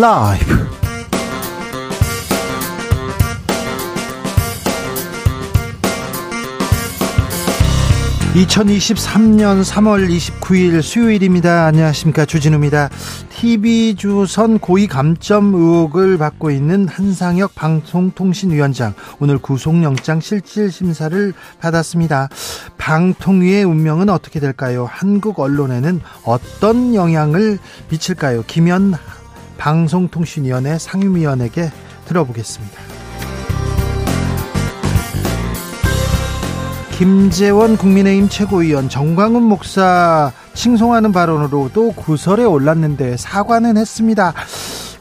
라이브. 2023년 3월 29일 수요일입니다. 안녕하십니까, 주진우입니다. TV조선 고의 감점 의혹을 받고 있는 한상혁 방송통신위원장, 오늘 구속영장 실질심사를 받았습니다. 방통위의 운명은 어떻게 될까요? 한국 언론에는 어떤 영향을 미칠까요? 김현 방송통신위원회 상임위원에게 들어보겠습니다. 김재원 국민의힘 최고위원 정광훈 목사 칭송하는 발언으로 또 구설에 올랐는데 사과는 했습니다.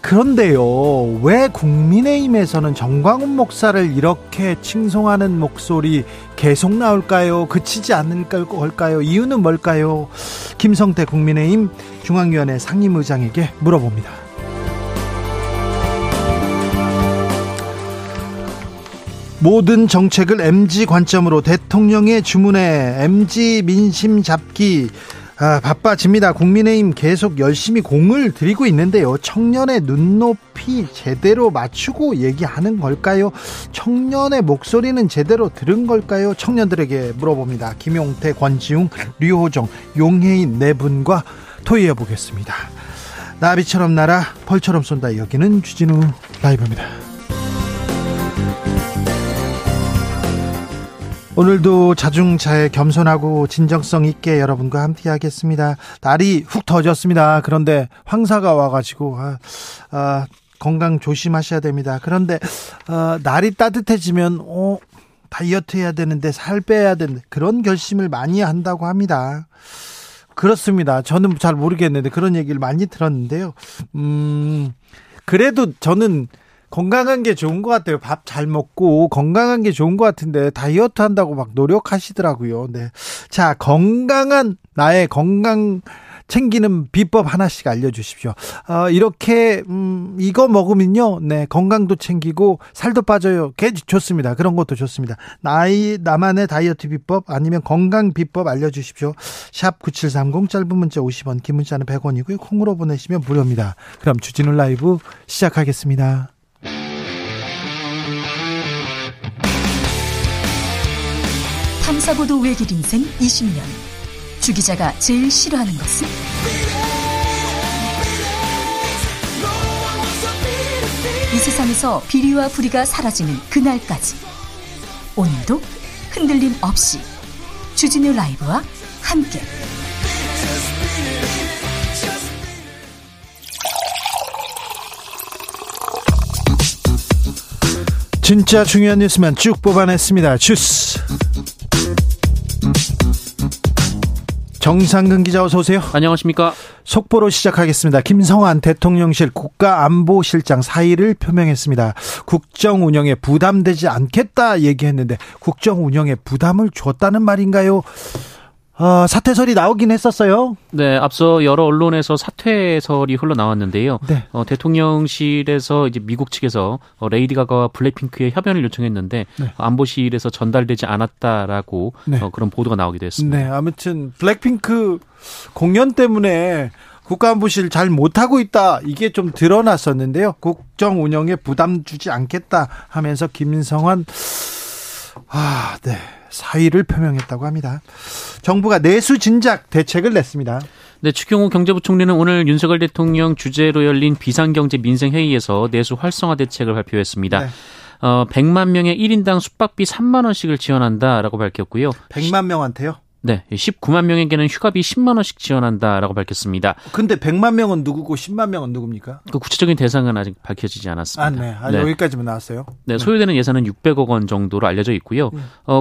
그런데요, 왜 국민의힘에서는 정광훈 목사를 이렇게 칭송하는 목소리 계속 나올까요? 그치지 않을 걸까요? 이유는 뭘까요? 김성태 국민의힘 중앙위원회 상임의장에게 물어봅니다. 모든 정책을 MG 관점으로, 대통령의 주문에 MG 민심 잡기 바빠집니다. 국민의힘 계속 열심히 공을 들이고 있는데요, 청년의 눈높이 제대로 맞추고 얘기하는 걸까요? 청년의 목소리는 제대로 들은 걸까요? 청년들에게 물어봅니다. 김용태, 권지웅, 류호정, 용혜인 네 분과 토의해보겠습니다. 나비처럼 날아 벌처럼 쏜다. 여기는 주진우 라이브입니다. 오늘도 자중자애, 겸손하고 진정성 있게 여러분과 함께하겠습니다. 날이 훅 더졌습니다. 그런데 황사가 와가지고 건강 조심하셔야 됩니다. 그런데 날이 따뜻해지면 다이어트 해야 되는데, 살 빼야 되는데, 그런 결심을 많이 한다고 합니다. 그렇습니다. 저는 잘 모르겠는데 그런 얘기를 많이 들었는데요. 그래도 저는 건강한 게 좋은 것 같아요. 밥 잘 먹고 건강한 게 좋은 것 같은데 다이어트 한다고 막 노력하시더라고요. 네. 자, 건강한 나의 건강 챙기는 비법 하나씩 알려주십시오. 이렇게 이거 먹으면요, 네, 건강도 챙기고 살도 빠져요. 게 좋습니다. 그런 것도 좋습니다. 나만의 다이어트 비법 아니면 건강 비법 알려주십시오. 샵 9730, 짧은 문자 50원, 긴 문자는 100원이고요. 콩으로 보내시면 무료입니다. 그럼 주진우 라이브 시작하겠습니다. 탐사보도 외길 인생 20년, 주 기자가 제일 싫어하는 것은? 이 세상에서 비리와 부리가 사라지는 그날까지, 오늘도 흔들림 없이 주진우 라이브와 함께 진짜 중요한 뉴스만 쭉 뽑아냈습니다. 주스 정상근 기자, 어서 오세요. 안녕하십니까. 속보로 시작하겠습니다. 김성한 대통령실 국가안보실장 사의를 표명했습니다. 국정 운영에 부담되지 않겠다 얘기했는데, 국정 운영에 부담을 줬다는 말인가요? 사퇴설이 나오긴 했었어요. 네, 앞서 여러 언론에서 사퇴설이 흘러나왔는데요. 네. 대통령실에서 이제 미국 측에서 레이디 가가와 블랙핑크의 협연을 요청했는데, 네, 안보실에서 전달되지 않았다라고, 네, 그런 보도가 나오기도 했습니다. 네, 아무튼 블랙핑크 공연 때문에 국가안보실 잘 못하고 있다, 이게 좀 드러났었는데요. 국정 운영에 부담 주지 않겠다 하면서 김성한 사의를 표명했다고 합니다. 정부가 내수 진작 대책을 냈습니다. 네, 추경호 경제부총리는 오늘 윤석열 대통령 주재로 열린 비상경제 민생회의에서 내수 활성화 대책을 발표했습니다. 네. 100만 명의 1인당 숙박비 3만 원씩을 지원한다라고 밝혔고요. 100만 명한테요? 네, 19만 명에게는 휴가비 10만 원씩 지원한다라고 밝혔습니다. 근데 100만 명은 누구고 10만 명은 누굽니까? 그 구체적인 대상은 아직 밝혀지지 않았습니다. 네. 여기까지만 나왔어요. 네, 소요되는 예산은 600억 원 정도로 알려져 있고요.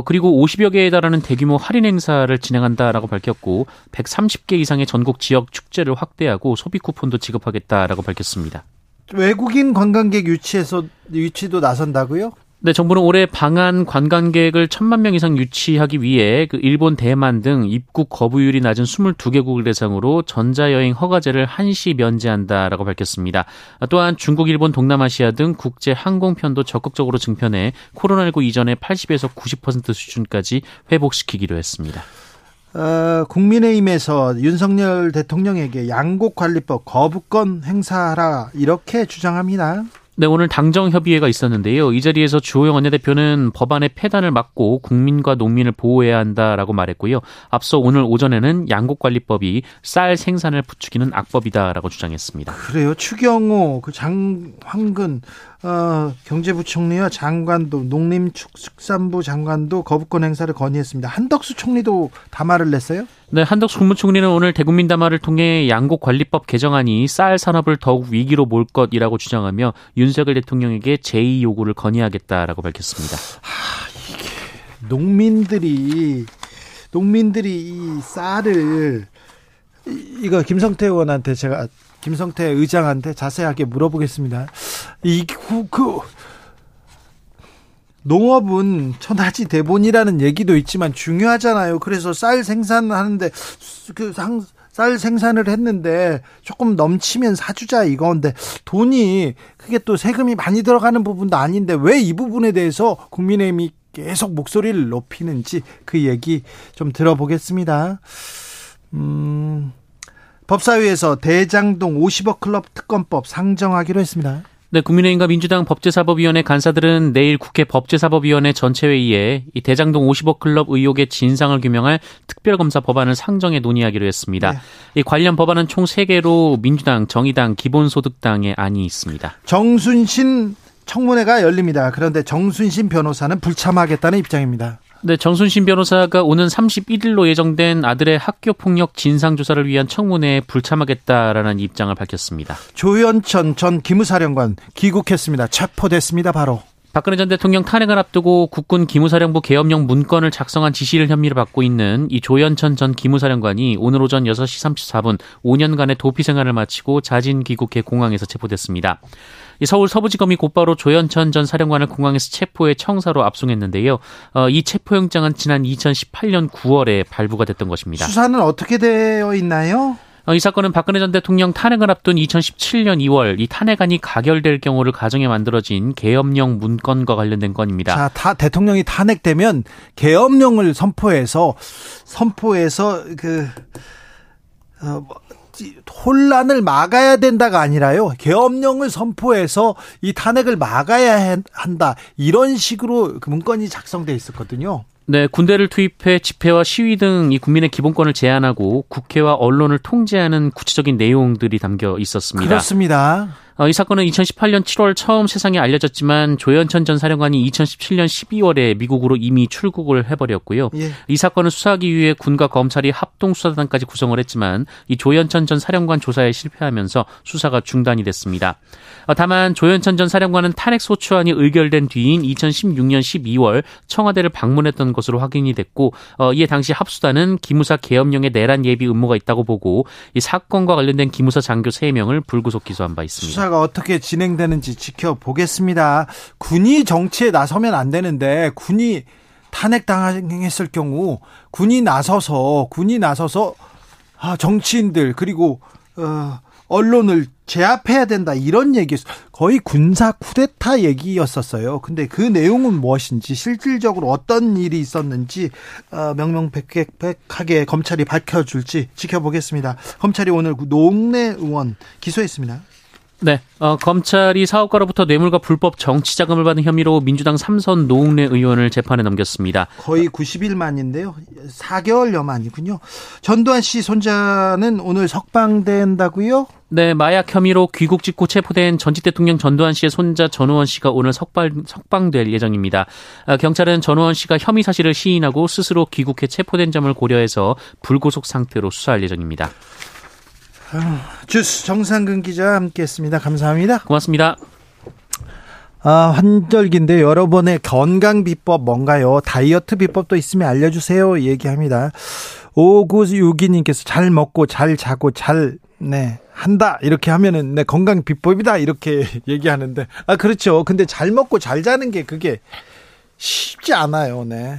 그리고 50여 개에 달하는 대규모 할인 행사를 진행한다라고 밝혔고, 130개 이상의 전국 지역 축제를 확대하고 소비 쿠폰도 지급하겠다라고 밝혔습니다. 외국인 관광객 유치도 나선다고요? 네, 정부는 올해 방한 관광객을 1,000만 명 이상 유치하기 위해 일본, 대만 등 입국 거부율이 낮은 22개국을 대상으로 전자여행 허가제를 한시 면제한다라고 밝혔습니다. 또한 중국, 일본, 동남아시아 등 국제 항공편도 적극적으로 증편해 코로나19 이전의 80에서 90% 수준까지 회복시키기로 했습니다. 국민의힘에서 윤석열 대통령에게 양곡관리법 거부권 행사하라 이렇게 주장합니다. 네, 오늘 당정협의회가 있었는데요. 이 자리에서 주호영 원내대표는 법안의 폐단을 막고 국민과 농민을 보호해야 한다라고 말했고요. 앞서 오늘 오전에는 양곡관리법이 쌀 생산을 부추기는 악법이다라고 주장했습니다. 그래요. 추경호, 장황근 경제부총리와 장관도 농림축산부 장관도 거부권 행사를 건의했습니다. 한덕수 총리도 담화를 냈어요? 네, 한덕수 국무총리는 오늘 대국민 담화를 통해 양곡관리법 개정안이 쌀 산업을 더욱 위기로 몰 것이라고 주장하며 윤석열 대통령에게 제의 요구를 건의하겠다라고 밝혔습니다. 이게 농민들이 이 쌀을 이거 김성태 의원한테 제가 김성태 의장한테 자세하게 물어보겠습니다. 농업은 천하지 대본이라는 얘기도 있지만 중요하잖아요. 그래서 쌀 생산하는데 쌀 생산을 했는데 조금 넘치면 사주자 이건데 돈이 그게 또 세금이 많이 들어가는 부분도 아닌데 왜 이 부분에 대해서 국민의힘이 계속 목소리를 높이는지 그 얘기 좀 들어보겠습니다. 법사위에서 대장동 50억 클럽 특검법 상정하기로 했습니다. 네, 국민의힘과 민주당 법제사법위원회 간사들은 내일 국회 법제사법위원회 전체회의에 이 대장동 50억 클럽 의혹의 진상을 규명할 특별검사 법안을 상정해 논의하기로 했습니다. 네. 이 관련 법안은 총 3개로 민주당, 정의당, 기본소득당의 안이 있습니다. 정순신 청문회가 열립니다. 그런데 정순신 변호사는 불참하겠다는 입장입니다. 네, 정순신 변호사가 오는 31일로 예정된 아들의 학교폭력 진상조사를 위한 청문회에 불참하겠다라는 입장을 밝혔습니다. 조현천 전 기무사령관 귀국했습니다. 체포됐습니다. 바로. 박근혜 전 대통령 탄핵을 앞두고 국군 기무사령부 계엄령 문건을 작성한 지시를 혐의를 받고 있는 이 조현천 전 기무사령관이 오늘 오전 6시 34분 5년간의 도피 생활을 마치고 자진 귀국해 공항에서 체포됐습니다. 서울 서부지검이 곧바로 조현천 전 사령관을 공항에서 체포해 청사로 압송했는데요. 이 체포영장은 지난 2018년 9월에 발부가 됐던 것입니다. 수사는 어떻게 되어 있나요? 이 사건은 박근혜 전 대통령 탄핵을 앞둔 2017년 2월 이 탄핵안이 가결될 경우를 가정해 만들어진 계엄령 문건과 관련된 건입니다. 자, 대통령이 탄핵되면 계엄령을 선포해서 혼란을 막아야 된다가 아니라요. 계엄령을 선포해서 이 탄핵을 막아야 한다. 이런 식으로 그 문건이 작성돼 있었거든요. 네, 군대를 투입해 집회와 시위 등 이 국민의 기본권을 제한하고 국회와 언론을 통제하는 구체적인 내용들이 담겨 있었습니다. 그렇습니다. 이 사건은 2018년 7월 처음 세상에 알려졌지만 조현천 전 사령관이 2017년 12월에 미국으로 이미 출국을 해버렸고요. 예. 이 사건을 수사하기 위해 군과 검찰이 합동수사단까지 구성을 했지만 이 조현천 전 사령관 조사에 실패하면서 수사가 중단이 됐습니다. 다만 조현천 전 사령관은 탄핵소추안이 의결된 뒤인 2016년 12월 청와대를 방문했던 것으로 확인이 됐고 이에 당시 합수단은 기무사 계엄령의 내란 예비 음모가 있다고 보고 이 사건과 관련된 기무사 장교 3명을 불구속 기소한 바 있습니다. 어떻게 진행되는지 지켜보겠습니다. 군이 정치에 나서면 안 되는데 군이 탄핵당했을 경우 군이 나서서 정치인들 그리고 언론을 제압해야 된다 이런 얘기였어요. 거의 군사 쿠데타 얘기였었어요. 근데 그 내용은 무엇인지 실질적으로 어떤 일이 있었는지 명명백백하게 검찰이 밝혀줄지 지켜보겠습니다. 검찰이 오늘 농내 의원 기소했습니다. 네, 검찰이 사업가로부터 뇌물과 불법 정치자금을 받은 혐의로 민주당 삼선 노웅래 의원을 재판에 넘겼습니다. 거의 90일 만인데요. 4개월여 만이군요. 전두환 씨 손자는 오늘 석방된다고요? 네, 마약 혐의로 귀국 직후 체포된 전직 대통령 전두환 씨의 손자 전우원 씨가 오늘 석방될 예정입니다. 경찰은 전우원 씨가 혐의 사실을 시인하고 스스로 귀국해 체포된 점을 고려해서 불구속 상태로 수사할 예정입니다. 주스 정상근 기자 함께했습니다. 감사합니다. 고맙습니다. 환절기인데 여러분의 건강 비법 뭔가요? 다이어트 비법도 있으면 알려주세요. 얘기합니다. 5962님께서 잘 먹고 잘 자고 잘 한다 이렇게 하면은 네, 건강 비법이다 이렇게 얘기하는데 그렇죠. 근데 잘 먹고 잘 자는 게 그게 쉽지 않아요. 네.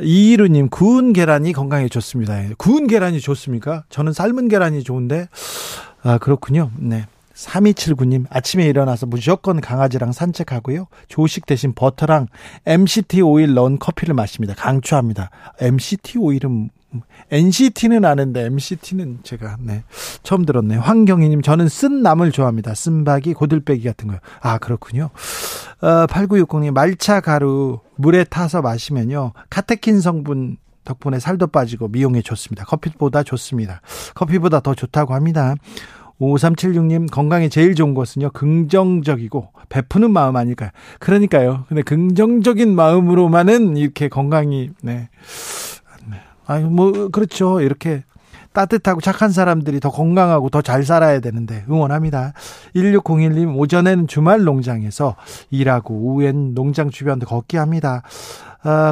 이희루님, 구운 계란이 건강에 좋습니다. 구운 계란이 좋습니까? 저는 삶은 계란이 좋은데 그렇군요. 네. 3279님, 아침에 일어나서 무조건 강아지랑 산책하고요. 조식 대신 버터랑 MCT 오일 넣은 커피를 마십니다. 강추합니다. MCT 오일은 NCT는 아는데 MCT는 제가 처음 들었네요. 황경희님, 저는 쓴 나물 좋아합니다. 쓴박이, 고들빼기 같은 거요. 아, 그렇군요. 8960님, 말차 가루 물에 타서 마시면요, 카테킨 성분 덕분에 살도 빠지고 미용에 좋습니다. 커피보다 좋습니다. 커피보다 더 좋다고 합니다. 5376님, 건강에 제일 좋은 것은요, 긍정적이고 베푸는 마음 아닐까요? 그러니까요. 근데 긍정적인 마음으로만은 이렇게 건강이, 그렇죠. 이렇게 따뜻하고 착한 사람들이 더 건강하고 더 잘 살아야 되는데 응원합니다. 1601님, 오전에는 주말 농장에서 일하고 오후엔 농장 주변 걷기 합니다.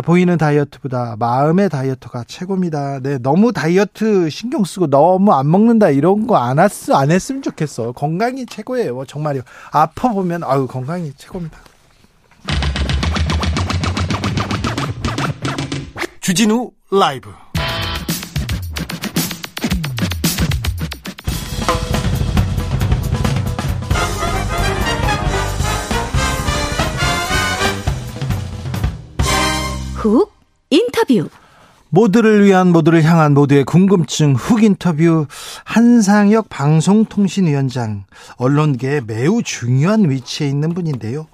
보이는 다이어트보다 마음의 다이어트가 최고입니다. 네, 너무 다이어트 신경 쓰고 너무 안 먹는다 이런 거 안 했으면 좋겠어. 건강이 최고예요. 정말요. 아파 보면 아유, 건강이 최고입니다. 주진우 라이브. 훅 인터뷰. 모두를 위한, 모두를 향한, 모두의 궁금증 훅 인터뷰. 한상혁 방송통신위원장, 언론계에 매우 중요한 위치에 있는 분인데요,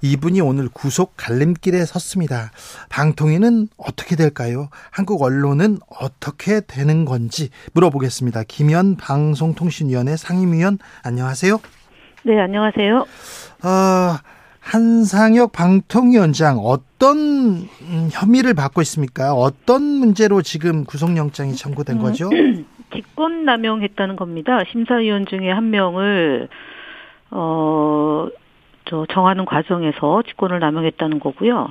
이분이 오늘 구속 갈림길에 섰습니다. 방통위는 어떻게 될까요? 한국 언론은 어떻게 되는 건지 물어보겠습니다. 김현 방송통신위원회 상임위원, 안녕하세요. 네, 안녕하세요. 한상혁 방통위원장, 어떤 혐의를 받고 있습니까? 어떤 문제로 지금 구속영장이 청구된 거죠? 직권남용했다는 겁니다. 심사위원 중에 한 명을 정하는 과정에서 직권을 남용했다는 거고요.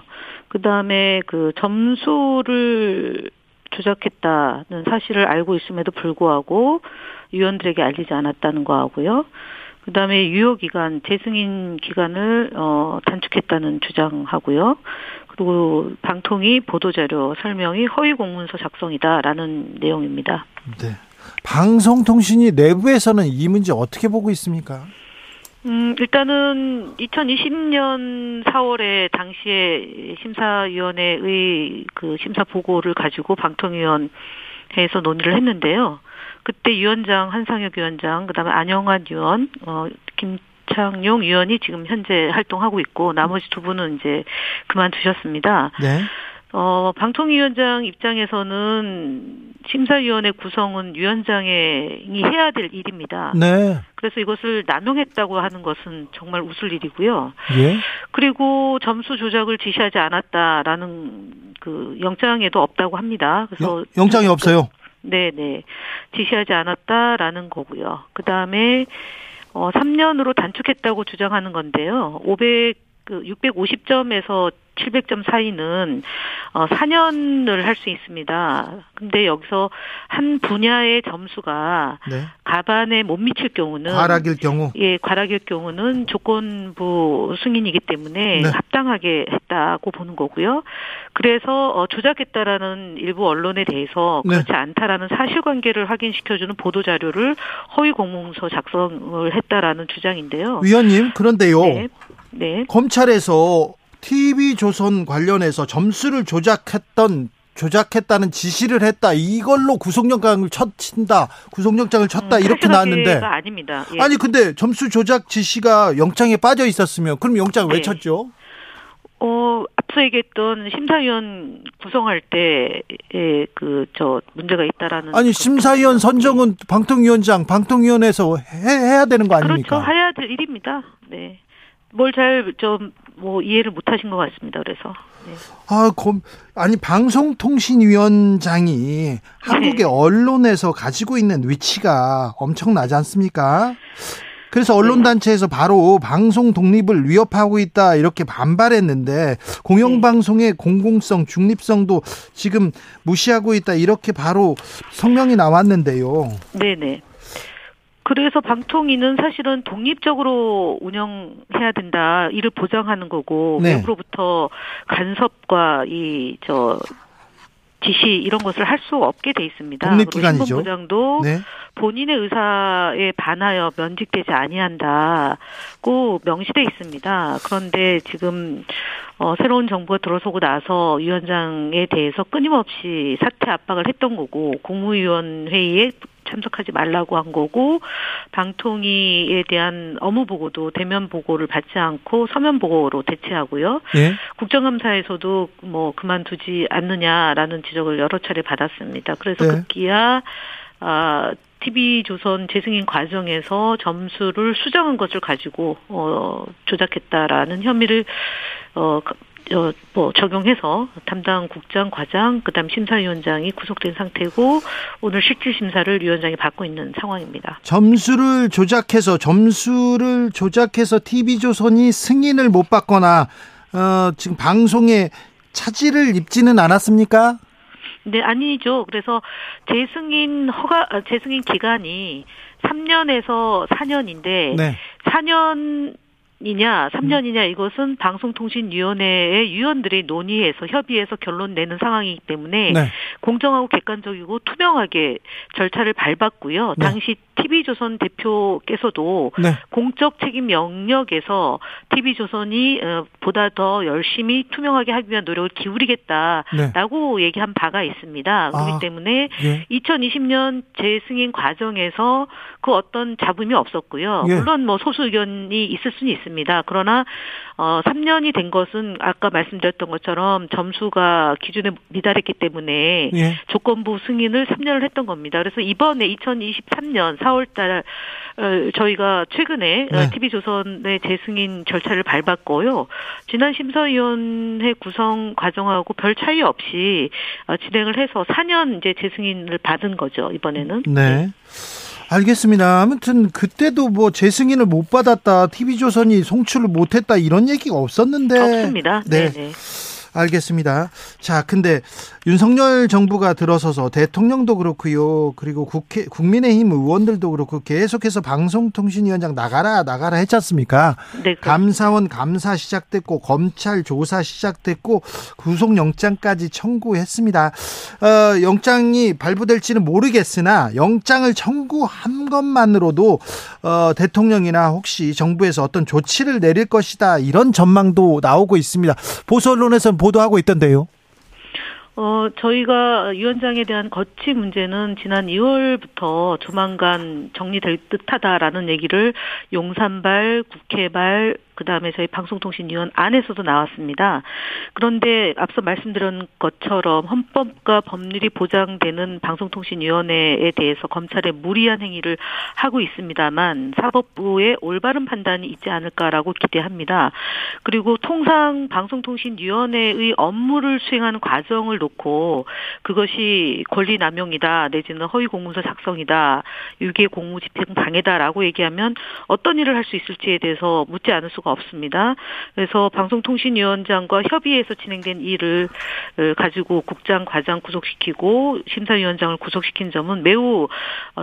그다음에 그 점수를 조작했다는 사실을 알고 있음에도 불구하고 위원들에게 알리지 않았다는 거하고요. 그다음에 유효기간, 재승인 기간을 단축했다는 주장하고요. 그리고 방통위 보도자료 설명이 허위공문서 작성이다라는 내용입니다. 네. 방송통신위 내부에서는 이 문제 어떻게 보고 있습니까? 일단은 2020년 4월에 당시에 심사위원회의 그 심사 보고를 가지고 방통위원회에서 논의를 했는데요. 그때 위원장, 한상혁 위원장, 그다음에 안영환 위원, 김창용 위원이 지금 현재 활동하고 있고, 나머지 두 분은 이제 그만두셨습니다. 네. 방통위원장 입장에서는 심사위원회 구성은 위원장이 해야 될 일입니다. 네. 그래서 이것을 남용했다고 하는 것은 정말 웃을 일이고요. 예. 그리고 점수 조작을 지시하지 않았다라는 그 영장에도 없다고 합니다. 그래서 영장이 없어요. 네네. 지시하지 않았다라는 거고요. 그 다음에, 3년으로 단축했다고 주장하는 건데요. 650점에서 700점 사이는 4년을 할 수 있습니다. 근데 여기서 한 분야의 점수가 가반에 못 미칠 경우는, 과락일 경우, 과락일 경우는 조건부 승인이기 때문에 합당하게 했다고 보는 거고요. 그래서 조작했다라는 일부 언론에 대해서 그렇지 않다라는 사실관계를 확인시켜주는 보도자료를 허위 공문서 작성을 했다라는 주장인데요. 위원님, 그런데요. 네. 검찰에서 TV조선 관련해서 점수를 조작했다는 지시를 했다, 이걸로 구속영장을 쳤다, 이렇게 나왔는데. 아닙니다. 예. 아니, 근데 점수 조작 지시가 영장에 빠져 있었으면, 그럼 영장 왜 쳤죠? 앞서 얘기했던 심사위원 구성할 때에 문제가 있다라는. 아니, 심사위원 선정은 방통위원회에서 해야 되는 거 아닙니까? 그렇죠. 해야 될 일입니다. 네. 뭘 잘 이해를 못 하신 것 같습니다. 그래서. 네. 아니, 방송통신위원장이 한국의 언론에서 가지고 있는 위치가 엄청나지 않습니까? 그래서 언론단체에서 바로 방송 독립을 위협하고 있다, 이렇게 반발했는데, 공영방송의 공공성, 중립성도 지금 무시하고 있다, 이렇게 바로 성명이 나왔는데요. 네네. 그래서 방통위는 사실은 독립적으로 운영해야 된다, 이를 보장하는 거고, 외부로부터 간섭과 지시 이런 것을 할 수 없게 돼 있습니다. 독립기관이죠. 신분부장도 네. 본인의 의사에 반하여 면직되지 아니한다고 명시돼 있습니다. 그런데 지금 새로운 정부가 들어서고 나서 위원장에 대해서 끊임없이 사퇴 압박을 했던 거고, 국무위원회의에 참석하지 말라고 한 거고, 방통위에 대한 업무 보고도 대면 보고를 받지 않고 서면 보고로 대체하고요. 예? 국정감사에서도 뭐 그만두지 않느냐라는 지적을 여러 차례 받았습니다. 그래서 예? 급기야 TV조선 재승인 과정에서 점수를 수정한 것을 가지고 조작했다라는 혐의를 적용해서 담당 국장, 과장, 그다음 심사위원장이 구속된 상태고, 오늘 실질심사를 위원장이 받고 있는 상황입니다. 점수를 조작해서 TV조선이 승인을 못 받거나 지금 방송에 차질을 입지는 않았습니까? 네, 아니죠. 그래서 재승인 기간이 3년에서 4년인데 네. 3년이냐 이것은 방송통신위원회의 위원들이 논의해서 협의해서 결론 내는 상황이기 때문에 네. 공정하고 객관적이고 투명하게 절차를 밟았고요. 네. 당시 TV조선 대표께서도 네. 공적 책임 영역에서 TV조선이 보다 더 열심히 투명하게 하기 위한 노력을 기울이겠다라고 네. 얘기한 바가 있습니다. 그렇기 때문에 예. 2020년 재승인 과정에서 그 어떤 잡음이 없었고요. 예. 물론 뭐 소수 의견이 있을 수는 있습니다. 그러나 3년이 된 것은 아까 말씀드렸던 것처럼 점수가 기준에 미달했기 때문에 예. 조건부 승인을 3년을 했던 겁니다. 그래서 이번에 2023년 4월달 저희가 최근에 네. TV조선의 재승인 절차를 밟았고요. 지난 심사위원회 구성 과정하고 별 차이 없이 진행을 해서 4년 이제 재승인을 받은 거죠, 이번에는. 네. 알겠습니다. 아무튼 그때도 뭐 재승인을 못 받았다, TV조선이 송출을 못했다 이런 얘기가 없었는데. 없습니다. 네. 네네. 알겠습니다. 자, 근데 윤석열 정부가 들어서서 대통령도 그렇고요. 그리고 국민의힘 의원들도 그렇고 계속해서 방송통신위원장 나가라 했지 않습니까? 네, 감사원 감사 시작됐고 검찰 조사 시작됐고 구속영장까지 청구했습니다. 영장이 발부될지는 모르겠으나 영장을 청구한 것만으로도 대통령이나 혹시 정부에서 어떤 조치를 내릴 것이다 이런 전망도 나오고 있습니다. 보수 언론에서는 보도하고 있던데요. 저희가 위원장에 대한 거취 문제는 지난 2월부터 조만간 정리될 듯하다라는 얘기를 용산발, 국회발, 그다음에 저희 방송통신위원 안에서도 나왔습니다. 그런데 앞서 말씀드린 것처럼 헌법과 법률이 보장되는 방송통신위원회에 대해서 검찰의 무리한 행위를 하고 있습니다만 사법부의 올바른 판단이 있지 않을까라고 기대합니다. 그리고 통상 방송통신위원회의 업무를 수행하는 과정을 놓고 그것이 권리남용이다 내지는 허위공문서 작성이다 유기의 공무집행방해다라고 얘기하면 어떤 일을 할 수 있을지에 대해서 묻지 않을 수가 없습니다. 그래서 방송통신위원장과 협의해서 진행된 일을 가지고 국장, 과장 구속시키고 심사위원장을 구속시킨 점은 매우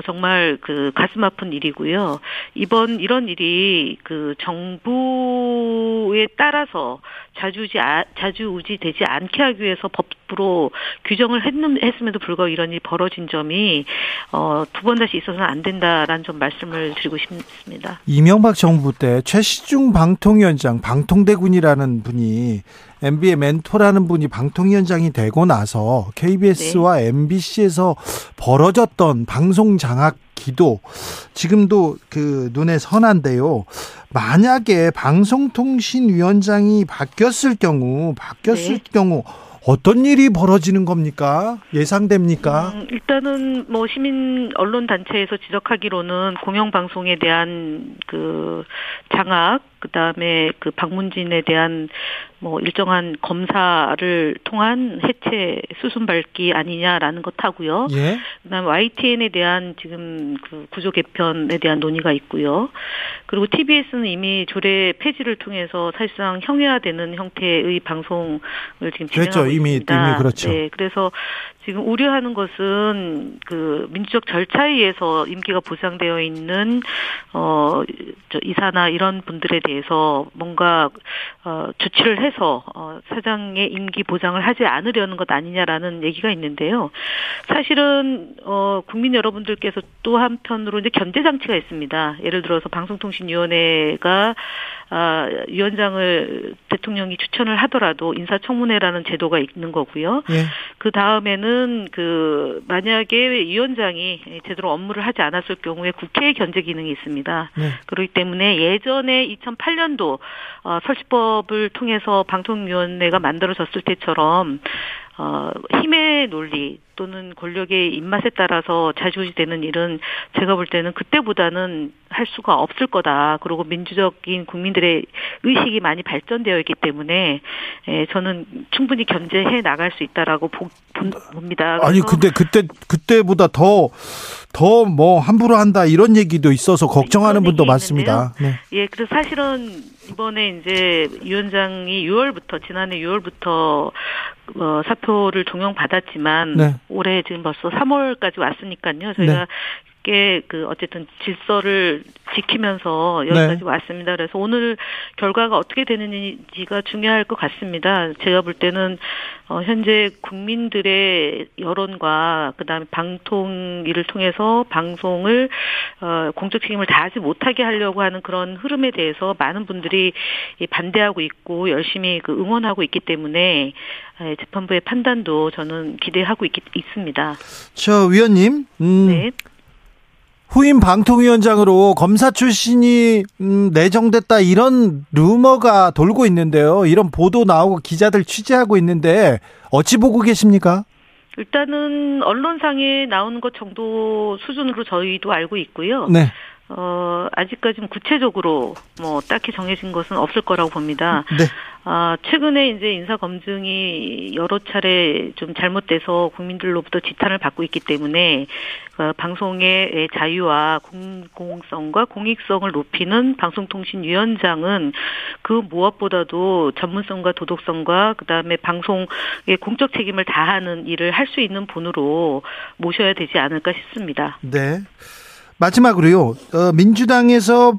정말 그 가슴 아픈 일이고요. 이런 일이 그 정부에 따라서 자주우지되지 않게 하기 위해서 법으로 규정을 했음에도 불구하고 이런 일이 벌어진 점이 두 번 다시 있어서는 안 된다라는 좀 말씀을 드리고 싶습니다. 이명박 정부 때 최시중 방통위원장, 방통대군이라는 분이 MB의 멘토라는 분이 방통위원장이 되고 나서 KBS와 네. MBC에서 벌어졌던 방송 장악 기도 지금도 그 눈에 선한데요. 만약에 방송통신위원장이 바뀌었을 네. 경우 어떤 일이 벌어지는 겁니까? 예상됩니까? 일단은 뭐 시민 언론 단체에서 지적하기로는 공영방송에 대한 그 장악, 그다음에 그 방문진에 대한 뭐 일정한 검사를 통한 해체 수순 밟기 아니냐라는 것하고요. 예? 그다음 YTN에 대한 지금 그 구조 개편에 대한 논의가 있고요. 그리고 TBS는 이미 조례 폐지를 통해서 사실상 형해화되는 형태의 방송을 지금 진행하고 있습니다. 그렇죠. 이미 그렇죠. 네, 그래서 지금 우려하는 것은 그 민주적 절차에 의해서 임기가 보장되어 있는 이사나 이런 분들에 대해서 뭔가 조치를 해서 사장의 임기 보장을 하지 않으려는 것 아니냐라는 얘기가 있는데요. 사실은 국민 여러분들께서 또 한편으로 이제 견제 장치가 있습니다. 예를 들어서 방송통신위원회가 위원장을 대통령이 추천을 하더라도 인사청문회라는 제도가 있는 거고요. 예. 그 다음에는 그 만약에 위원장이 제대로 업무를 하지 않았을 경우에 국회의 견제 기능이 있습니다. 예. 그렇기 때문에 예전에 2008년도 설치법을 통해서 방통위원회가 만들어졌을 때처럼 힘의 논리 또는 권력의 입맛에 따라서 좌지우지되는 일은 제가 볼 때는 그때보다는 할 수가 없을 거다. 그리고 민주적인 국민들의 의식이 많이 발전되어 있기 때문에 저는 충분히 견제해 나갈 수 있다라고 봅니다. 아니 근데 그때보다 더 뭐 함부로 한다 이런 얘기도 있어서 걱정하는 분도 많습니다. 네. 예, 그래서 사실은 이번에 이제 위원장이 6월부터 지난해 6월부터 사표를 종용받았지만 네. 올해 지금 벌써 3월까지 왔으니까요. 저희가 네. 꽤 어쨌든 질서를 지키면서 여기까지 네. 왔습니다. 그래서 오늘 결과가 어떻게 되는지가 중요할 것 같습니다. 제가 볼 때는 현재 국민들의 여론과 그다음에 방통위를 통해서 방송을 공적 책임을 다하지 못하게 하려고 하는 그런 흐름에 대해서 많은 분들이 반대하고 있고 열심히 응원하고 있기 때문에 재판부의 판단도 저는 기대하고 있습니다. 저 위원님. 네. 후임 방통위원장으로 검사 출신이 내정됐다 이런 루머가 돌고 있는데요. 이런 보도 나오고 기자들 취재하고 있는데 어찌 보고 계십니까? 일단은 언론상에 나오는 것 정도 수준으로 저희도 알고 있고요. 네. 아직까지는 구체적으로 뭐 딱히 정해진 것은 없을 거라고 봅니다. 네. 최근에 이제 인사 검증이 여러 차례 좀 잘못돼서 국민들로부터 지탄을 받고 있기 때문에 방송의 자유와 공공성과 공익성을 높이는 방송통신위원장은 그 무엇보다도 전문성과 도덕성과 그다음에 방송의 공적 책임을 다하는 일을 할 수 있는 분으로 모셔야 되지 않을까 싶습니다. 네. 마지막으로요. 민주당에서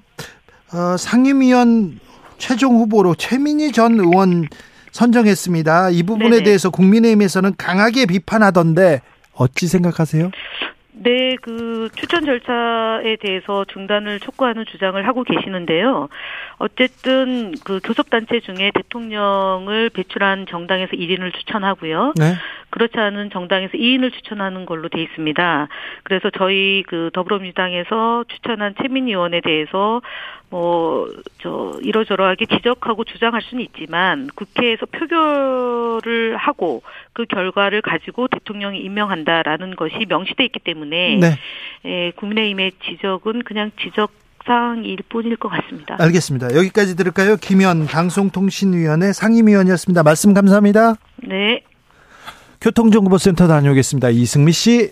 상임위원 최종 후보로 최민희 전 의원 선정했습니다. 이 부분에 네네. 대해서 국민의힘에서는 강하게 비판하던데 어찌 생각하세요? 네, 추천 절차에 대해서 중단을 촉구하는 주장을 하고 계시는데요. 어쨌든 교섭단체 중에 대통령을 배출한 정당에서 1인을 추천하고요. 네. 그렇지 않은 정당에서 2인을 추천하는 걸로 돼 있습니다. 그래서 저희 더불어민주당에서 추천한 최민희 의원에 대해서 이러저러하게 지적하고 주장할 수는 있지만 국회에서 표결을 하고 그 결과를 가지고 대통령이 임명한다라는 것이 명시돼 있기 때문에 네. 국민의힘의 지적은 그냥 지적사항일 뿐일 것 같습니다. 알겠습니다. 여기까지 들을까요? 김현 방송통신위원회 상임위원이었습니다. 말씀 감사합니다. 네. 교통정보센터 다녀오겠습니다. 이승미 씨.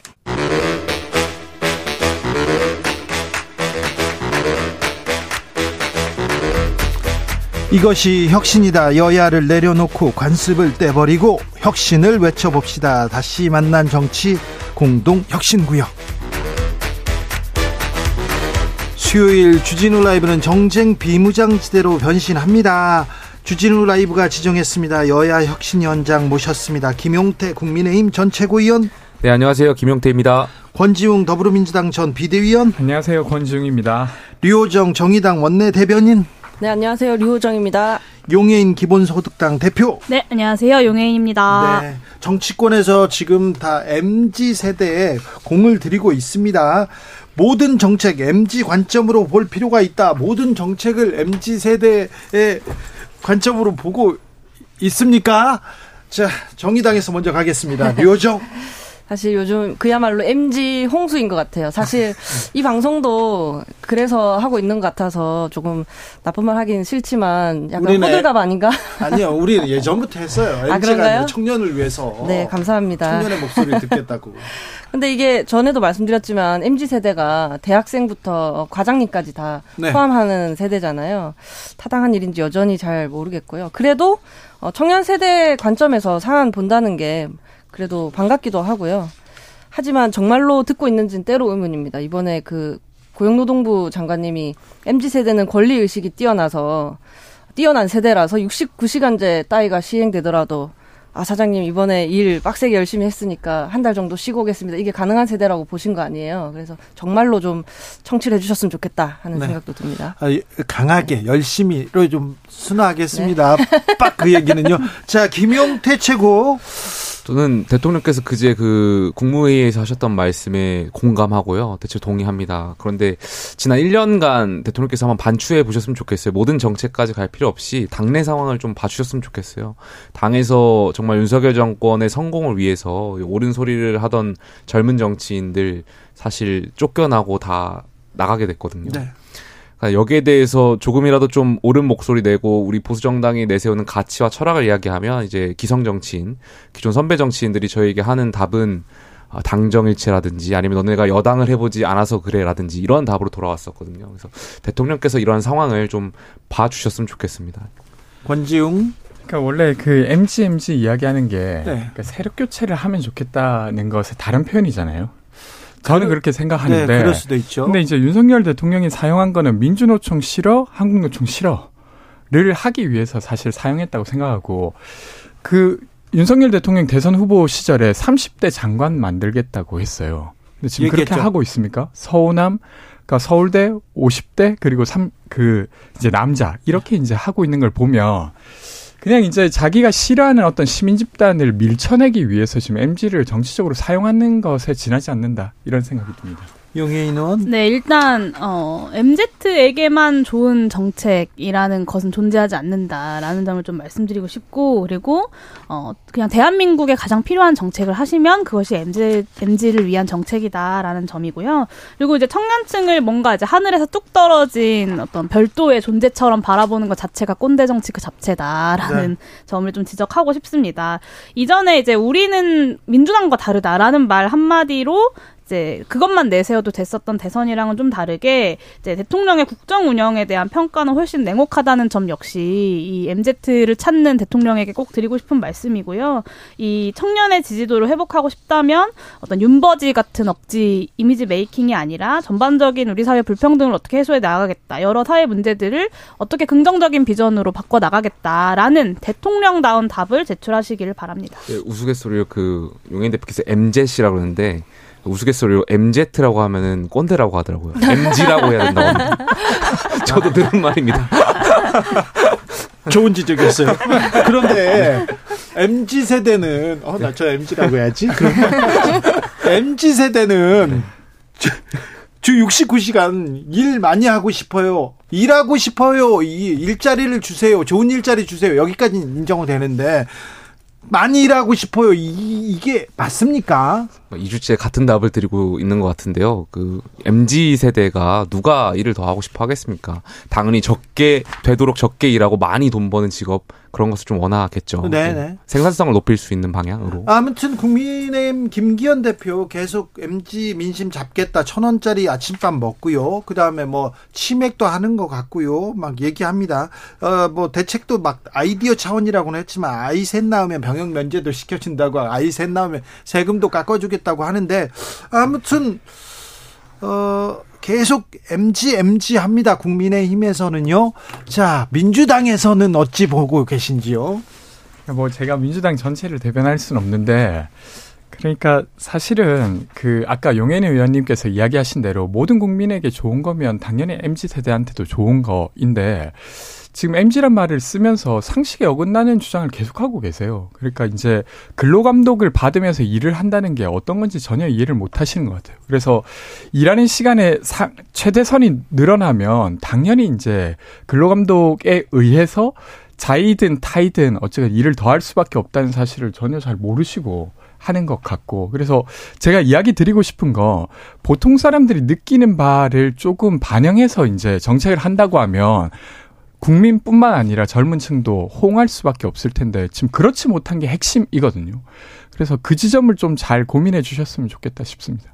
이것이 혁신이다. 여야를 내려놓고 관습을 떼버리고 혁신을 외쳐봅시다. 다시 만난 정치 공동혁신구역. 수요일 주진우 라이브는 정쟁 비무장지대로 변신합니다. 주진우 라이브가 지정했습니다. 여야 혁신 위원장 모셨습니다. 김용태 국민의힘 전 최고위원. 네, 안녕하세요. 김용태입니다. 권지웅 더불어민주당 전 비대위원. 안녕하세요. 권지웅입니다. 류호정 정의당 원내대변인. 네, 안녕하세요. 류호정입니다. 용혜인 기본소득당 대표. 네, 안녕하세요. 용혜인입니다. 네, 정치권에서 지금 다 MZ세대에 공을 들이고 있습니다. 모든 정책 MZ 관점으로 볼 필요가 있다. 모든 정책을 MZ세대의 관점으로 보고 있습니까? 자, 정의당에서 먼저 가겠습니다. 류호정. 사실 요즘 그야말로 MZ 홍수인 것 같아요. 사실 이 방송도 그래서 하고 있는 것 같아서 조금 나쁜 말 하긴 싫지만 약간 호들갑 아닌가? 아니요. 우리 예전부터 했어요. MZ가 아니라 청년을 위해서. 네, 감사합니다. 청년의 목소리를 듣겠다고. 근데 이게 전에도 말씀드렸지만 MZ세대가 대학생부터 과장님까지 다 네. 포함하는 세대잖아요. 타당한 일인지 여전히 잘 모르겠고요. 그래도 청년 세대 관점에서 상황 본다는 게 그래도 반갑기도 하고요. 하지만 정말로 듣고 있는지는 때로 의문입니다. 이번에 그 고용노동부 장관님이 MZ세대는 권리의식이 뛰어난 세대라서 69시간제 따위가 시행되더라도 아 사장님 이번에 일 빡세게 열심히 했으니까 한 달 정도 쉬고 오겠습니다. 이게 가능한 세대라고 보신 거 아니에요. 그래서 정말로 좀 청취를 해주셨으면 좋겠다 하는 생각도 듭니다. 아, 강하게 열심히로 좀 순화하겠습니다. 네. 빡 그 얘기는요. 자 김용태 최고. 저는 대통령께서 그제 그 국무회의에서 하셨던 말씀에 공감하고요. 대체 동의합니다. 그런데 지난 1년간 대통령께서 한번 반추해 보셨으면 좋겠어요. 모든 정책까지 갈 필요 없이 당내 상황을 좀 봐주셨으면 좋겠어요. 당에서 정말 윤석열 정권의 성공을 위해서 옳은 소리를 하던 젊은 정치인들 사실 쫓겨나고 다 나가게 됐거든요. 네. 여기에 대해서 조금이라도 좀 옳은 목소리 내고 우리 보수정당이 내세우는 가치와 철학을 이야기하면 이제 기성정치인, 기존 선배 정치인들이 저에게 하는 답은 당정일치라든지 아니면 너네가 여당을 해보지 않아서 그래라든지 이런 답으로 돌아왔었거든요. 그래서 대통령께서 이러한 상황을 좀 봐주셨으면 좋겠습니다. 권지웅. 그러니까 원래 그 MG 이야기하는 게 그러니까 세력 교체를 하면 좋겠다는 것의 다른 표현이잖아요. 저는 그렇게 생각하는데. 네, 그럴 수도 있죠. 근데 이제 윤석열 대통령이 사용한 거는 민주노총 싫어, 한국노총 싫어를 하기 위해서 사실 사용했다고 생각하고, 그 윤석열 대통령 대선 후보 시절에 30대 장관 만들겠다고 했어요. 근데 지금 얘기했죠. 그렇게 하고 있습니까? 서호남, 그러니까 서울대 50대 그리고 이제 남자 이렇게 이제 하고 있는 걸 보면. 그냥 이제 자기가 싫어하는 어떤 시민 집단을 밀쳐내기 위해서 지금 MG를 정치적으로 사용하는 것에 지나지 않는다. 이런 생각이 듭니다. 용혜인 의원. 네, 일단 MZ에게만 좋은 정책이라는 것은 존재하지 않는다라는 점을 좀 말씀드리고 싶고, 그리고 그냥 대한민국에 가장 필요한 정책을 하시면 그것이 MZ를 위한 정책이다라는 점이고요. 그리고 이제 청년층을 뭔가 이제 하늘에서 뚝 떨어진 어떤 별도의 존재처럼 바라보는 것 자체가 꼰대 정치 그 자체다라는 점을 좀 지적하고 싶습니다. 이전에 이제 우리는 민주당과 다르다라는 말 한마디로 이제 그것만 내세워도 됐었던 대선이랑은 좀 다르게 이제 대통령의 국정 운영에 대한 평가는 훨씬 냉혹하다는 점 역시 이 MZ를 찾는 대통령에게 꼭 드리고 싶은 말씀이고요. 이 청년의 지지도를 회복하고 싶다면 어떤 윤버지 같은 억지 이미지 메이킹이 아니라 전반적인 우리 사회 불평등을 어떻게 해소해 나가겠다. 여러 사회 문제들을 어떻게 긍정적인 비전으로 바꿔 나가겠다라는 대통령다운 답을 제출하시기를 바랍니다. 네, 우스갯소리로 그 용혜인 대표께서 MZ시라고 그러는데 우스갯소리로 MZ라고 하면은 꼰대라고 하더라고요. MG라고 해야 된다고 합니다. 저도 들은 말입니다. 좋은 지적이었어요. 그런데 MG 세대는 나 저 MG라고 해야지. MG 세대는 주 69시간 일 많이 하고 싶어요. 일하고 싶어요. 이 일자리를 주세요. 좋은 일자리 주세요. 여기까지는 인정은 되는데. 많이 일하고 싶어요. 이게 맞습니까? 2주째 같은 답을 드리고 있는 것 같은데요. 그 MZ세대가 누가 일을 더 하고 싶어 하겠습니까? 당연히 적게 되도록 적게 일하고 많이 돈 버는 직업 그런 것을 좀 원하겠죠. 네네. 생산성을 높일 수 있는 방향으로. 아무튼 국민의힘 김기현 대표 계속 MZ 민심 잡겠다. 1,000원짜리 아침밥 먹고요. 그다음에 뭐 치맥도 하는 것 같고요. 막 얘기합니다. 뭐 대책도 막 아이디어 차원이라고는 했지만 아이 셋 나오면 병역 면제도 시켜준다고 아이 셋 나오면 세금도 깎아주겠다고 하는데 아무튼 계속 MG 합니다. 국민의힘에서는요. 자, 민주당에서는 어찌 보고 계신지요? 뭐 제가 민주당 전체를 대변할 수는 없는데 그러니까 사실은 그 아까 용혜인 의원님께서 이야기하신 대로 모든 국민에게 좋은 거면 당연히 MG 세대한테도 좋은 거인데 지금 MG란 말을 쓰면서 상식에 어긋나는 주장을 계속하고 계세요. 그러니까 이제 근로감독을 받으면서 일을 한다는 게 어떤 건지 전혀 이해를 못 하시는 것 같아요. 그래서 일하는 시간에 최대선이 늘어나면 당연히 이제 근로감독에 의해서 자의든 타의든 어쨌든 일을 더 할 수밖에 없다는 사실을 전혀 잘 모르시고 하는 것 같고, 그래서 제가 이야기 드리고 싶은 거 보통 사람들이 느끼는 바를 조금 반영해서 이제 정책을 한다고 하면 국민뿐만 아니라 젊은 층도 호응할 수밖에 없을 텐데 지금 그렇지 못한 게 핵심이거든요. 그래서 그 지점을 좀 잘 고민해 주셨으면 좋겠다 싶습니다.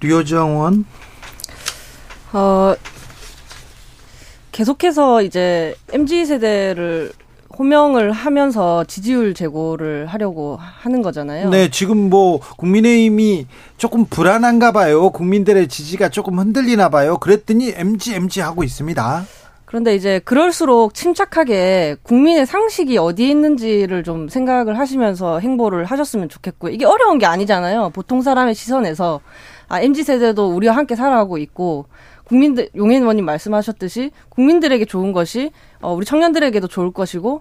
류호정 의원. 계속해서 이제 MZ세대를 호명을 하면서 지지율 제고를 하려고 하는 거잖아요. 네, 지금 뭐 국민의힘이 조금 불안한가 봐요. 국민들의 지지가 조금 흔들리나 봐요. 그랬더니 MG 하고 있습니다. 그런데 이제 그럴수록 침착하게 국민의 상식이 어디에 있는지를 좀 생각을 하시면서 행보를 하셨으면 좋겠고요. 이게 어려운 게 아니잖아요. 보통 사람의 시선에서 아, MZ세대도 우리와 함께 살아가고 있고 국민들, 용혜인 의원님 말씀하셨듯이 국민들에게 좋은 것이 우리 청년들에게도 좋을 것이고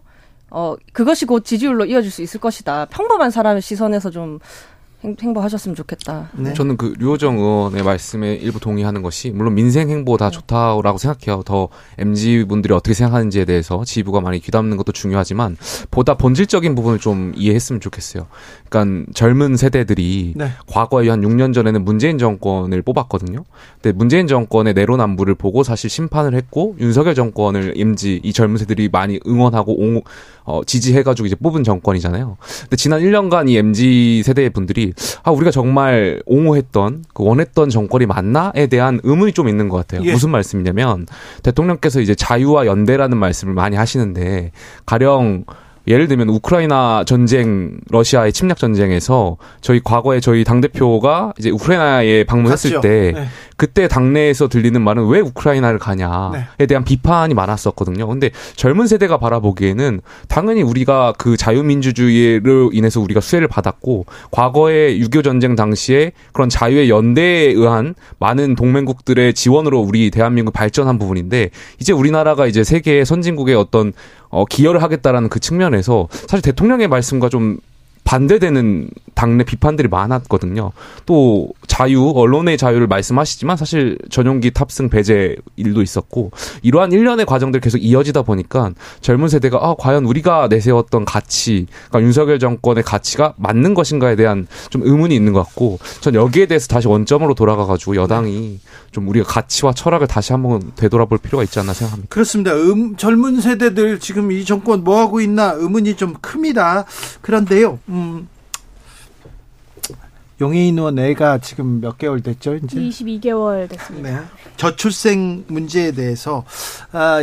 그것이 곧 지지율로 이어질 수 있을 것이다. 평범한 사람의 시선에서 좀 행보하셨으면 좋겠다. 네. 저는 그 류호정 의원의 말씀에 일부 동의하는 것이 물론 민생 행보 다 좋다라고 생각해요. 더 MZ분들이 어떻게 생각하는지에 대해서 지휘부가 많이 귀담는 것도 중요하지만 보다 본질적인 부분을 좀 이해했으면 좋겠어요. 그러니까 젊은 세대들이 네. 과거에 한 6년 전에는 문재인 정권을 뽑았거든요. 근데 문재인 정권의 내로남불을 보고 사실 심판을 했고 윤석열 정권을 MZ 이 젊은 세들이 많이 응원하고 지지해가지고 이제 뽑은 정권이잖아요. 근데 지난 1년간 이 MZ 세대의 분들이 아, 우리가 정말 옹호했던 그 원했던 정권이 맞나에 대한 의문이 좀 있는 것 같아요. 예. 무슨 말씀이냐면 대통령께서 이제 자유와 연대라는 말씀을 많이 하시는데 가령 예를 들면 우크라이나 전쟁, 러시아의 침략 전쟁에서 과거에 저희 당대표가 이제 우크라이나에 방문했을 갔죠. 때 네. 그때 당내에서 들리는 말은 왜 우크라이나를 가냐에 네. 대한 비판이 많았었거든요. 근데 젊은 세대가 바라보기에는 당연히 우리가 그 자유민주주의로 인해서 우리가 수혜를 받았고 과거에 6.25 전쟁 당시에 그런 자유의 연대에 의한 많은 동맹국들의 지원으로 우리 대한민국 발전한 부분인데 이제 우리나라가 이제 세계의 선진국의 어떤 기여를 하겠다라는 그 측면에서 사실 대통령의 말씀과 좀 반대되는 당내 비판들이 많았거든요. 또 자유, 언론의 자유를 말씀하시지만 사실 전용기 탑승 배제 일도 있었고 이러한 일련의 과정들이 계속 이어지다 보니까 젊은 세대가 과연 우리가 내세웠던 가치, 그러니까 윤석열 정권의 가치가 맞는 것인가에 대한 좀 의문이 있는 것 같고 전 여기에 대해서 다시 원점으로 돌아가가지고 여당이 좀 우리가 가치와 철학을 다시 한번 되돌아볼 필요가 있지 않나 생각합니다. 그렇습니다. 젊은 세대들 지금 이 정권 뭐하고 있나 의문이 좀 큽니다. 그런데요. 용혜인 의원 애가 지금 몇 개월 됐죠? 이제 22개월 됐습니다. 네. 저출생 문제에 대해서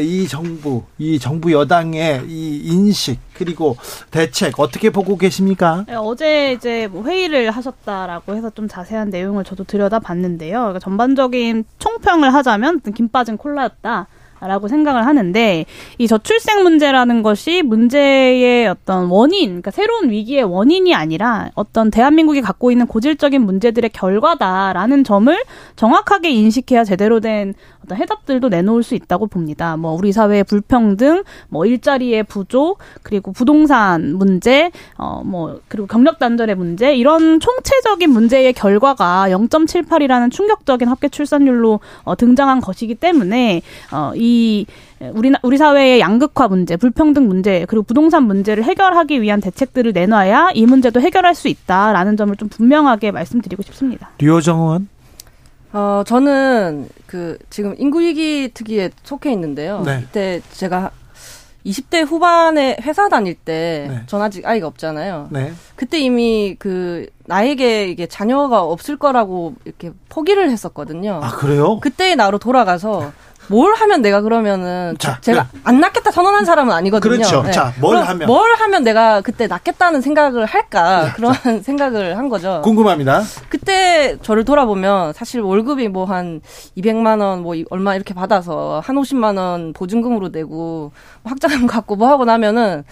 이 정부 여당의 이 인식 그리고 대책 어떻게 보고 계십니까? 네, 어제 이제 뭐 회의를 하셨다라고 해서 좀 자세한 내용을 저도 들여다봤는데요. 그러니까 전반적인 총평을 하자면 김 빠진 콜라였다. 라고 생각을 하는데 이 저출생 문제라는 것이 문제의 어떤 원인, 그러니까 새로운 위기의 원인이 아니라 어떤 대한민국이 갖고 있는 고질적인 문제들의 결과다라는 점을 정확하게 인식해야 제대로 된 어떤 해답들도 내놓을 수 있다고 봅니다. 뭐 우리 사회의 불평등, 뭐 일자리의 부족, 그리고 부동산 문제, 그리고 경력 단절의 문제 이런 총체적인 문제의 결과가 0.78이라는 충격적인 합계 출산율로 등장한 것이기 때문에 우리 사회의 양극화 문제, 불평등 문제, 그리고 부동산 문제를 해결하기 위한 대책들을 내놔야 이 문제도 해결할 수 있다라는 점을 좀 분명하게 말씀드리고 싶습니다. 류호정 의원? 저는 지금 인구위기 특위에 속해 있는데요. 네. 이때 제가 20대 후반에 회사 다닐 때, 네. 전 아직 아이가 없잖아요. 네. 그때 이미 나에게 이게 자녀가 없을 거라고 이렇게 포기를 했었거든요. 아, 그래요? 그때의 나로 돌아가서 뭘 하면 내가 그러면은 제가 안 낳겠다 선언한 사람은 아니거든요. 그렇죠. 네. 자, 뭘 하면 내가 그때 낳겠다는 생각을 할까 생각을 한 거죠. 궁금합니다. 그때 저를 돌아보면 사실 월급이 뭐 한 200만 원 뭐 얼마 이렇게 받아서 한 50만 원 보증금으로 내고 학자금 갖고 뭐 하고 나면은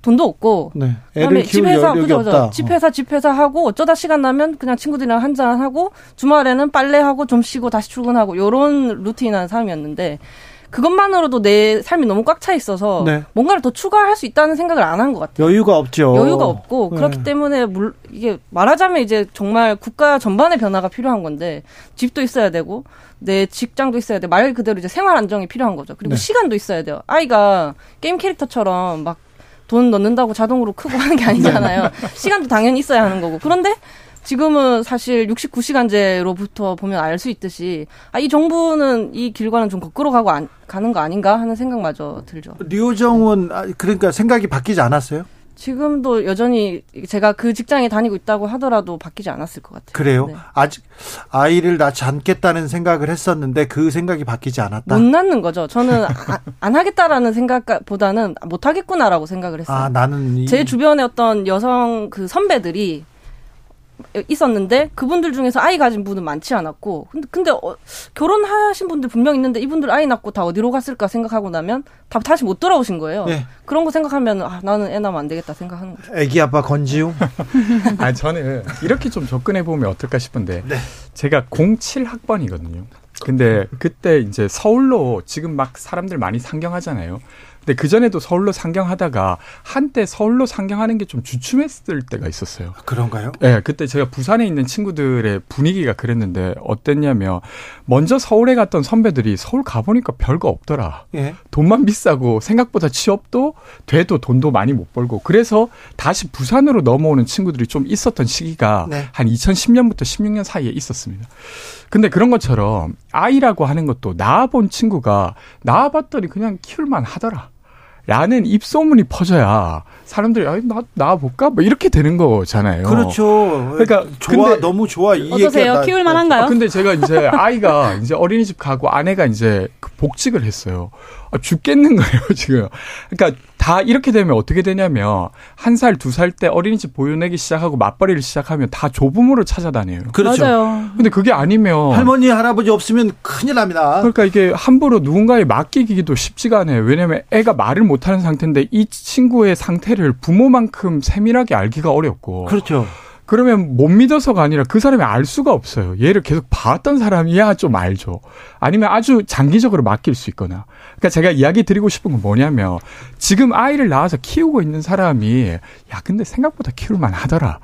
돈도 없고 네. 애를 집 회사 그죠 집 회사 하고 어쩌다 시간 나면 그냥 친구들이랑 한잔 하고 주말에는 빨래하고 좀 쉬고 다시 출근하고 이런 루틴한 삶이었는데 그것만으로도 내 삶이 너무 꽉 차 있어서 네. 뭔가를 더 추가할 수 있다는 생각을 안 한 것 같아요. 여유가 없죠. 여유가 없고 네. 그렇기 때문에 이게 말하자면 이제 정말 국가 전반의 변화가 필요한 건데 집도 있어야 되고 내 직장도 있어야 돼. 말 그대로 이제 생활 안정이 필요한 거죠. 그리고 네. 시간도 있어야 돼요. 아이가 게임 캐릭터처럼 막 돈 넣는다고 자동으로 크고 하는 게 아니잖아요. 시간도 당연히 있어야 하는 거고. 그런데 지금은 사실 69시간제로부터 보면 알 수 있듯이 이 정부는 이 길과는 좀 거꾸로 가는 거 아닌가 하는 생각마저 들죠. 류호정 의원 그러니까 생각이 바뀌지 않았어요? 지금도 여전히 제가 그 직장에 다니고 있다고 하더라도 바뀌지 않았을 것 같아요. 그래요? 네. 아직 아이를 낳지 않겠다는 생각을 했었는데 그 생각이 바뀌지 않았다? 못 낳는 거죠. 저는 안 하겠다라는 생각보다는 못 하겠구나라고 생각을 했어요. 아, 나는 제 주변에 어떤 여성 그 선배들이 있었는데 그분들 중에서 아이 가진 분은 많지 않았고 근데 결혼하신 분들 분명 있는데 이분들 아이 낳고 다 어디로 갔을까 생각하고 나면 다 다시 못 돌아오신 거예요. 네. 그런 거 생각하면 나는 애 낳으면 안 되겠다 생각하는 거죠. 애기 아빠 권지웅? 아니, 저는 이렇게 좀 접근해보면 어떨까 싶은데 네. 제가 07학번이거든요. 근데 그때 이제 서울로 지금 막 사람들 많이 상경하잖아요. 근데 그전에도 서울로 상경하다가 한때 서울로 상경하는 게 좀 주춤했을 때가 있었어요. 그런가요? 네. 그때 제가 부산에 있는 친구들의 분위기가 그랬는데 어땠냐면 먼저 서울에 갔던 선배들이 서울 가보니까 별거 없더라. 예. 돈만 비싸고 생각보다 취업도 돼도 돈도 많이 못 벌고 그래서 다시 부산으로 넘어오는 친구들이 좀 있었던 시기가 네. 한 2010년부터 16년 사이에 있었습니다. 근데 그런 것처럼 아이라고 하는 것도 낳아본 친구가 낳아봤더니 그냥 키울만 하더라. 라는 입소문이 퍼져야 사람들이 나와볼까? 뭐 이렇게 되는 거잖아요. 그렇죠. 그러니까 좋아, 근데 너무 좋아. 이 어떠세요? 얘기가 키울 만한가요? 근데 제가 이제 아이가 이제 어린이집 가고 아내가 이제 복직을 했어요. 죽겠는 거예요, 지금. 그러니까 다 이렇게 되면 어떻게 되냐면 한 살, 두 살 때 어린이집 보내기 시작하고 맞벌이를 시작하면 다 조부모를 찾아다녀요. 그렇죠. 맞아요. 근데 그게 아니면 할머니, 할아버지 없으면 큰일 납니다. 그러니까 이게 함부로 누군가에 맡기기도 쉽지가 않아요. 왜냐하면 애가 말을 못하는 상태인데 이 친구의 상태를 부모만큼 세밀하게 알기가 어렵고. 그렇죠. 그러면 못 믿어서가 아니라 그 사람이 알 수가 없어요. 얘를 계속 봤던 사람이야 좀 알죠. 아니면 아주 장기적으로 맡길 수 있거나. 그러니까 제가 이야기 드리고 싶은 건 뭐냐면 지금 아이를 낳아서 키우고 있는 사람이 야 근데 생각보다 키울만 하더라.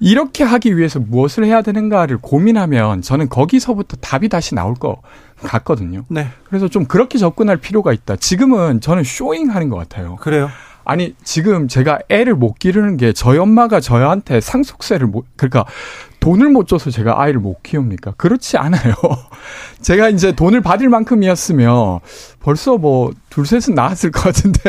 이렇게 하기 위해서 무엇을 해야 되는가를 고민하면 저는 거기서부터 답이 다시 나올 거 같거든요. 네. 그래서 좀 그렇게 접근할 필요가 있다. 지금은 저는 쇼잉하는 것 같아요. 그래요? 아니 지금 제가 애를 못 기르는 게 저희 엄마가 저한테 상속세를 그러니까 돈을 못 줘서 제가 아이를 못 키웁니까? 그렇지 않아요. 제가 이제 돈을 받을 만큼이었으면 벌써 뭐 둘 셋은 낳았을 것 같은데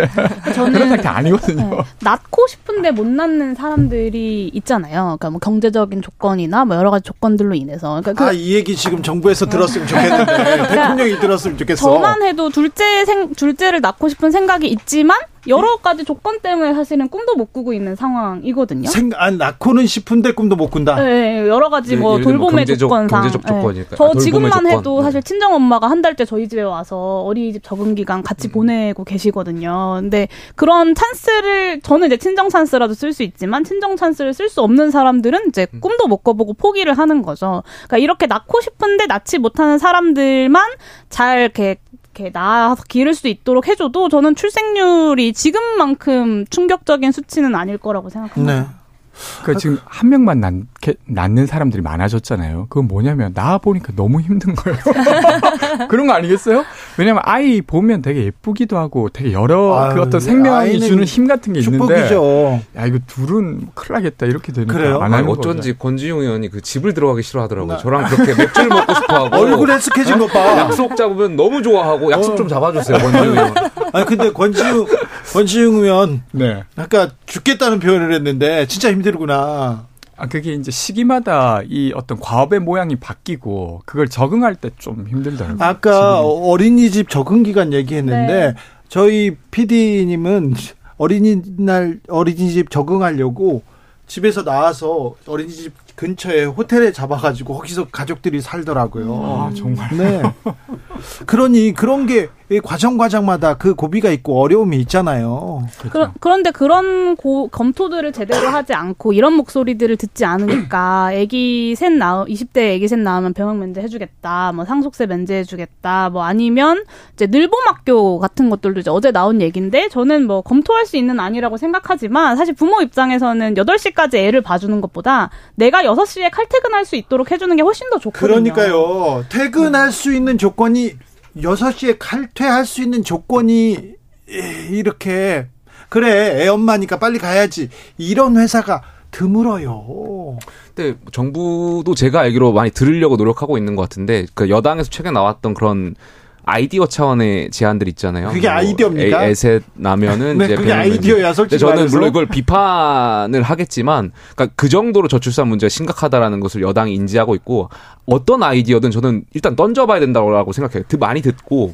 저는 그런 상태 아니거든요. 네. 낳고 싶은데 못 낳는 사람들이 있잖아요. 그러니까 뭐 경제적인 조건이나 뭐 여러 가지 조건들로 인해서. 그러니까 이 얘기 지금 정부에서 들었으면 좋겠는데 대통령이 들었으면 좋겠어. 저만 해도 둘째를 낳고 싶은 생각이 있지만 여러 가지 조건 때문에 사실은 꿈도 못 꾸고 있는 상황이거든요. 낳고는 싶은데 꿈도 못 꾼다. 네, 여러 가지 뭐 돌봄의 조건상. 경제적 조건이니까. 네. 저 돌봄의 지금만 조건. 해도 사실 친정엄마가 한 달 때 저희 집에 와서 어린이집 적응 기간 같이 보내고 계시거든요. 근데 그런 찬스를 저는 이제 친정 찬스라도 쓸 수 있지만 친정 찬스를 쓸 수 없는 사람들은 이제 꿈도 못 꿔보고 포기를 하는 거죠. 그러니까 이렇게 낳고 싶은데 낳지 못하는 사람들만 잘 이렇게 낳아서 기를 수 있도록 해줘도 저는 출생률이 지금만큼 충격적인 수치는 아닐 거라고 생각합니다. 네. 그러니까 지금 한 명만 낳는 사람들이 많아졌잖아요. 그건 뭐냐면 낳아보니까 너무 힘든 거예요. 그런 거 아니겠어요? 왜냐하면 아이 보면 되게 예쁘기도 하고 되게 여러 아유, 그 어떤 생명이 주는 힘 같은 게 있는데 축복이죠. 야 이거 둘은 큰일 나겠다 이렇게 되는 거예요. 어쩐지 거잖아요. 권지용 의원이 그 집을 들어가기 싫어하더라고요. 저랑 그렇게 맥주를 먹고 싶어하고 얼굴 해석해진 것 봐. 약속 잡으면 너무 좋아하고 약속 좀 잡아주세요. 권지용 의원. 아니 근데 권지웅 의원 네. 아까 죽겠다는 표현을 했는데 진짜 힘들구나. 아 그게 이제 시기마다 이 어떤 과업의 모양이 바뀌고 그걸 적응할 때 좀 힘들더라고요. 아까 지금. 어린이집 적응 기간 얘기했는데 네. 저희 PD님은 어린이집 적응하려고 집에서 나와서 어린이집 근처에 호텔에 잡아가지고 거기서 가족들이 살더라고요. 아, 정말. 네. 그러니 그런 게 과정마다 그 고비가 있고 어려움이 있잖아요. 그렇죠. 그런데 그런 검토들을 제대로 하지 않고 이런 목소리들을 듣지 않으니까 20대 애기 셋 낳으면 병역 면제 해주겠다, 뭐 상속세 면제해주겠다, 뭐 아니면 이제 늘봄학교 같은 것들도 이제 어제 나온 얘기인데 저는 뭐 검토할 수 있는 안이라고 생각하지만 사실 부모 입장에서는 8시까지 애를 봐주는 것보다 내가 6시에 칼퇴근할 수 있도록 해주는 게 훨씬 더 좋거든요. 그러니까요. 퇴근할 수 있는 조건이 6시에 칼퇴할 수 있는 조건이 이렇게 그래 애 엄마니까 빨리 가야지 이런 회사가 드물어요. 근데 정부도 제가 알기로 많이 들으려고 노력하고 있는 것 같은데 그 여당에서 최근에 나왔던 그런 아이디어 차원의 제안들 있잖아요. 그게 뭐 아이디어입니까? 에셋 나면은 네, 이제 그게 아이디어야 솔직히 저는 말해서. 물론 이걸 비판을 하겠지만, 그러니까 그 정도로 저출산 문제가 심각하다라는 것을 여당이 인지하고 있고, 어떤 아이디어든 저는 일단 던져봐야 된다고 생각해요. 많이 듣고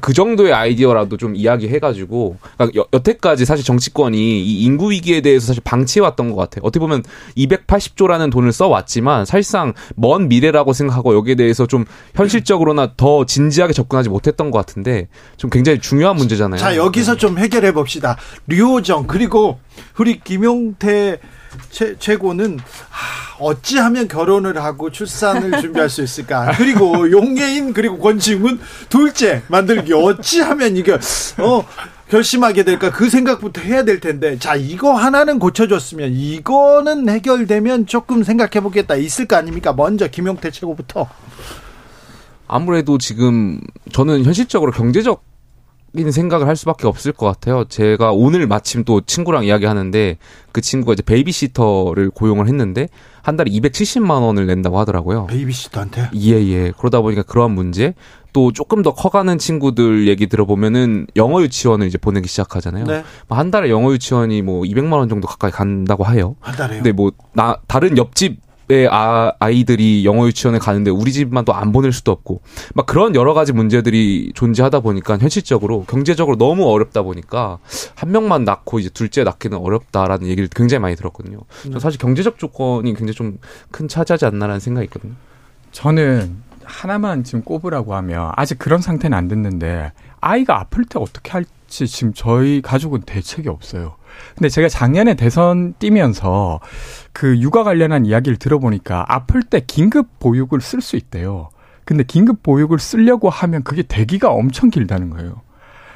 그 정도의 아이디어라도 좀 이야기해가지고, 그러니까 여태까지 사실 정치권이 이 인구 위기에 대해서 사실 방치해왔던 것 같아요. 어떻게 보면 280조라는 돈을 써왔지만 사실상 먼 미래라고 생각하고 여기에 대해서 좀 현실적으로나 더 진지하게 접근하지 못했던 것 같은데, 좀 굉장히 중요한 문제잖아요. 자, 여기서 좀 해결해 봅시다. 류호정 그리고 우리 김용태 최고는 어찌하면 결혼을 하고 출산을 준비할 수 있을까. 그리고 용혜인 그리고 권지웅은 둘째 만들기 어찌하면 이게 결심하게 될까, 그 생각부터 해야 될 텐데, 자 이거 하나는 고쳐줬으면, 이거는 해결되면 조금 생각해보겠다 있을 거 아닙니까? 먼저 김용태 최고부터. 아무래도 지금 저는 현실적으로 경제적 생각을 할 수밖에 없을 것 같아요. 제가 오늘 마침 또 친구랑 이야기하는데, 그 친구가 이제 베이비시터를 고용을 했는데 한 달에 270만 원을 낸다고 하더라고요. 베이비시터한테? 예. 그러다 보니까 그러한 문제, 또 조금 더 커가는 친구들 얘기 들어보면은 영어 유치원을 이제 보내기 시작하잖아요. 네. 한 달에 영어 유치원이 뭐 200만 원 정도 가까이 간다고 해요. 한 달에요? 근데 뭐 다른 옆집 아이들이 영어 유치원에 가는데 우리 집만 또 안 보낼 수도 없고, 막 그런 여러 가지 문제들이 존재하다 보니까 현실적으로 경제적으로 너무 어렵다 보니까 한 명만 낳고 이제 둘째 낳기는 어렵다라는 얘기를 굉장히 많이 들었거든요. 저 사실 경제적 조건이 굉장히 좀 큰 차지하지 않나라는 생각이 있거든요. 저는 하나만 지금 꼽으라고 하면, 아직 그런 상태는 안 됐는데 아이가 아플 때 어떻게 할지 지금 저희 가족은 대책이 없어요. 근데 제가 작년에 대선 뛰면서 그 육아 관련한 이야기를 들어보니까 아플 때 긴급 보육을 쓸 수 있대요. 근데 긴급 보육을 쓰려고 하면 그게 대기가 엄청 길다는 거예요.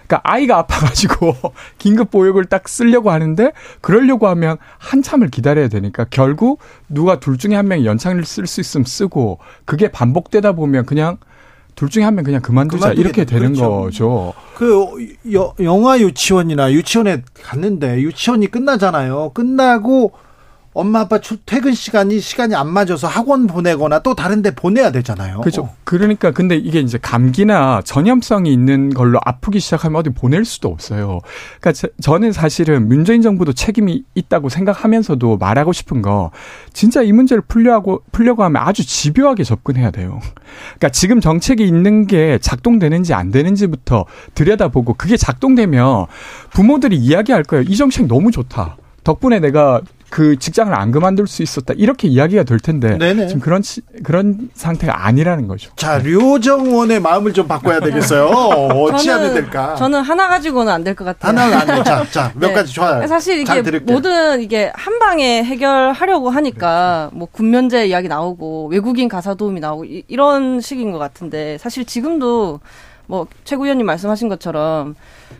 그러니까 아이가 아파가지고 긴급 보육을 딱 쓰려고 하는데, 그러려고 하면 한참을 기다려야 되니까 결국 누가 둘 중에 한 명이 연장을 쓸 수 있으면 쓰고, 그게 반복되다 보면 그냥 둘 중에 한 명 그냥 그만두자 이렇게 되는 그렇죠. 거죠. 그 영화 유치원이나 유치원에 갔는데 유치원이 끝나잖아요. 끝나고 엄마 아빠 퇴근 시간이 안 맞아서 학원 보내거나 또 다른 데 보내야 되잖아요. 그렇죠. 그러니까 근데 이게 이제 감기나 전염성이 있는 걸로 아프기 시작하면 어디 보낼 수도 없어요. 그러니까 저는 사실은 문재인 정부도 책임이 있다고 생각하면서도 말하고 싶은 거, 진짜 이 문제를 풀려고 하면 아주 집요하게 접근해야 돼요. 그러니까 지금 정책이 있는 게 작동되는지 안 되는지부터 들여다보고, 그게 작동되면 부모들이 이야기할 거예요. 이 정책 너무 좋다. 덕분에 내가 그 직장을 안 그만둘 수 있었다, 이렇게 이야기가 될 텐데 네네. 지금 그런 상태가 아니라는 거죠. 자, 류정원의 마음을 좀 바꿔야 되겠어요. 어찌하면 될까? 저는 하나 가지고는 안 될 것 같아요. 하나는 안 돼요. 자, 몇 가지 좋아요. 사실 이게 모든 이게 한 방에 해결하려고 하니까 뭐 군면제 이야기 나오고 외국인 가사 도우미 나오고 이런 식인 것 같은데, 사실 지금도 뭐 최 의원님 말씀하신 것처럼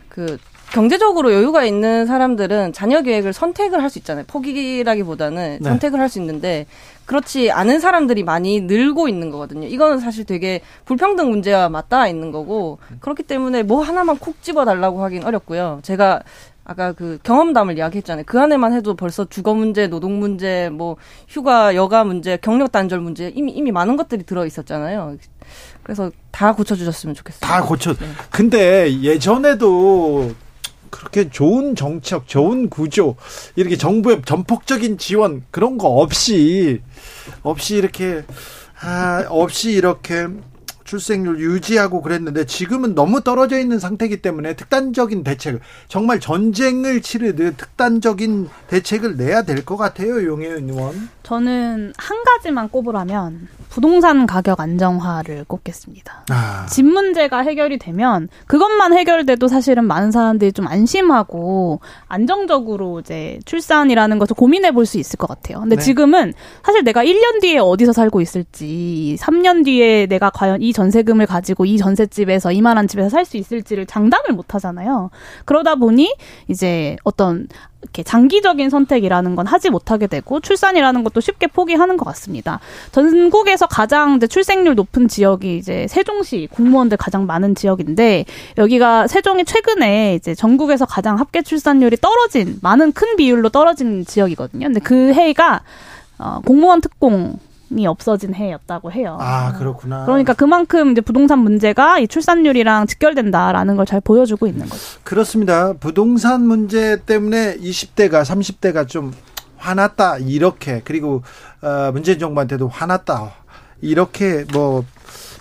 그 경제적으로 여유가 있는 사람들은 자녀 계획을 선택을 할 수 있잖아요. 포기라기보다는 네. 선택을 할 수 있는데, 그렇지 않은 사람들이 많이 늘고 있는 거거든요. 이거는 사실 되게 불평등 문제와 맞닿아 있는 거고, 그렇기 때문에 뭐 하나만 콕 집어달라고 하긴 어렵고요. 제가 아까 그 경험담을 이야기했잖아요. 그 안에만 해도 벌써 주거 문제, 노동 문제, 뭐 휴가, 여가 문제, 경력 단절 문제, 이미 많은 것들이 들어 있었잖아요. 그래서 다 고쳐주셨으면 좋겠어요. 네. 근데 예전에도 그렇게 좋은 정책, 좋은 구조, 이렇게 정부의 전폭적인 지원 그런 거 없이 이렇게 출생률 유지하고 그랬는데, 지금은 너무 떨어져 있는 상태이기 때문에 특단적인 대책을, 정말 전쟁을 치르듯 특단적인 대책을 내야 될 것 같아요. 용혜인 의원. 저는 한 가지만 꼽으라면 부동산 가격 안정화를 꼽겠습니다. 집 문제가 해결이 되면, 그것만 해결돼도 사실은 많은 사람들이 좀 안심하고 안정적으로 이제 출산이라는 것을 고민해 볼 수 있을 것 같아요. 근데 네. 지금은 사실 내가 1년 뒤에 어디서 살고 있을지, 3년 뒤에 내가 과연 이 전세금을 가지고 이 전셋집에서 이만한 집에서 살 수 있을지를 장담을 못 하잖아요. 그러다 보니 이제 어떤 이렇게 장기적인 선택이라는 건 하지 못하게 되고, 출산이라는 것도 쉽게 포기하는 것 같습니다. 전국에서 가장 이제 출생률 높은 지역이 이제 세종시, 공무원들 가장 많은 지역인데, 여기가 세종이 최근에 이제 전국에서 가장 합계 출산율이 떨어진, 많은 큰 비율로 떨어진 지역이거든요. 근데 그 해가 공무원 특공 없어진 해였다고 해요. 아, 그렇구나. 그러니까 그만큼 이제 부동산 문제가 이 출산율이랑 직결된다라는 걸 잘 보여주고 있는 거죠. 그렇습니다. 부동산 문제 때문에 20대가 30대가 좀 화났다 이렇게, 그리고 문재인 정부한테도 화났다 이렇게 뭐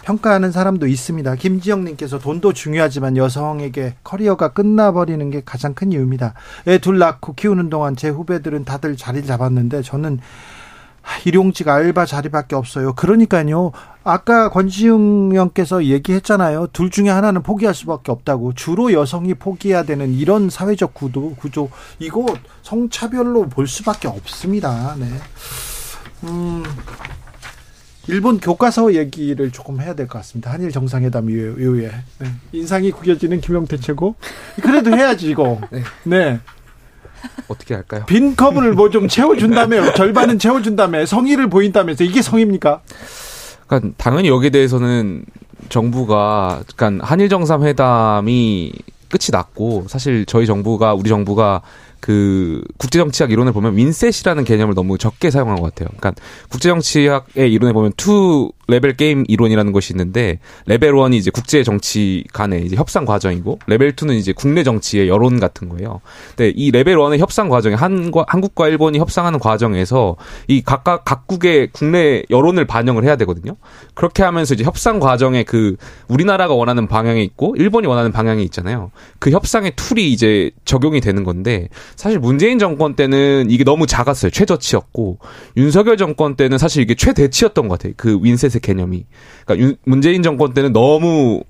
평가하는 사람도 있습니다. 김지영님께서 돈도 중요하지만 여성에게 커리어가 끝나버리는 게 가장 큰 이유입니다. 애 둘 낳고 키우는 동안 제 후배들은 다들 자리를 잡았는데 저는 일용직 알바 자리밖에 없어요. 그러니까요. 아까 권지웅 형께서 얘기했잖아요. 둘 중에 하나는 포기할 수밖에 없다고. 주로 여성이 포기해야 되는 이런 사회적 구조 이거 성차별로 볼 수밖에 없습니다. 네. 일본 교과서 얘기를 조금 해야 될 것 같습니다. 한일 정상회담 이후에. 네. 인상이 구겨지는 김용태 최고. 그래도 해야지 이거. 네. 어떻게 할까요? 빈 컵을 뭐 좀 채워준다며, 절반은 채워준다며, 성의를 보인다면서, 이게 성의입니까? 그러니까 당연히 여기에 대해서는 정부가, 그러니까 한일 정상회담이 끝이 났고, 사실 저희 정부가, 우리 정부가 그 국제정치학 이론을 보면 윈셋이라는 개념을 너무 적게 사용한 것 같아요. 그러니까 국제정치학의 이론에 보면 투 레벨 게임 이론이라는 것이 있는데, 레벨 1이 이제 국제 정치 간의 이제 협상 과정이고, 레벨 2는 이제 국내 정치의 여론 같은 거예요. 근데 이 레벨 1의 협상 과정에 한국과 일본이 협상하는 과정에서 이 각국의 국내 여론을 반영을 해야 되거든요. 그렇게 하면서 이제 협상 과정에 그 우리나라가 원하는 방향이 있고 일본이 원하는 방향이 있잖아요. 그 협상의 툴이 이제 적용이 되는 건데, 사실 문재인 정권 때는 이게 너무 작았어요. 최저치였고, 윤석열 정권 때는 사실 이게 최대치였던 것 같아요. 그 윈셋의 개념이. 그러니까 문재인 정권 때는 너무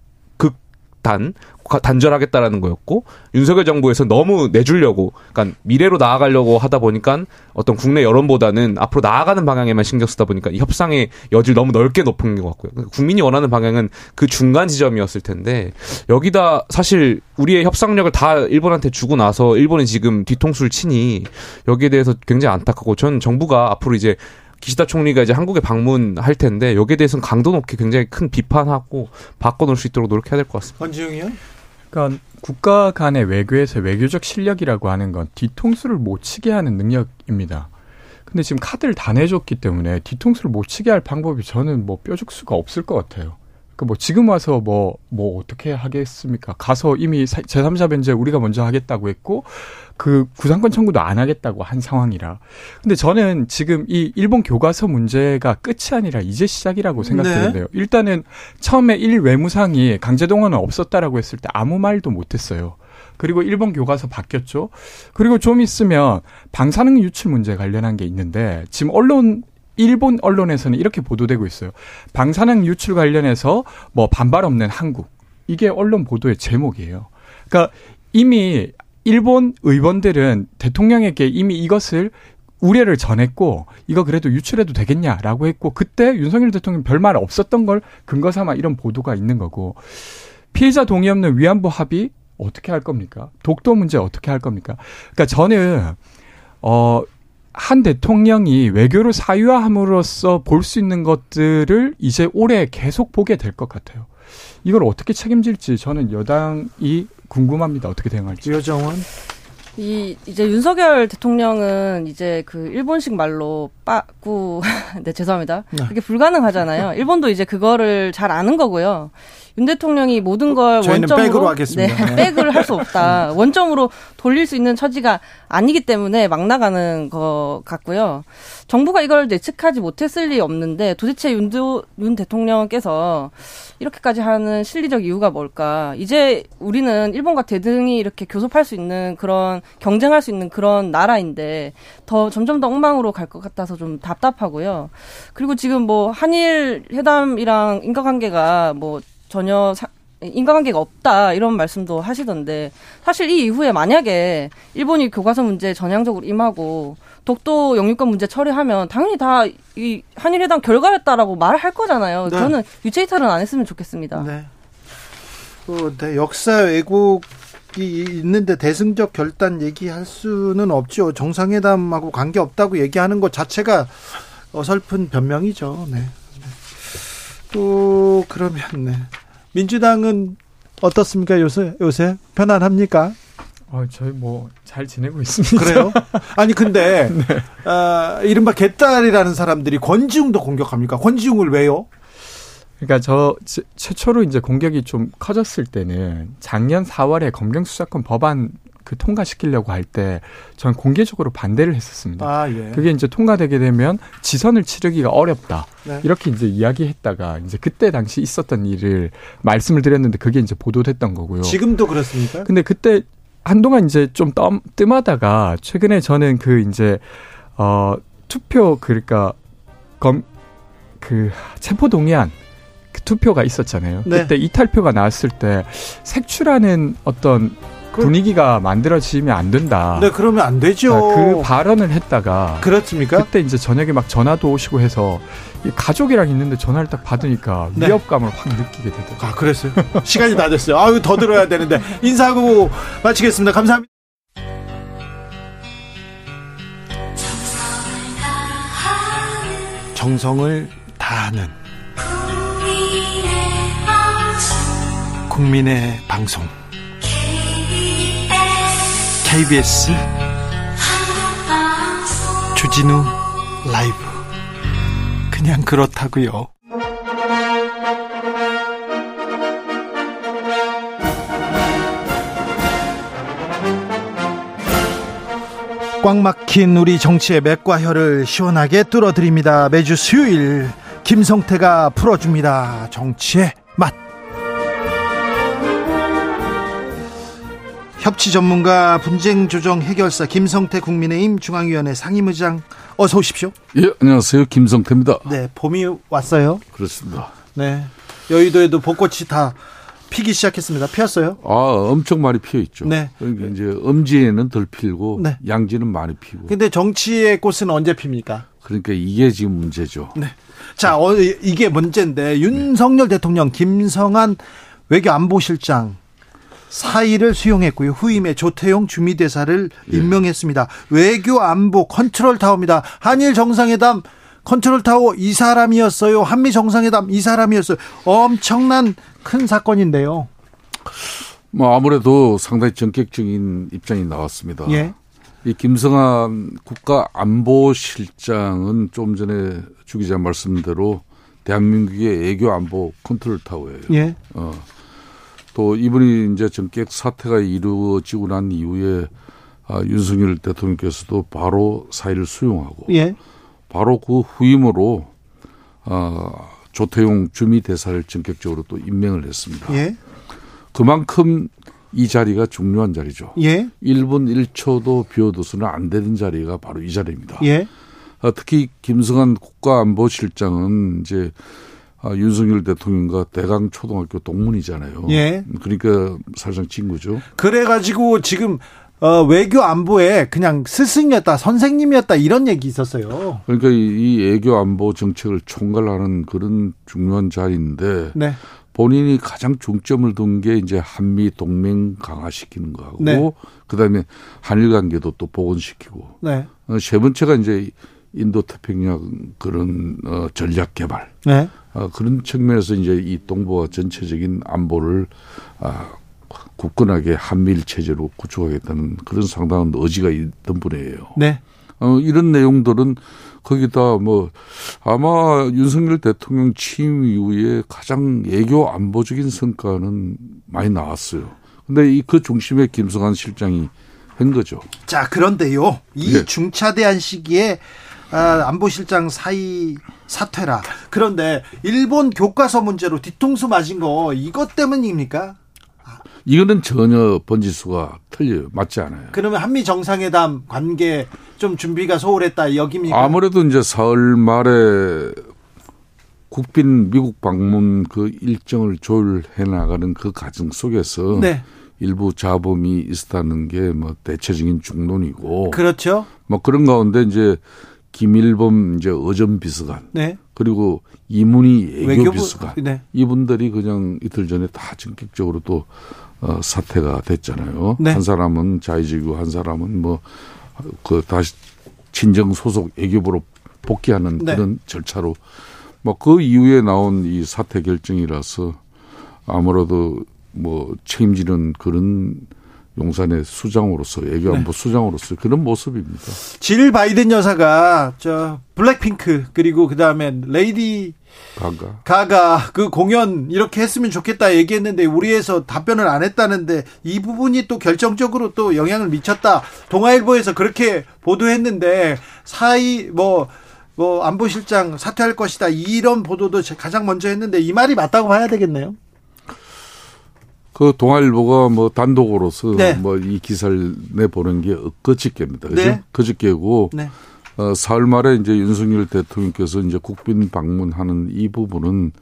단절하겠다라는 거였고, 윤석열 정부에서 너무 내주려고, 그러니까 미래로 나아가려고 하다 보니까 어떤 국내 여론보다는 앞으로 나아가는 방향에만 신경 쓰다 보니까 이 협상의 여지를 너무 넓게 높은 것 같고요. 국민이 원하는 방향은 그 중간 지점이었을 텐데, 여기다 사실 우리의 협상력을 다 일본한테 주고 나서 일본이 지금 뒤통수를 치니 여기에 대해서 굉장히 안타깝고, 전 정부가 앞으로 이제 기시다 총리가 이제 한국에 방문할 텐데 여기에 대해서는 강도 높게 굉장히 큰 비판하고 바꿔놓을 수 있도록 노력해야 될 것 같습니다. 권지웅이요? 그러니까 국가 간의 외교에서 외교적 실력이라고 하는 건 뒤통수를 못 치게 하는 능력입니다. 근데 지금 카드를 다 내줬기 때문에 뒤통수를 못 치게 할 방법이 저는 뭐 뾰족수가 없을 것 같아요. 그 뭐 지금 와서 뭐 어떻게 하겠습니까? 가서 이미 제3자 변제 우리가 먼저 하겠다고 했고, 그 구상권 청구도 안 하겠다고 한 상황이라. 근데 저는 지금 이 일본 교과서 문제가 끝이 아니라 이제 시작이라고 생각되는데요. 네. 일단은 처음에 일외무상이 강제동원은 없었다라고 했을 때 아무 말도 못했어요. 그리고 일본 교과서 바뀌었죠. 그리고 좀 있으면 방사능 유출 문제 관련한 게 있는데, 지금 일본 언론에서는 이렇게 보도되고 있어요. 방사능 유출 관련해서 뭐 반발 없는 한국. 이게 언론 보도의 제목이에요. 그러니까 이미 일본 의원들은 대통령에게 이미 이것을 우려를 전했고, 이거 그래도 유출해도 되겠냐라고 했고, 그때 윤석열 대통령 별말 없었던 걸 근거 삼아 이런 보도가 있는 거고, 피해자 동의 없는 위안부 합의 어떻게 할 겁니까? 독도 문제 어떻게 할 겁니까? 그러니까 저는 한 대통령이 외교를 사유화함으로써 볼 수 있는 것들을 이제 올해 계속 보게 될 것 같아요. 이걸 어떻게 책임질지 저는 여당이 궁금합니다. 어떻게 대응할지. 여정원. 이제 윤석열 대통령은 이제 그 일본식 말로 빠꾸, 네, 죄송합니다. 그게 불가능하잖아요. 일본도 이제 그거를 잘 아는 거고요. 윤 대통령이 모든 걸 저희는 원점으로. 저희는 백으로 하겠습니다. 네, 백을 할 수 없다. 원점으로 돌릴 수 있는 처지가 아니기 때문에 막 나가는 것 같고요. 정부가 이걸 예측하지 못했을 리 없는데, 도대체 윤 대통령께서 이렇게까지 하는 실리적 이유가 뭘까. 이제 우리는 일본과 대등히 이렇게 교섭할 수 있는 그런, 경쟁할 수 있는 그런 나라인데 점점 더 엉망으로 갈 것 같아서 좀 답답하고요. 그리고 지금 뭐 한일 회담이랑 인과관계가 뭐 전혀 인과관계가 없다 이런 말씀도 하시던데, 사실 이 이후에 만약에 일본이 교과서 문제 전향적으로 임하고 독도 영유권 문제 처리하면 당연히 다 이 한일회담 결과였다라고 말할 거잖아요. 네. 저는 유체이탈은 안 했으면 좋겠습니다. 네. 역사 왜곡이 있는데 대승적 결단 얘기할 수는 없죠. 정상회담하고 관계없다고 얘기하는 것 자체가 어설픈 변명이죠. 네. 또 그러면 네. 민주당은 어떻습니까? 요새 편안합니까? 저희 뭐 잘 지내고 있습니다. 그래요? 아니 근데 네. 이른바 개딸이라는 사람들이 권지웅도 공격합니까? 권지웅을 왜요? 그러니까 최초로 이제 공격이 좀 커졌을 때는 작년 4월에 검경수사권 법안 그 통과시키려고 할 때 전 공개적으로 반대를 했었습니다. 예. 그게 이제 통과되게 되면 지선을 치르기가 어렵다. 네. 이렇게 이제 이야기했다가 이제 그때 당시 있었던 일을 말씀을 드렸는데 그게 이제 보도됐던 거고요. 지금도 그렇습니까? 근데 그때 한동안 이제 좀 뜸하다가 최근에 저는 그 이제 투표 그러니까 그 체포 동의안 그 투표가 있었잖아요. 네. 그때 이탈표가 나왔을 때 색출하는 어떤 분위기가 만들어지면 안 된다. 네, 그러면 안 되죠. 그 발언을 했다가 그렇습니까? 그때 이제 저녁에 막 전화도 오시고 해서 가족이랑 있는데 전화를 딱 받으니까 네. 위협감을 확 느끼게 되더라고요. 아, 그랬어요? 시간이 다 됐어요. 아유, 더 들어야 되는데 인사하고 마치겠습니다. 감사합니다. 정성을 다하는 국민의 방송 KBS 주진우 라이브 그냥 그렇다고요. 꽉 막힌 우리 정치의 맥과 혀를 시원하게 뚫어드립니다. 매주 수요일 김성태가 풀어줍니다. 정치의 맛. 협치 전문가 분쟁 조정 해결사 김성태 국민의힘 중앙위원회 상임의장 어서 오십시오. 예, 안녕하세요. 김성태입니다. 네, 봄이 왔어요. 그렇습니다. 네, 여의도에도 벚꽃이 다 피기 시작했습니다. 피었어요? 엄청 많이 피어 있죠. 네, 그러니까 이제 음지에는 덜 피고 네. 양지는 많이 피고. 근데 정치의 꽃은 언제 핍니까? 그러니까 이게 지금 문제죠. 네, 자, 이게 문제인데 윤석열 네. 대통령 김성한 외교안보실장. 사의를 수용했고요. 후임에 조태용 주미대사를 임명했습니다. 예. 외교안보 컨트롤타워입니다. 한일정상회담 컨트롤타워 이 사람이었어요. 한미정상회담 이 사람이었어요. 엄청난 큰 사건인데요. 아무래도 상당히 전격적인 입장이 나왔습니다. 예. 이 김성한 국가안보실장은 좀 전에 주 기자 말씀대로 대한민국의 애교안보 컨트롤타워예요. 예. 또 이분이 이제 정객 사태가 이루어지고 난 이후에 윤석열 대통령께서도 바로 사의를 수용하고 예. 바로 그 후임으로 조태용 주미 대사를 전격적으로 또 임명을 했습니다. 예. 그만큼 이 자리가 중요한 자리죠. 예. 1분 1초도 비워둬서는 안 되는 자리가 바로 이 자리입니다. 예. 특히 김성한 국가안보실장은 이제 윤석열 대통령과 대강 초등학교 동문이잖아요. 예. 그러니까 사실상 친구죠. 그래가지고 지금 외교 안보에 그냥 스승이었다, 선생님이었다 이런 얘기 있었어요. 그러니까 이 외교 안보 정책을 총괄하는 그런 중요한 자리인데 네. 본인이 가장 중점을 둔 게 이제 한미 동맹 강화시키는 거하고 네. 그다음에 한일 관계도 또 복원시키고 네. 세 번째가 이제 인도 태평양 그런 전략 개발. 네. 그런 측면에서 이제 이 동북아 전체적인 안보를 굳건하게 한미일 체제로 구축하겠다는 그런 상당한 의지가 있던 분이에요. 네. 이런 내용들은 거기다 아마 윤석열 대통령 취임 이후에 가장 외교 안보적인 성과는 많이 나왔어요. 근데 그 중심에 김성한 실장이 한 거죠. 자, 그런데요. 이 네. 중차대한 시기에 안보실장 사의 사퇴라. 그런데 일본 교과서 문제로 뒤통수 맞은 거 이것 때문입니까? 이거는 전혀 번지수가 틀려요. 맞지 않아요. 그러면 한미 정상회담 관계 좀 준비가 소홀했다 여깁니까? 아무래도 이제 사흘 말에 국빈 미국 방문 그 일정을 조율해 나가는 그 과정 속에서 네. 일부 자범이 있었다는 게 대체적인 중론이고 그렇죠. 그런 가운데 이제 김일범 이제 어전 비서관 네. 그리고 이문희 외교부 비서관 네. 이분들이 그냥 이틀 전에 다 전격적으로 또 사퇴가 됐잖아요. 네. 한 사람은 자의적이고 한 사람은 다시 친정 소속 외교부로 복귀하는 네. 그런 절차로 그 이후에 나온 이 사퇴 결정이라서 아무래도 책임지는 그런 용산의 수장으로서, 외교안보 네. 수장으로서 그런 모습입니다. 질 바이든 여사가 저 블랙핑크 그리고 그다음에 레이디 가가 그 공연 이렇게 했으면 좋겠다 얘기했는데 우리에서 답변을 안 했다는데 이 부분이 또 결정적으로 또 영향을 미쳤다. 동아일보에서 그렇게 보도했는데 사이 뭐 안보실장 사퇴할 것이다 이런 보도도 가장 먼저 했는데 이 말이 맞다고 봐야 되겠네요. 그 동아일보가 뭐 단독으로서 네. 뭐 이 기사를 내보낸 게 그저께입니다. 그죠? 네. 그저께고 네. 사흘 말에 이제 윤석열 대통령께서 이제 국빈 방문하는 이 부분은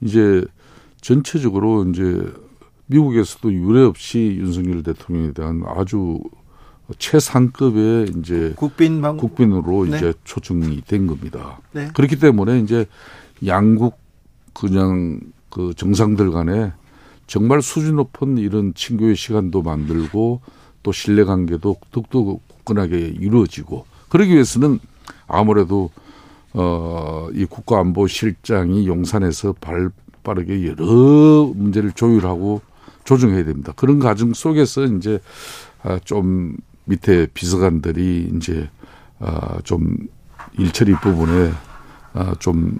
이제 전체적으로 이제 미국에서도 유례 없이 윤석열 대통령에 대한 아주 최상급의 이제 국빈으로 네. 이제 초청이 된 겁니다. 네. 그렇기 때문에 이제 양국 그냥 그 정상들 간에 정말 수준 높은 이런 친교의 시간도 만들고 또 신뢰관계도 더욱더 굳건하게 이루어지고 그러기 위해서는 아무래도 이 국가안보실장이 용산에서 발빠르게 여러 문제를 조율하고 조정해야 됩니다. 그런 과정 속에서 이제 좀 밑에 비서관들이 이제 좀 일처리 부분에 좀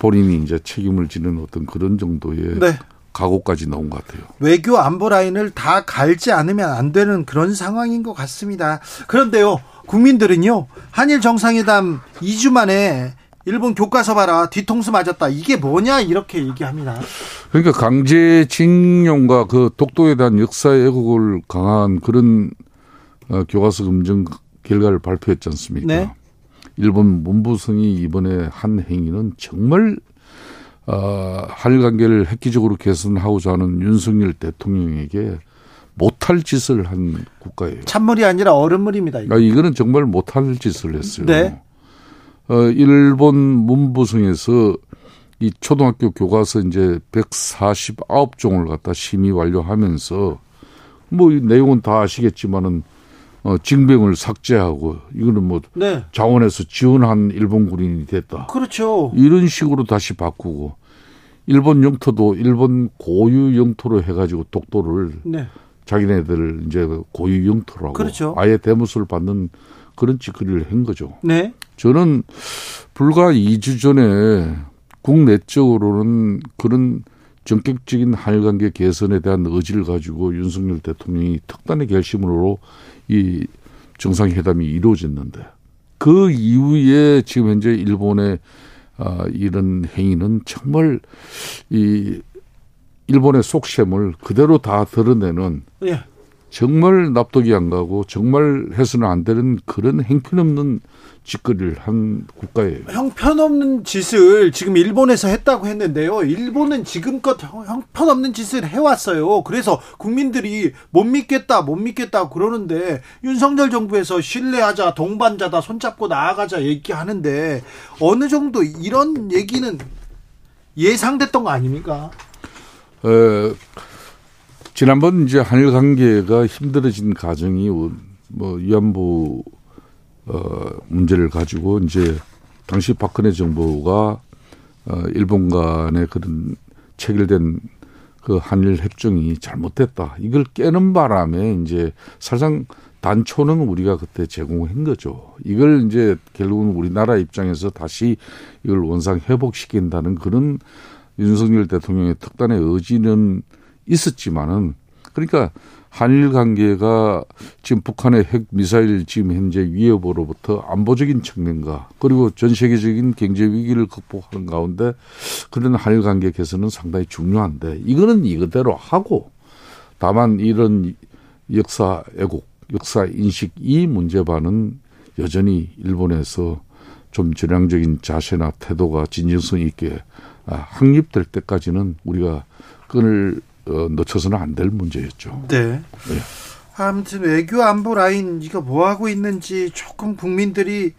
본인이 이제 책임을 지는 어떤 그런 정도의 네. 각오까지 나온 것 같아요. 외교 안보 라인을 다 갈지 않으면 안 되는 그런 상황인 것 같습니다. 그런데요, 국민들은요, 한일 정상회담 2주 만에 일본 교과서 봐라, 뒤통수 맞았다. 이게 뭐냐 이렇게 얘기합니다. 그러니까 강제징용과 그 독도에 대한 역사의 애국을 강한 그런 교과서 검증 결과를 발표했지 않습니까? 네. 일본 문부성이 이번에 한 행위는 정말 한일 관계를 획기적으로 개선하고자 하는 윤석열 대통령에게 못할 짓을 한 국가예요. 찬물이 아니라 얼음물입니다. 이거. 이거는 정말 못할 짓을 했어요. 네. 일본 문부성에서 이 초등학교 교과서 이제 149종을 갖다 심의 완료하면서 뭐 이 내용은 다 아시겠지만은 징병을 삭제하고 이거는 뭐 네. 자원에서 지원한 일본 군인이 됐다. 그렇죠. 이런 식으로 다시 바꾸고 일본 영토도 일본 고유 영토로 해가지고 독도를 네. 자기네들 이제 고유 영토라고 그렇죠. 아예 대무수를 받는 그런 짓거리를 한 거죠. 네. 저는 불과 2주 전에 국내적으로는 그런 전격적인 한일관계 개선에 대한 의지를 가지고 윤석열 대통령이 특단의 결심으로 이 정상회담이 이루어졌는데 그 이후에 지금 현재 일본의 이런 행위는 정말 이 일본의 속셈을 그대로 다 드러내는 예. 정말 납득이 안 가고 정말 해서는 안 되는 그런 형편없는 짓거리를 한 국가예요. 형편없는 짓을 지금 일본에서 했다고 했는데요. 일본은 지금껏 형편없는 짓을 해왔어요. 그래서 국민들이 못 믿겠다 그러는데 윤석열 정부에서 신뢰하자, 동반자다, 손잡고 나아가자 얘기하는데 어느 정도 이런 얘기는 예상됐던 거 아닙니까? 지난번 이제 한일 관계가 힘들어진 과정이 뭐 위안부 문제를 가지고 이제 당시 박근혜 정부가 일본 간의 그런 체결된 그 한일 협정이 잘못됐다. 이걸 깨는 바람에 이제 사실상 단초는 우리가 그때 제공한 거죠. 이걸 이제 결국은 우리나라 입장에서 다시 이걸 원상 회복시킨다는 그런 윤석열 대통령의 특단의 의지는 있었지만은 그러니까 한일 관계가 지금 북한의 핵 미사일 지금 현재 위협으로부터 안보적인 측면과 그리고 전 세계적인 경제 위기를 극복하는 가운데 그런 한일 관계 개선은 상당히 중요한데 이거는 이거대로 하고 다만 이런 역사 애국, 역사 인식 이 문제 반은 여전히 일본에서 좀 전향적인 자세나 태도가 진정성 있게 확립될 때까지는 우리가 끈을 놓쳐서는 안 될 문제였죠. 네. 네. 아무튼 외교 안보 라인 이거 뭐 하고 있는지 조금 국민들이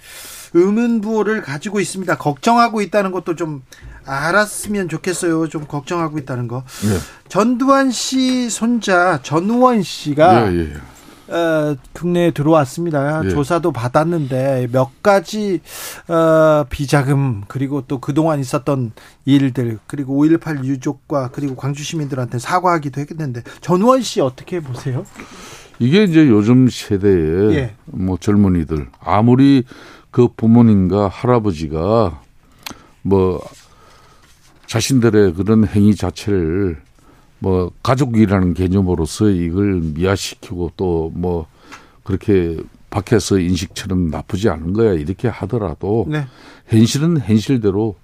의문부호를 가지고 있습니다. 걱정하고 있다는 것도 좀 알았으면 좋겠어요. 좀 걱정하고 있다는 거. 네. 전두환 씨 손자 전우원 씨가 네. 국내에 들어왔습니다. 네. 조사도 받았는데 몇 가지 비자금 그리고 또 그동안 있었던 일들 그리고 5.18 유족과 그리고 광주 시민들한테 사과하기도 했는데 전우원 씨 어떻게 보세요? 이게 이제 요즘 세대에 예. 뭐 젊은이들 아무리 그 부모님과 할아버지가 뭐 자신들의 그런 행위 자체를 뭐 가족이라는 개념으로서 이걸 미화시키고 또 뭐 그렇게 밖에서 인식처럼 나쁘지 않은 거야 이렇게 하더라도 네. 현실은 현실대로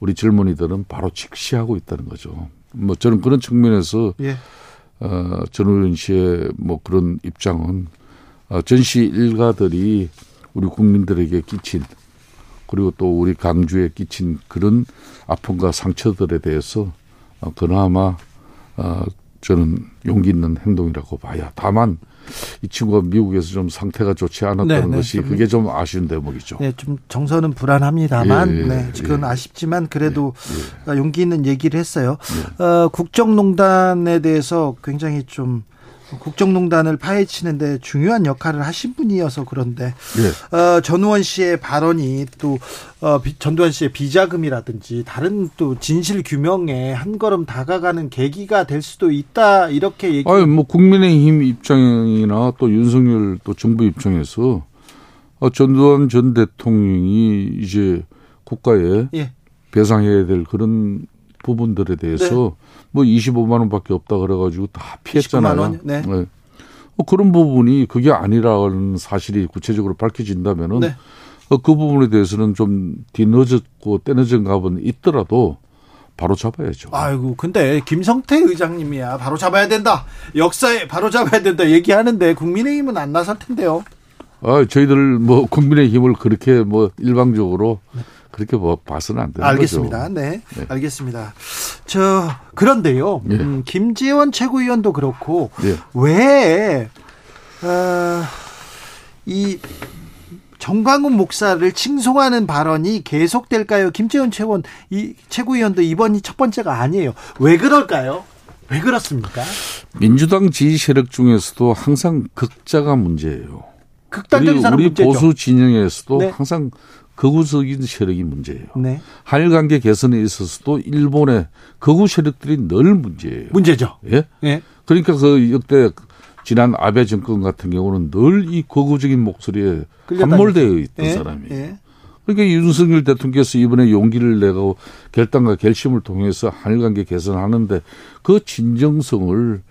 우리 젊은이들은 바로 직시하고 있다는 거죠. 뭐 저는 그런 측면에서 예. 전 의원 씨의 뭐 그런 입장은 전시 일가들이 우리 국민들에게 끼친 그리고 또 우리 강주에 끼친 그런 아픔과 상처들에 대해서 그나마 저는 용기 있는 행동이라고 봐요. 다만 이 친구가 미국에서 좀 상태가 좋지 않았다는 네네, 것이 좀, 그게 좀 아쉬운 대목이죠. 네, 좀 정서는 불안합니다만 예, 네, 그건 예, 아쉽지만 그래도 예, 용기 있는 얘기를 했어요. 예. 국정농단에 대해서 굉장히 좀 국정농단을 파헤치는데 중요한 역할을 하신 분이어서 그런데 예. 전우원 씨의 발언이 또 전두환 씨의 비자금이라든지 다른 또 진실 규명에 한 걸음 다가가는 계기가 될 수도 있다 이렇게 얘기. 아니 뭐 국민의힘 입장이나 또 윤석열 또 정부 입장에서 전두환 전 대통령이 이제 국가에 예. 배상해야 될 그런 부분들에 대해서 네. 뭐 25만 원밖에 없다 그래가지고 다 피했잖아요. 네. 네. 그런 부분이 그게 아니라는 사실이 구체적으로 밝혀진다면은 네. 그 부분에 대해서는 좀 뒤늦었고 때늦은 감은 있더라도 바로 잡아야죠. 아이고, 근데 김성태 의장님이야 바로 잡아야 된다. 역사에 바로 잡아야 된다 얘기하는데 국민의힘은 안 나설 텐데요. 아, 저희들 뭐 국민의힘을 그렇게 뭐 일방적으로. 네. 그렇게 뭐 봐서는 안 되는 알겠습니다. 거죠. 네, 네. 알겠습니다. 그런데요. 네. 김재원 최고위원도 그렇고 네. 왜 이 정광훈 목사를 칭송하는 발언이 계속될까요? 김재원 최고위원도 이번이 첫 번째가 아니에요. 왜 그럴까요? 왜 그렇습니까? 민주당 지지 세력 중에서도 항상 극자가 문제예요. 극단적인 사람 문제죠. 우리 보수 진영에서도 네. 항상 극우적인 세력이 문제예요. 네. 한일 관계 개선에 있어서도 일본의 극우 세력들이 늘 문제예요. 문제죠. 예. 네. 그러니까 그 역대 지난 아베 정권 같은 경우는 늘 이 극우적인 목소리에 함몰되어 있던 네. 사람이에요. 네. 그러니까 윤석열 대통령께서 이번에 용기를 내고 결단과 결심을 통해서 한일 관계 개선하는데 그 진정성을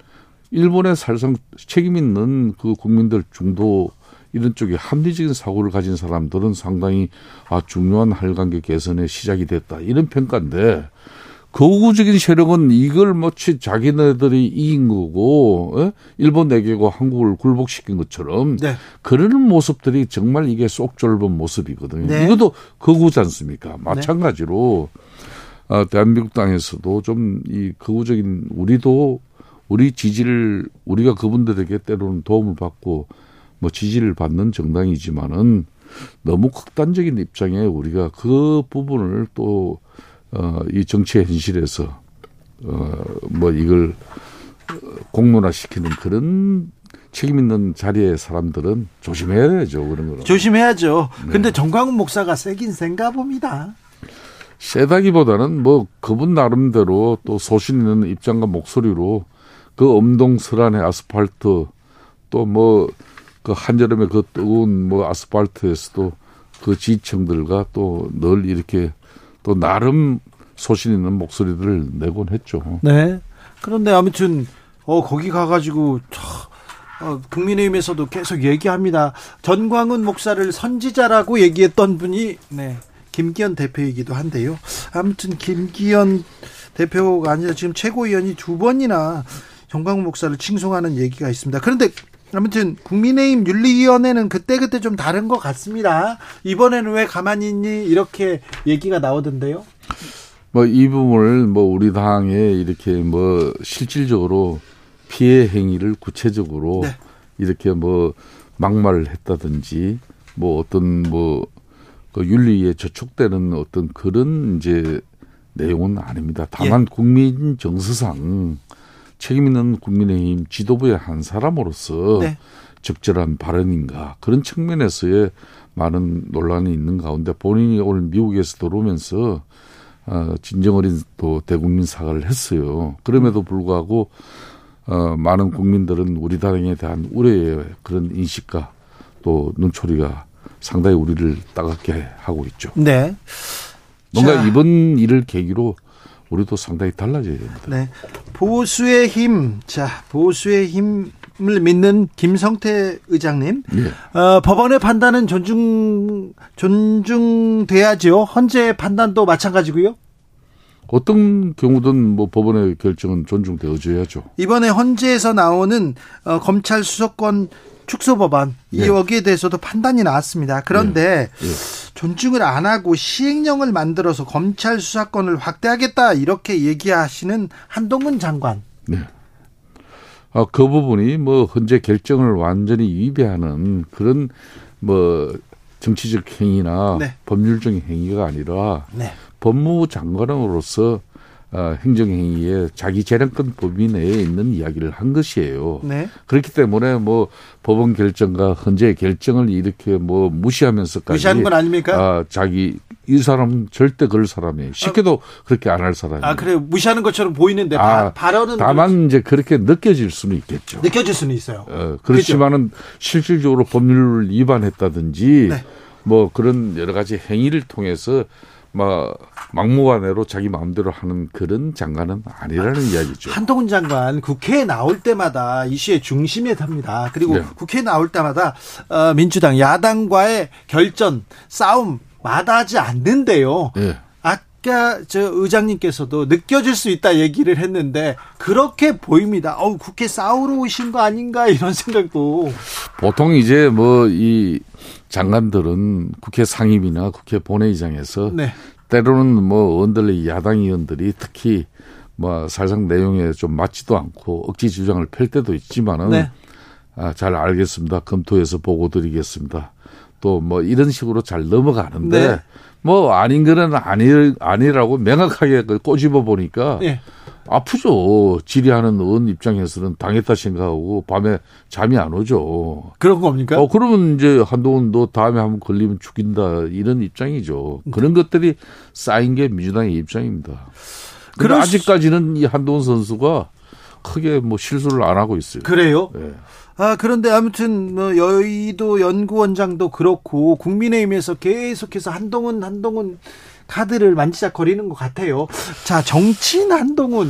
일본의 사실상 책임 있는 그 국민들 중도 이런 쪽에 합리적인 사고를 가진 사람들은 상당히 중요한 한일관계 개선의 시작이 됐다. 이런 평가인데 거구적인 세력은 이걸 마치 자기네들이 이긴 거고 일본 내개고 한국을 굴복시킨 것처럼 네. 그러는 모습들이 정말 이게 쏙 좁은 모습이거든요. 네. 이것도 거구지 않습니까? 마찬가지로 네. 대한민국 땅에서도 좀 이 거구적인 우리도 우리 지지를 우리가 그분들에게 때로는 도움을 받고 뭐 지지를 받는 정당이지만은 너무 극단적인 입장에 우리가 그 부분을 또 이 정치의 현실에서 뭐 이걸 공론화시키는 그런 책임 있는 자리에 사람들은 조심해야죠. 그런 거는. 조심해야죠. 근데 네. 정광훈 목사가 세긴 센가 봅니다. 세다기보다는 뭐 그분 나름대로 또 소신 있는 입장과 목소리로 그 엄동설안의 아스팔트 또 뭐 그 한여름에 그 뜨거운 뭐 아스팔트에서도 그 지지층들과 또 늘 이렇게 또 나름 소신 있는 목소리들을 내곤 했죠. 네. 그런데 아무튼 거기 가가지고 국민의힘에서도 계속 얘기합니다. 전광훈 목사를 선지자라고 얘기했던 분이 네 김기현 대표이기도 한데요. 아무튼 김기현 대표가 아니라 지금 최고위원이 두 번이나 정광훈 목사를 칭송하는 얘기가 있습니다. 그런데 아무튼 국민의힘 윤리위원회는 그때그때 좀 다른 것 같습니다. 이번에는 왜 가만히 있니 이렇게 얘기가 나오던데요. 뭐 이 부분을 뭐 우리 당에 이렇게 뭐 실질적으로 피해 행위를 구체적으로 네. 이렇게 뭐 막말을 했다든지 뭐 어떤 뭐 그 윤리에 저촉되는 어떤 그런 이제 내용은 아닙니다. 다만 예. 국민 정서상 책임 있는 국민의힘 지도부의 한 사람으로서 네. 적절한 발언인가 그런 측면에서의 많은 논란이 있는 가운데 본인이 오늘 미국에서 돌아오면서 진정어린 또 대국민 사과를 했어요. 그럼에도 불구하고 많은 국민들은 우리 당에 대한 우려의 그런 인식과 또 눈초리가 상당히 우리를 따갑게 하고 있죠. 네. 뭔가 자. 이번 일을 계기로 우리도 상당히 달라져야 됩니다. 네. 보수의 힘. 자, 보수의 힘을 믿는 김성태 의장님. 예. 법원의 판단은 존중돼야지요. 헌재의 판단도 마찬가지고요. 어떤 경우든 뭐 법원의 결정은 존중되어줘야죠. 이번에 헌재에서 나오는 검찰 수사권 축소 법안 예. 여기에 대해서도 판단이 나왔습니다. 그런데 예. 예. 존중을 안 하고 시행령을 만들어서 검찰 수사권을 확대하겠다 이렇게 얘기하시는 한동훈 장관. 네. 아, 그 부분이 뭐 헌재 결정을 완전히 위배하는 그런 뭐 정치적 행위나 네. 법률적인 행위가 아니라 네. 법무부 장관으로서 행정행위에 자기 재량권 범위 내에 있는 이야기를 한 것이에요. 네. 그렇기 때문에 뭐 법원 결정과 헌재의 결정을 이렇게 뭐 무시하면서까지 무시하는 건 아닙니까? 아, 자기 이 사람 절대 그럴 사람이에요. 쉽게도 그렇게 안 할 사람이에요. 아, 그래요. 무시하는 것처럼 보이는데 발언은 다만 그렇지. 이제 그렇게 느껴질 수는 있겠죠. 느껴질 수는 있어요. 그렇지만은 그렇죠? 실질적으로 법률을 위반했다든지 네. 뭐 그런 여러 가지 행위를 통해서 막 막무가내로 자기 마음대로 하는 그런 장관은 아니라는 이야기죠. 한동훈 장관 국회에 나올 때마다 이슈의 중심에 답니다. 그리고 네. 국회에 나올 때마다 민주당 야당과의 결전 싸움 마다하지 않는데요. 네. 아까 저 의장님께서도 느껴질 수 있다 얘기를 했는데 그렇게 보입니다. 어우 국회 싸우러 오신 거 아닌가 이런 생각도. 보통 이제 뭐 이 장관들은 국회 상임위나 국회 본회의장에서 네. 때로는 뭐 의원들의 야당 의원들이 특히 뭐 사실상 내용에 좀 맞지도 않고 억지 주장을 펼 때도 있지만은 네. 아, 잘 알겠습니다. 검토해서 보고 드리겠습니다. 또 뭐 이런 식으로 잘 넘어가는데 네. 뭐 아닌 거는 아니라고 명확하게 꼬집어 보니까 네. 아프죠. 질의하는 의원 입장에서는 당했다 생각하고 밤에 잠이 안 오죠. 그런 겁니까? 그러면 이제 한동훈 너 다음에 한번 걸리면 죽인다 이런 입장이죠. 그런 것들이 쌓인 게 민주당의 입장입니다. 그런데 아직까지는 이 한동훈 선수가 크게 뭐 실수를 안 하고 있어요. 그래요? 네. 아, 그런데 아무튼 뭐 여의도 연구원장도 그렇고 국민의힘에서 계속해서 한동훈 카드를 만지작거리는 것 같아요. 자, 정치인 한동훈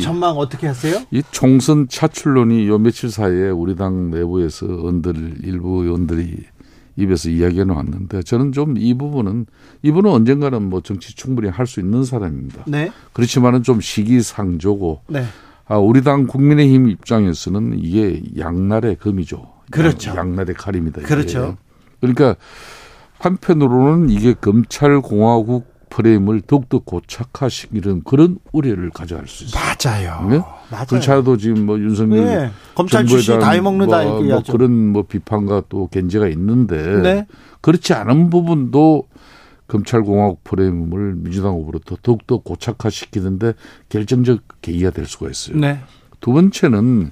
전망 어떻게 하세요? 이 총선 차출론이 요 며칠 사이에 우리 당 내부에서 일부 의원들이 입에서 이야기가 나왔는데 저는 좀 이 부분은 이분은 언젠가는 뭐 정치 충분히 할 수 있는 사람입니다. 네. 그렇지만은 좀 시기상조고. 네. 아, 우리 당 국민의힘 입장에서는 이게 양날의 검이죠. 그렇죠. 양날의 칼입니다. 이게. 그렇죠. 그러니까 한편으로는 이게 검찰공화국 프레임을 더욱더 고착화시키는 그런 우려를 가져갈 수 있어요. 맞아요. 네? 맞아요. 그차도 지금 뭐 윤석열 네. 검찰 출신 다 해먹는다 이렇게 뭐 그런 뭐 비판과 또 견제가 있는데 네. 그렇지 않은 부분도 검찰공화국 프레임을 민주당 후보로부터 더욱더 고착화시키는데 결정적 계기가 될 수가 있어요. 네. 두 번째는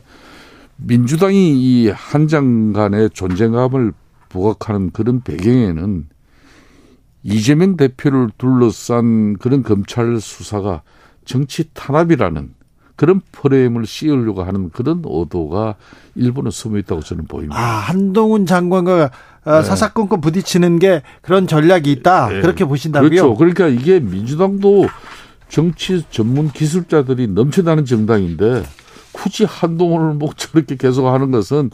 민주당이 이 한 장관의 존재감을 부각하는 그런 배경에는 이재명 대표를 둘러싼 그런 검찰 수사가 정치 탄압이라는 그런 프레임을 씌우려고 하는 그런 오도가 일본은 숨어있다고 저는 보입니다. 아, 한동훈 장관과 네. 사사건건 부딪히는 게 그런 전략이 있다. 네. 그렇게 보신다고요? 그렇죠. 그러니까 이게 민주당도 정치 전문 기술자들이 넘쳐나는 정당인데 굳이 한동훈을 저렇게 계속하는 것은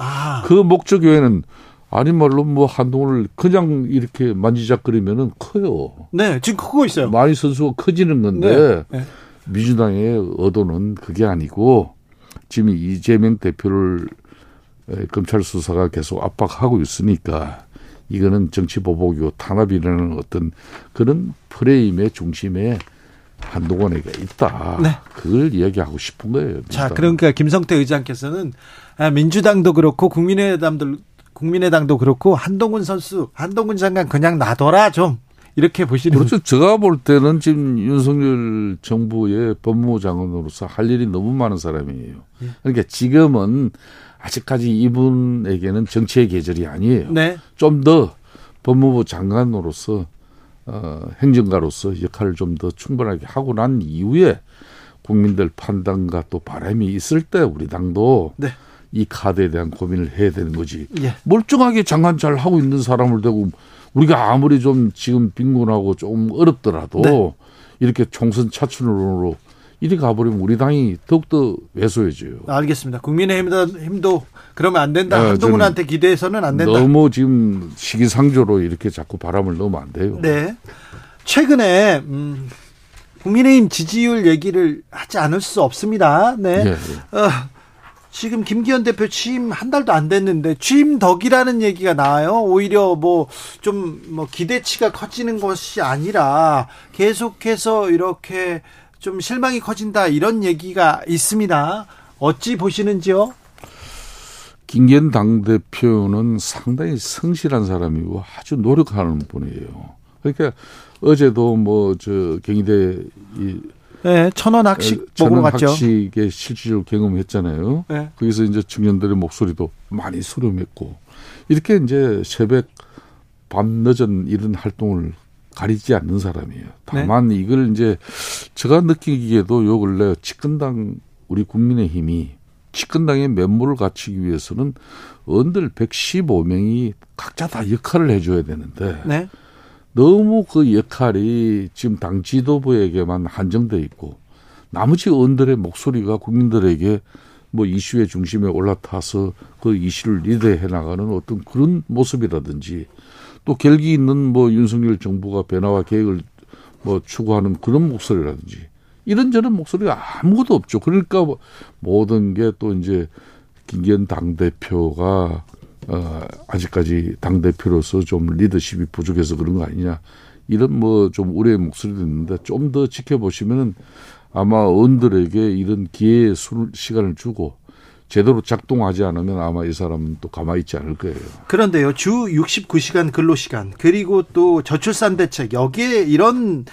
그 목적 외에는 아니 말로 뭐 한동훈을 그냥 이렇게 만지작거리면은 커요. 네, 지금 크고 있어요. 많이 선수가 커지는 건데 네. 네. 민주당의 의도는 그게 아니고 지금 이재명 대표를 검찰 수사가 계속 압박하고 있으니까 이거는 정치 보복이고 탄압이라는 어떤 그런 프레임의 중심에 한동훈에게 있다. 네. 그걸 이야기하고 싶은 거예요. 민주당. 자, 그러니까 김성태 의장께서는 민주당도 그렇고 국민의당도 그렇고 한동훈 선수, 한동훈 장관 그냥 놔둬라 좀. 이렇게 보시는. 그렇죠. 제가 볼 때는 지금 윤석열 정부의 법무부 장관으로서 할 일이 너무 많은 사람이에요. 그러니까 지금은 아직까지 이분에게는 정치의 계절이 아니에요. 네. 좀 더 법무부 장관으로서 행정가로서 역할을 좀 더 충분하게 하고 난 이후에 국민들 판단과 또 바람이 있을 때 우리 당도 네. 이 카드에 대한 고민을 해야 되는 거지. 예. 멀쩡하게 장관 잘 하고 있는 사람을 대고 우리가 아무리 좀 지금 빈곤하고 좀 어렵더라도 네. 이렇게 총선 차출론으로 이리 가버리면 우리 당이 더욱더 왜소해져요. 알겠습니다. 국민의힘도 그러면 안 된다. 네, 한동훈한테 기대해서는 안 된다. 너무 지금 시기상조로 이렇게 자꾸 바람을 넣으면 안 돼요. 네. 최근에 국민의힘 지지율 얘기를 하지 않을 수 없습니다. 네. 네, 네. 지금 김기현 대표 취임 한 달도 안 됐는데 취임 덕이라는 얘기가 나와요. 오히려 좀 기대치가 커지는 것이 아니라 계속해서 이렇게 좀 실망이 커진다 이런 얘기가 있습니다. 어찌 보시는지요? 김기현 당대표는 상당히 성실한 사람이고 아주 노력하는 분이에요. 그러니까 어제도 경희대 네, 천원 학식 먹으러 갔죠. 천원 학식의 실질적으로 경험했잖아요. 네. 거기서 이제 청년들의 목소리도 많이 수렴했고 이렇게 이제 새벽 밤 늦은 이런 활동을 가리지 않는 사람이에요. 다만 네. 이걸 이제 제가 느끼기에도 요 근래 집권당 우리 국민의힘이 집권당의 면모를 갖추기 위해서는 언들 115명이 각자 다 역할을 해줘야 되는데 네. 너무 그 역할이 지금 당 지도부에게만 한정돼 있고 나머지 언들의 목소리가 국민들에게 이슈의 중심에 올라타서 그 이슈를 리드해 나가는 어떤 그런 모습이라든지 또 결기 있는 윤석열 정부가 변화와 계획을 추구하는 그런 목소리라든지 이런저런 목소리가 아무것도 없죠. 그러니까 모든 게 또 이제 김기현 당대표가 아직까지 당대표로서 좀 리더십이 부족해서 그런 거 아니냐 이런 좀 우려의 목소리도 있는데 좀 더 지켜보시면은 아마 의원들에게 이런 기회의 시간을 주고 제대로 작동하지 않으면 아마 이 사람은 또 가만히 있지 않을 거예요. 그런데요. 주 69시간 근로시간 그리고 또 저출산 대책 여기에 이런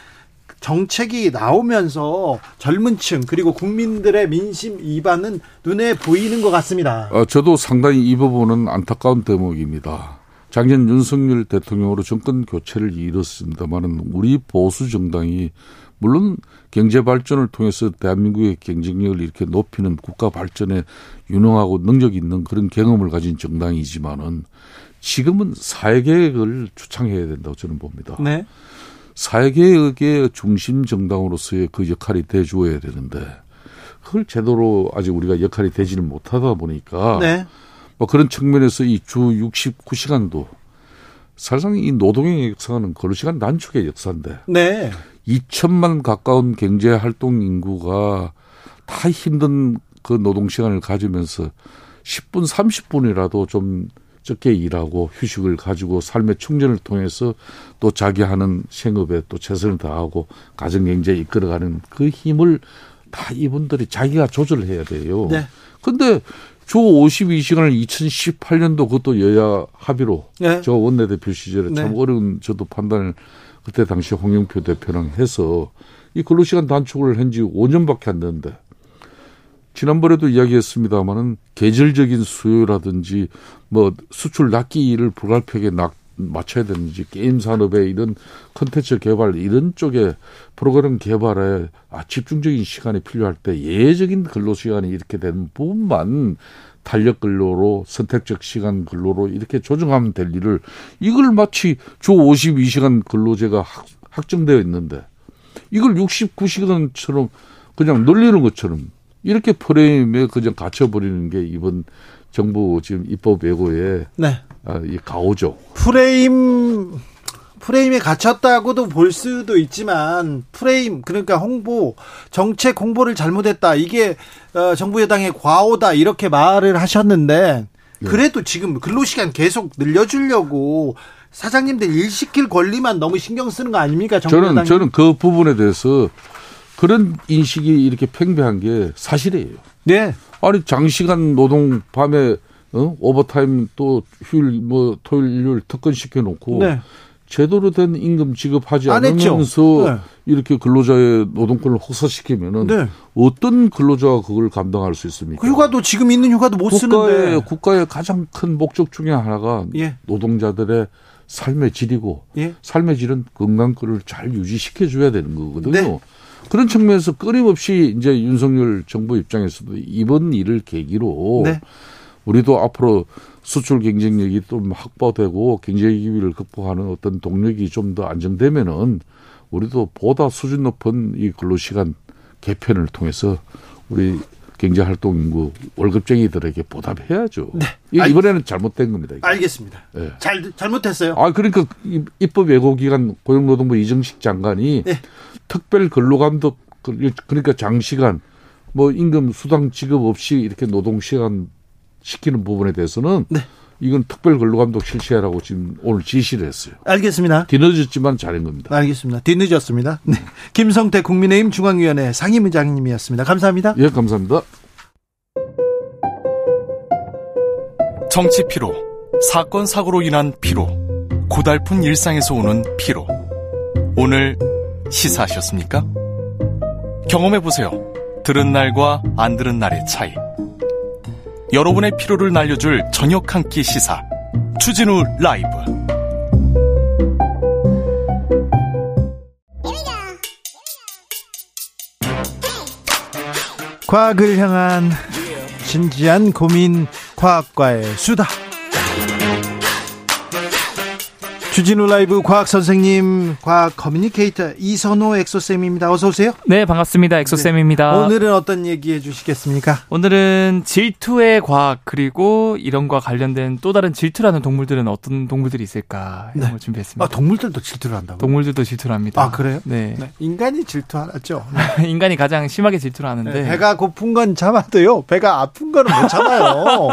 정책이 나오면서 젊은 층 그리고 국민들의 민심 이반은 눈에 보이는 것 같습니다. 저도 상당히 이 부분은 안타까운 대목입니다. 작년 윤석열 대통령으로 정권 교체를 이뤘습니다만 우리 보수 정당이 물론 경제 발전을 통해서 대한민국의 경쟁력을 이렇게 높이는 국가 발전에 유능하고 능력이 있는 그런 경험을 가진 정당이지만은 지금은 사회개혁을 주창해야 된다고 저는 봅니다. 네. 사회개혁의 중심 정당으로서의 그 역할이 돼줘야 되는데 그걸 제대로 아직 우리가 역할이 되지를 못하다 보니까 네. 그런 측면에서 이 주 69시간도 사실상 이 노동의 역사는 근로시간 단축의 역사인데 네. 2천만 가까운 경제활동 인구가 다 힘든 그 노동시간을 가지면서 10분, 30분이라도 좀 적게 일하고 휴식을 가지고 삶의 충전을 통해서 또 자기 하는 생업에 또 최선을 다하고 가정경제에 이끌어가는 그 힘을 다 이분들이 자기가 조절해야 돼요. 그런데 네. 주 52시간을 2018년도 그것도 여야 합의로 네. 저 원내대표 시절에 네. 참 어려운 저도 판단을 그때 당시 홍영표 대표랑 해서 이 근로시간 단축을 한 지 5년밖에 안 됐는데 지난번에도 이야기했습니다마는 계절적인 수요라든지 수출 낚기를 불가피하게 맞춰야 되는지 게임 산업에 이런 콘텐츠 개발 이런 쪽에 프로그램 개발에 집중적인 시간이 필요할 때 예외적인 근로시간이 이렇게 되는 부분만 탄력 근로로 선택적 시간 근로로 이렇게 조정하면 될 일을 이걸 마치 주 52시간 근로제가 확정되어 있는데 이걸 69시간처럼 그냥 늘리는 것처럼 이렇게 프레임에 그냥 갇혀버리는 게 이번 정부 지금 입법 예고의 네. 가오죠. 프레임에 갇혔다고도 볼 수도 있지만 프레임 그러니까 홍보 정책 홍보를 잘못했다. 이게 정부 여당의 과오다 이렇게 말을 하셨는데 그래도 지금 근로시간 계속 늘려주려고 사장님들 일 시킬 권리만 너무 신경 쓰는 거 아닙니까? 정부 여당이. 저는 그 부분에 대해서 그런 인식이 이렇게 팽배한 게 사실이에요. 네. 아니 장시간 노동 밤에 오버타임 또 휴일 토요일 일요일 특근 시켜놓고 네. 제대로 된 임금 지급하지 않으면서 네. 이렇게 근로자의 노동권을 혹사시키면은 네. 어떤 근로자가 그걸 감당할 수 있습니까? 그 휴가도 지금 있는 휴가도 못 쓰는데 국가의 가장 큰 목적 중에 하나가 예. 노동자들의 삶의 질이고 예. 삶의 질은 건강권을 잘 유지시켜줘야 되는 거거든요. 네. 그런 측면에서 끊임없이 이제 윤석열 정부 입장에서도 이번 일을 계기로 네. 우리도 앞으로 수출 경쟁력이 좀 확보되고 경제 위기를 극복하는 어떤 동력이 좀 더 안정되면은 우리도 보다 수준 높은 이 근로시간 개편을 통해서 우리 경제활동 인구 월급쟁이들에게 보답해야죠. 네. 이번에는 잘못된 겁니다. 이게. 알겠습니다. 네. 잘못했어요. 아 그러니까 입법 예고 기간 고용노동부 이정식 장관이 네. 특별 근로감독 그러니까 장시간 뭐 임금 수당 지급 없이 이렇게 노동시간 시키는 부분에 대해서는 네. 이건 특별 근로감독 실시하라고 지금 오늘 지시를 했어요. 알겠습니다. 뒤늦었지만 잘한 겁니다. 알겠습니다. 뒤늦었습니다. 네. 김성태 국민의힘 중앙위원회 상임의장님이었습니다. 감사합니다. 예, 감사합니다. 정치 피로, 사건 사고로 인한 피로, 고달픈 일상에서 오는 피로. 오늘 시사하셨습니까? 경험해보세요. 들은 날과 안 들은 날의 차이. 여러분의 피로를 날려줄 저녁 한 끼 시사 주진우 라이브. 과학을 향한 진지한 고민, 과학과의 수다. 주진우 라이브 과학 선생님, 과학 커뮤니케이터 이선호 엑소쌤입니다. 어서 오세요. 네, 반갑습니다. 엑소쌤입니다. 네. 오늘은 어떤 얘기해 주시겠습니까? 오늘은 질투의 과학, 그리고 이런과 관련된 또 다른 질투라는 동물들은 어떤 동물들이 있을까 이런 네. 걸 준비했습니다. 아, 동물들도 질투를 한다고요? 동물들도 질투를 합니다. 아, 그래요? 네. 네. 인간이 질투하죠. 인간이 가장 심하게 질투를 하는데. 네, 배가 고픈 건 참아도요. 배가 아픈 건 못 참아요.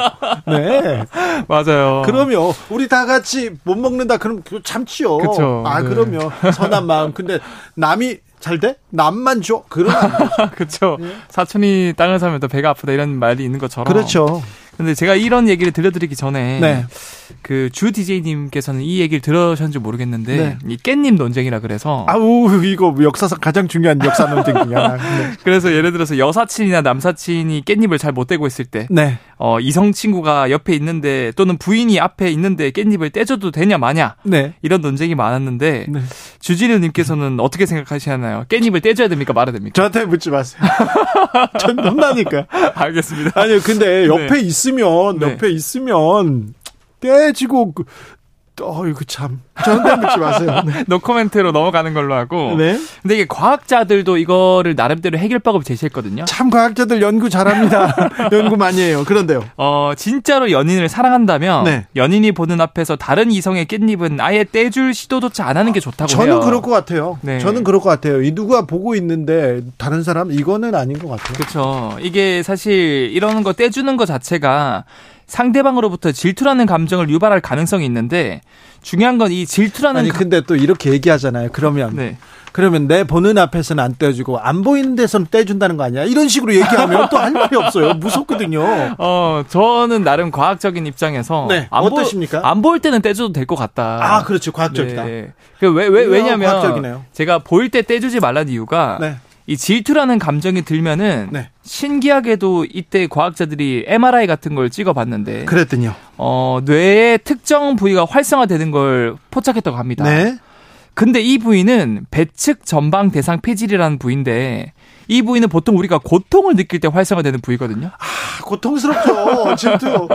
네. 맞아요. 그럼요. 우리 다 같이 못 먹는다 그럼 참지요. 그쵸, 아, 네. 그럼요. 선한 마음. 근데 남이 잘 돼? 남만 줘. 그러면 안 되죠. 그렇죠. 네. 사촌이 땅을 사면 또 배가 아프다 이런 말이 있는 것처럼. 그렇죠. 근데 제가 이런 얘기를 들려드리기 전에 네. 그 주 DJ님께서는 이 얘기를 들으셨는지 모르겠는데 네. 이 깻잎 논쟁이라 그래서 아우 이거 역사상 가장 중요한 역사 논쟁이야. 네. 그래서 예를 들어서 여사친이나 남사친이 깻잎을 잘 못 떼고 있을 때 네. 이성 친구가 옆에 있는데 또는 부인이 앞에 있는데 깻잎을 떼줘도 되냐 마냐 네. 이런 논쟁이 많았는데 네. 주진우님께서는 어떻게 생각하시나요? 깻잎을 떼줘야 됩니까 말아야 됩니까? 저한테 묻지 마세요. 전 혼나니까. 알겠습니다. 아니요 근데 옆에 네. 있으면 네. 옆에 있으면 떼지고 이거 참 저한테 묻지 마세요. 네. 노코멘트로 넘어가는 걸로 하고. 네. 근데 이게 과학자들도 이거를 나름대로 해결법을 제시했거든요. 참 과학자들 연구 잘합니다. 연구 많이 해요. 그런데요. 진짜로 연인을 사랑한다면 네. 연인이 보는 앞에서 다른 이성의 깻잎은 아예 떼줄 시도조차 안 하는 게 좋다고 저는 해요. 저는 그럴 것 같아요. 네. 저는 그럴 것 같아요. 이 누가 보고 있는데 다른 사람 이거는 아닌 것 같아요. 그렇죠. 이게 사실 이런 거 떼주는 거 자체가 상대방으로부터 질투라는 감정을 유발할 가능성이 있는데 중요한 건 이 질투라는 근데 또 이렇게 얘기하잖아요. 그러면 네. 그러면 내 보는 앞에서는 안 떼주고 안 보이는 데서는 떼준다는 거 아니야? 이런 식으로 얘기하면 또 할 말이 없어요. 무섭거든요. 저는 나름 과학적인 입장에서 네. 어떠십니까? 안 보일 때는 떼줘도 될 것 같다. 아, 그렇죠. 과학적이다. 네. 왜냐면 과학적이네요. 제가 보일 때 떼주지 말라는 이유가 네. 이 질투라는 감정이 들면은 네. 신기하게도 이때 과학자들이 MRI 같은 걸 찍어봤는데 그랬더니요. 뇌의 특정 부위가 활성화되는 걸 포착했다고 합니다. 네. 근데 이 부위는 배측 전방 대상 폐질이라는 부위인데 이 부위는 보통 우리가 고통을 느낄 때 활성화되는 부위거든요. 아, 고통스럽죠. 질투.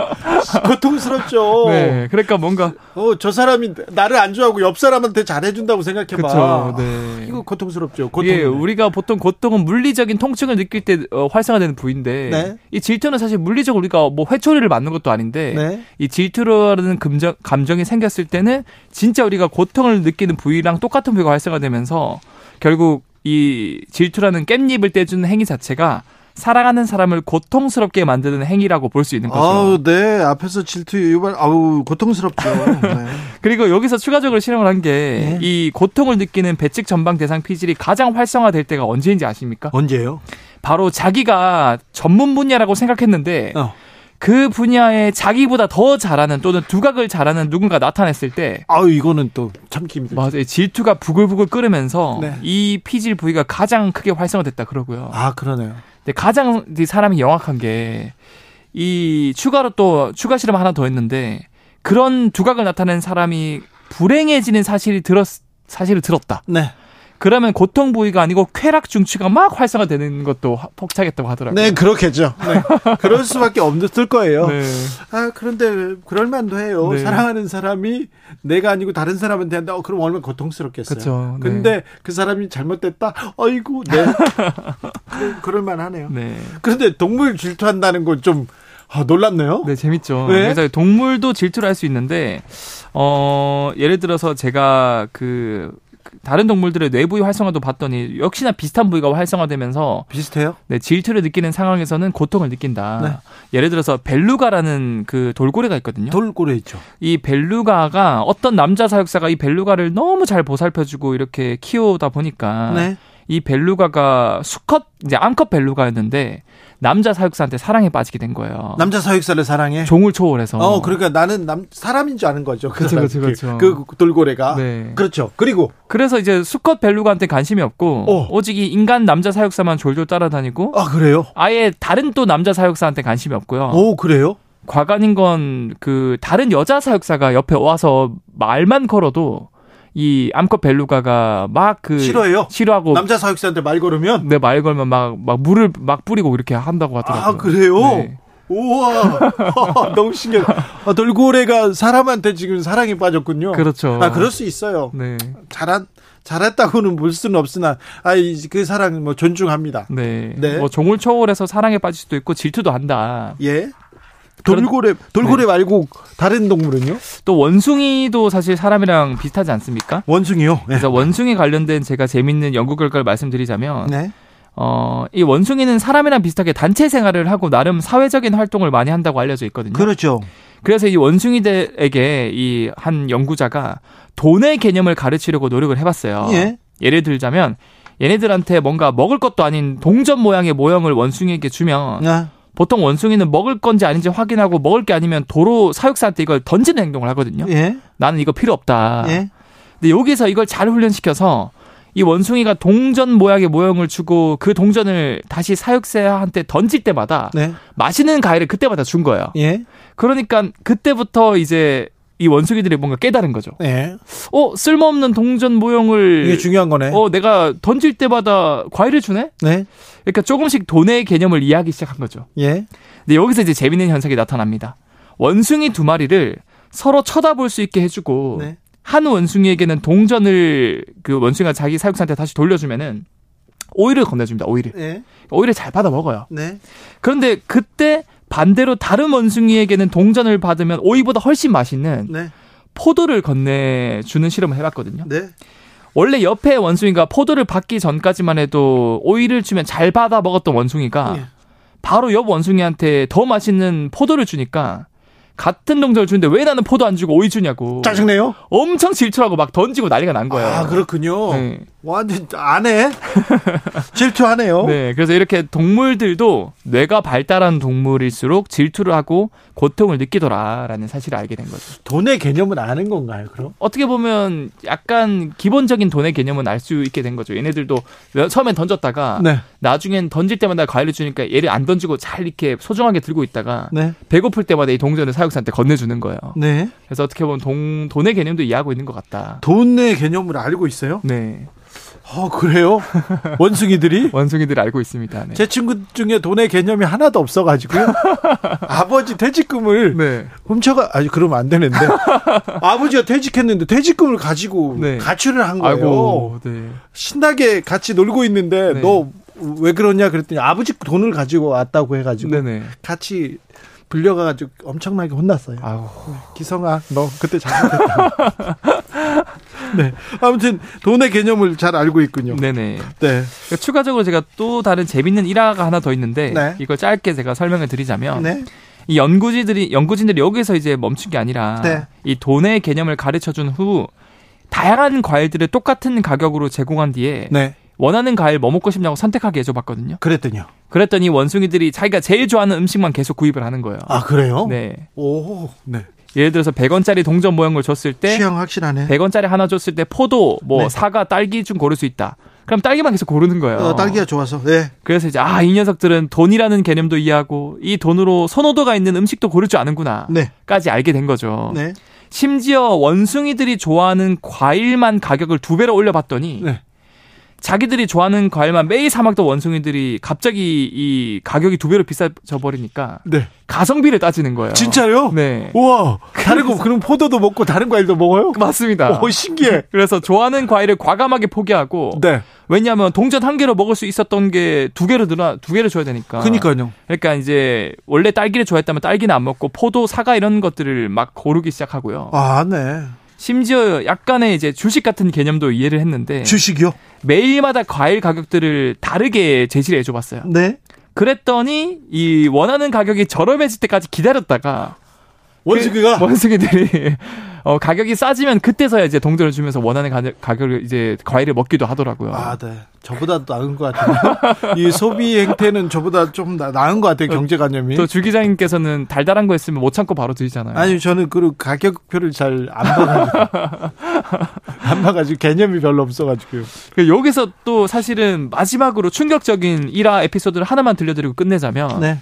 고통스럽죠. 네. 그러니까 뭔가 저 사람이 나를 안 좋아하고 옆 사람한테 잘해준다고 생각해봐. 그렇죠. 네. 이거 고통스럽죠. 고통. 예, 우리가 보통 고통은 물리적인 통증을 느낄 때 활성화되는 부위인데 네. 이 질투는 사실 물리적으로 우리가 뭐 회초리를 맞는 것도 아닌데 네. 이 질투라는 감정이 생겼을 때는 진짜 우리가 고통을 느끼는 부위랑 똑같은 부위가 활성화되면서 결국 이 질투라는 깻잎을 떼주는 행위 자체가 사랑하는 사람을 고통스럽게 만드는 행위라고 볼 수 있는 거죠. 아우, 네. 앞에서 질투 유발, 아우, 고통스럽죠. 네. 그리고 여기서 추가적으로 실험을 한 게 이 고통을 느끼는 배측 전방 대상 피질이 가장 활성화될 때가 언제인지 아십니까? 언제요? 바로 자기가 전문 분야라고 생각했는데 그 분야에 자기보다 더 잘하는 또는 두각을 잘하는 누군가 나타냈을 때 아유 이거는 또 참기 힘들죠. 맞아요. 질투가 부글부글 끓으면서 네. 이 피질 부위가 가장 크게 활성화됐다 그러고요. 아 그러네요. 근데 가장 사람이 영악한 게 이 추가로 또 추가 실험 하나 더 했는데 그런 두각을 나타낸 사람이 불행해지는 사실을 들었다. 네. 그러면 고통 부위가 아니고 쾌락 중추가 막 활성화되는 것도 폭차겠다고 하더라고요. 네, 그렇겠죠. 네. 그럴 수밖에 없을 거예요. 네. 아, 그런데 그럴 만도 해요. 네. 사랑하는 사람이 내가 아니고 다른 사람한테 한다. 그럼 얼마나 고통스럽겠어요. 그렇죠. 근데 네. 그 사람이 잘못됐다. 아이고, 네. 그럴 만하네요. 네. 그런데 동물 질투한다는 건 좀 아, 놀랍네요. 네, 재밌죠. 네? 그래서 동물도 질투를 할 수 있는데 예를 들어서 제가 그 다른 동물들의 뇌부위 활성화도 봤더니 역시나 비슷한 부위가 활성화되면서 비슷해요? 네, 질투를 느끼는 상황에서는 고통을 느낀다. 네. 예를 들어서 벨루가라는 그 돌고래가 있거든요. 돌고래 있죠. 이 벨루가가 어떤 남자 사육사가 이 벨루가를 너무 잘 보살펴주고 이렇게 키우다 보니까 네. 이 벨루가가 수컷 이제 암컷 벨루가였는데 남자 사육사한테 사랑에 빠지게 된 거예요. 남자 사육사를 사랑해? 종을 초월해서. 그러니까 나는 사람인 줄 아는 거죠. 그렇죠. 그 돌고래가. 네. 그렇죠. 그리고 그래서 이제 수컷 벨루가한테 관심이 없고 오직 이 인간 남자 사육사만 졸졸 따라다니고. 아, 그래요? 아예 다른 또 남자 사육사한테 관심이 없고요. 오, 그래요? 과간인 건 그 다른 여자 사육사가 옆에 와서 말만 걸어도 이 암컷 벨루가가 막 그 싫어해요. 싫어하고 남자 사육사한테 말 걸으면 네, 말 걸면 막 물을 막 뿌리고 이렇게 한다고 하더라고요. 아, 그래요? 네. 우와. 너무 신기하다. 아, 돌고래가 사람한테 지금 사랑에 빠졌군요. 그렇죠. 아, 그럴 수 있어요. 네. 잘했다고는 볼 수는 없으나 그 사랑 뭐 존중합니다. 네. 네. 뭐 종을 초월해서 사랑에 빠질 수도 있고 질투도 한다. 예. 돌고래 네. 말고 다른 동물은요? 또 원숭이도 사실 사람이랑 비슷하지 않습니까? 원숭이요? 네. 그래서 원숭이 관련된 제가 재밌는 연구 결과를 말씀드리자면 네. 이 원숭이는 사람이랑 비슷하게 단체 생활을 하고 나름 사회적인 활동을 많이 한다고 알려져 있거든요. 그렇죠. 그래서 이 원숭이들에게 이 한 연구자가 돈의 개념을 가르치려고 노력을 해봤어요. 예. 예를 들자면 얘네들한테 뭔가 먹을 것도 아닌 동전 모양의 모형을 원숭이에게 주면 아. 보통 원숭이는 먹을 건지 아닌지 확인하고 먹을 게 아니면 도로 사육사한테 이걸 던지는 행동을 하거든요. 예. 나는 이거 필요 없다. 예. 근데 여기서 이걸 잘 훈련시켜서 이 원숭이가 동전 모양의 모형을 주고 그 동전을 다시 사육사한테 던질 때마다 네. 마시는 과일을 그때마다 준 거예요. 예. 그러니까 그때부터 이제 이 원숭이들이 뭔가 깨달은 거죠. 예. 쓸모없는 동전 모형을 이게 중요한 거네. 내가 던질 때마다 과일을 주네. 네. 그러니까 조금씩 돈의 개념을 이해하기 시작한 거죠. 예. 근데 여기서 이제 재밌는 현상이 나타납니다. 원숭이 두 마리를 서로 쳐다볼 수 있게 해주고 네. 한 원숭이에게는 동전을 그 원숭이가 자기 사육사한테 다시 돌려주면은 오이를 건네줍니다. 오이를. 예. 오이를 잘 받아 먹어요. 네. 그런데 그때 반대로 다른 원숭이에게는 동전을 받으면 오이보다 훨씬 맛있는 네. 포도를 건네주는 실험을 해봤거든요. 네. 원래 옆에 원숭이가 포도를 받기 전까지만 해도 오이를 주면 잘 받아 먹었던 원숭이가 네. 바로 옆 원숭이한테 더 맛있는 포도를 주니까 같은 동전을 주는데 왜 나는 포도 안 주고 오이 주냐고 짜증내요? 엄청 질투하고 막 던지고 난리가 난 거예요. 아, 그렇군요. 네. 완전 안 해? 질투하네요. 네, 그래서 이렇게 동물들도 뇌가 발달한 동물일수록 질투를 하고 고통을 느끼더라라는 사실을 알게 된 거죠. 돈의 개념은 아는 건가요, 그럼? 어떻게 보면 약간 기본적인 돈의 개념은 알 수 있게 된 거죠. 얘네들도 처음엔 던졌다가 네. 나중엔 던질 때마다 과일을 주니까 얘를 안 던지고 잘 이렇게 소중하게 들고 있다가 네. 배고플 때마다 이 동전을 사육사한테 건네주는 거예요. 네. 그래서 어떻게 보면 돈의 개념도 이해하고 있는 것 같다. 돈의 개념을 알고 있어요? 네. 그래요? 원숭이들이 알고 있습니다. 네. 제 친구 중에 돈의 개념이 하나도 없어가지고요. 아버지 퇴직금을 네. 그러면 안 되는데. 아버지가 퇴직했는데 퇴직금을 가지고 네. 가출을 한 거예요. 아이고, 네. 신나게 같이 놀고 있는데 네. 너 왜 그러냐 그랬더니 아버지 돈을 가지고 왔다고 해가지고 네네. 같이 불려가가지고 엄청나게 혼났어요. 아우. 기성아, 너 그때 잘못했다. 네. 아무튼 돈의 개념을 잘 알고 있군요. 네네. 네. 추가적으로 제가 또 다른 재밌는 일화가 하나 더 있는데 네. 이걸 짧게 제가 설명을 드리자면 네. 이 연구진들이 여기서 이제 멈춘 게 아니라 네. 이 돈의 개념을 가르쳐준 후 다양한 과일들을 똑같은 가격으로 제공한 뒤에 네. 원하는 과일 뭐 먹고 싶냐고 선택하게 해줘봤거든요. 그랬더니 원숭이들이 자기가 제일 좋아하는 음식만 계속 구입을 하는 거예요. 아, 그래요? 네. 오, 네. 예를 들어서 100원짜리 동전 모형을 줬을 때 취향 확실하네. 100원짜리 하나 줬을 때 포도, 뭐 네. 사과, 딸기 좀 고를 수 있다. 그럼 딸기만 계속 고르는 거예요. 딸기가 좋아서. 네. 그래서 이제 이 녀석들은 돈이라는 개념도 이해하고 이 돈으로 선호도가 있는 음식도 고를 줄 아는구나. 네. 까지 알게 된 거죠. 네. 심지어 원숭이들이 좋아하는 과일만 가격을 2배로 올려봤더니 네. 자기들이 좋아하는 과일만 매일 사 먹던 원숭이들이 갑자기 이 가격이 두 배로 비싸져 버리니까 네. 가성비를 따지는 거예요. 진짜요? 네. 우와. 다른 거 그럼 포도도 먹고 다른 과일도 먹어요? 맞습니다. 오, 신기해. 그래서 좋아하는 과일을 과감하게 포기하고 네. 왜냐하면 동전 한 개로 먹을 수 있었던 게 두 개를 줘야 되니까. 그러니까요. 그러니까 이제 원래 딸기를 좋아했다면 딸기는 안 먹고 포도, 사과 이런 것들을 막 고르기 시작하고요. 아, 네. 심지어 약간의 이제 주식 같은 개념도 이해를 했는데. 주식이요? 매일마다 과일 가격들을 다르게 제시를 해줘봤어요. 네. 그랬더니 이 원하는 가격이 저렴해질 때까지 기다렸다가 원숭이들이 가격이 싸지면 그때서야 이제 동전을 주면서 원하는 가격을 이제 과일을 먹기도 하더라고요. 아, 네. 저보다 나은 것 같아요. 이 소비 행태는 저보다 좀 나은 것 같아요. 경제관념이. 또 주 기자님께서는 달달한 거 있으면 못 참고 바로 드시잖아요. 아니 저는 그 가격표를 잘 안 봐가지고 안 봐가지고 개념이 별로 없어가지고요. 여기서 또 사실은 마지막으로 충격적인 일화 에피소드를 하나만 들려드리고 끝내자면. 네.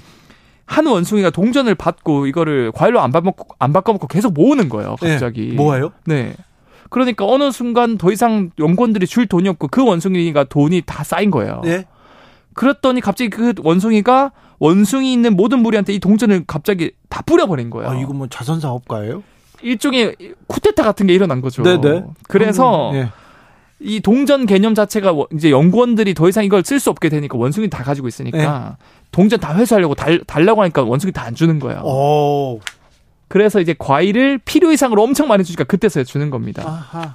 한 원숭이가 동전을 받고 이거를 과일로 안 바꿔먹고 계속 모으는 거예요. 갑자기. 네, 모아요? 네. 그러니까 어느 순간 더 이상 연구원들이 줄 돈이 없고 그 원숭이가 돈이 다 쌓인 거예요. 네. 그랬더니 갑자기 그 원숭이가 원숭이 있는 모든 무리한테 이 동전을 갑자기 다 뿌려버린 거예요. 아, 이거 뭐 자선사업가예요? 일종의 쿠데타 같은 게 일어난 거죠. 네네. 그래서 네. 이 동전 개념 자체가 이제 연구원들이 더 이상 이걸 쓸 수 없게 되니까 원숭이 다 가지고 있으니까 네. 동전 다 회수하려고 달라고 하니까 원숭이 다 안 주는 거예요. 오. 그래서 이제 과일을 필요 이상으로 엄청 많이 주니까 그때서야 주는 겁니다. 아하.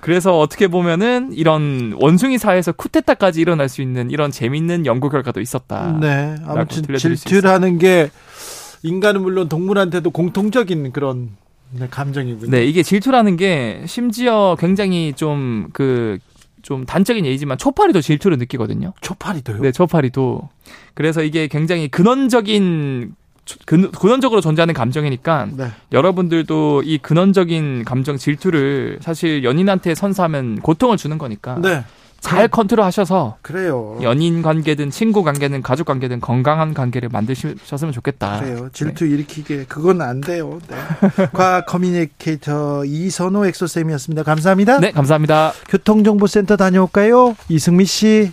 그래서 어떻게 보면은 이런 원숭이 사회에서 쿠데타까지 일어날 수 있는 이런 재밌는 연구 결과도 있었다. 네. 아무튼 질투라는 게 인간은 물론 동물한테도 공통적인 그런 감정이군요. 네, 이게 질투라는 게 심지어 굉장히 좀 단적인 예이지만 초파리도 질투를 느끼거든요. 초파리도요? 네, 초파리도. 그래서 이게 굉장히 근원적으로 존재하는 감정이니까 네. 여러분들도 이 근원적인 감정 질투를 사실 연인한테 선사하면 고통을 주는 거니까 네. 잘 컨트롤하셔서 그래요. 연인 관계든 친구 관계든 가족 관계든 건강한 관계를 만드셨으면 좋겠다. 그래요. 질투 네. 일으키게 그건 안 돼요. 네. 과학 커뮤니케이터 이선호 엑소쌤이었습니다. 감사합니다. 네, 감사합니다. 교통정보센터 다녀올까요? 이승미 씨.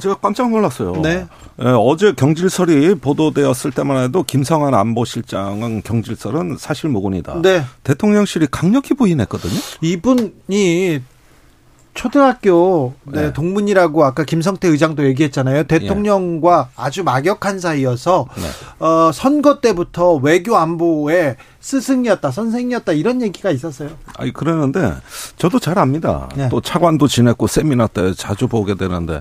제가 깜짝 놀랐어요. 네. 네, 어제 경질설이 보도되었을 때만 해도 김성한 안보실장은 경질설은 사실무근이다. 네. 대통령실이 강력히 부인했거든요. 이분이 초등학교 네, 네. 동문이라고 아까 김성태 의장도 얘기했잖아요. 대통령과 예. 아주 막역한 사이여서 네. 선거 때부터 외교 안보의 스승이었다, 선생이었다 이런 얘기가 있었어요. 아니 그러는데 저도 잘 압니다. 네. 또 차관도 지냈고 세미나 때 자주 보게 되는데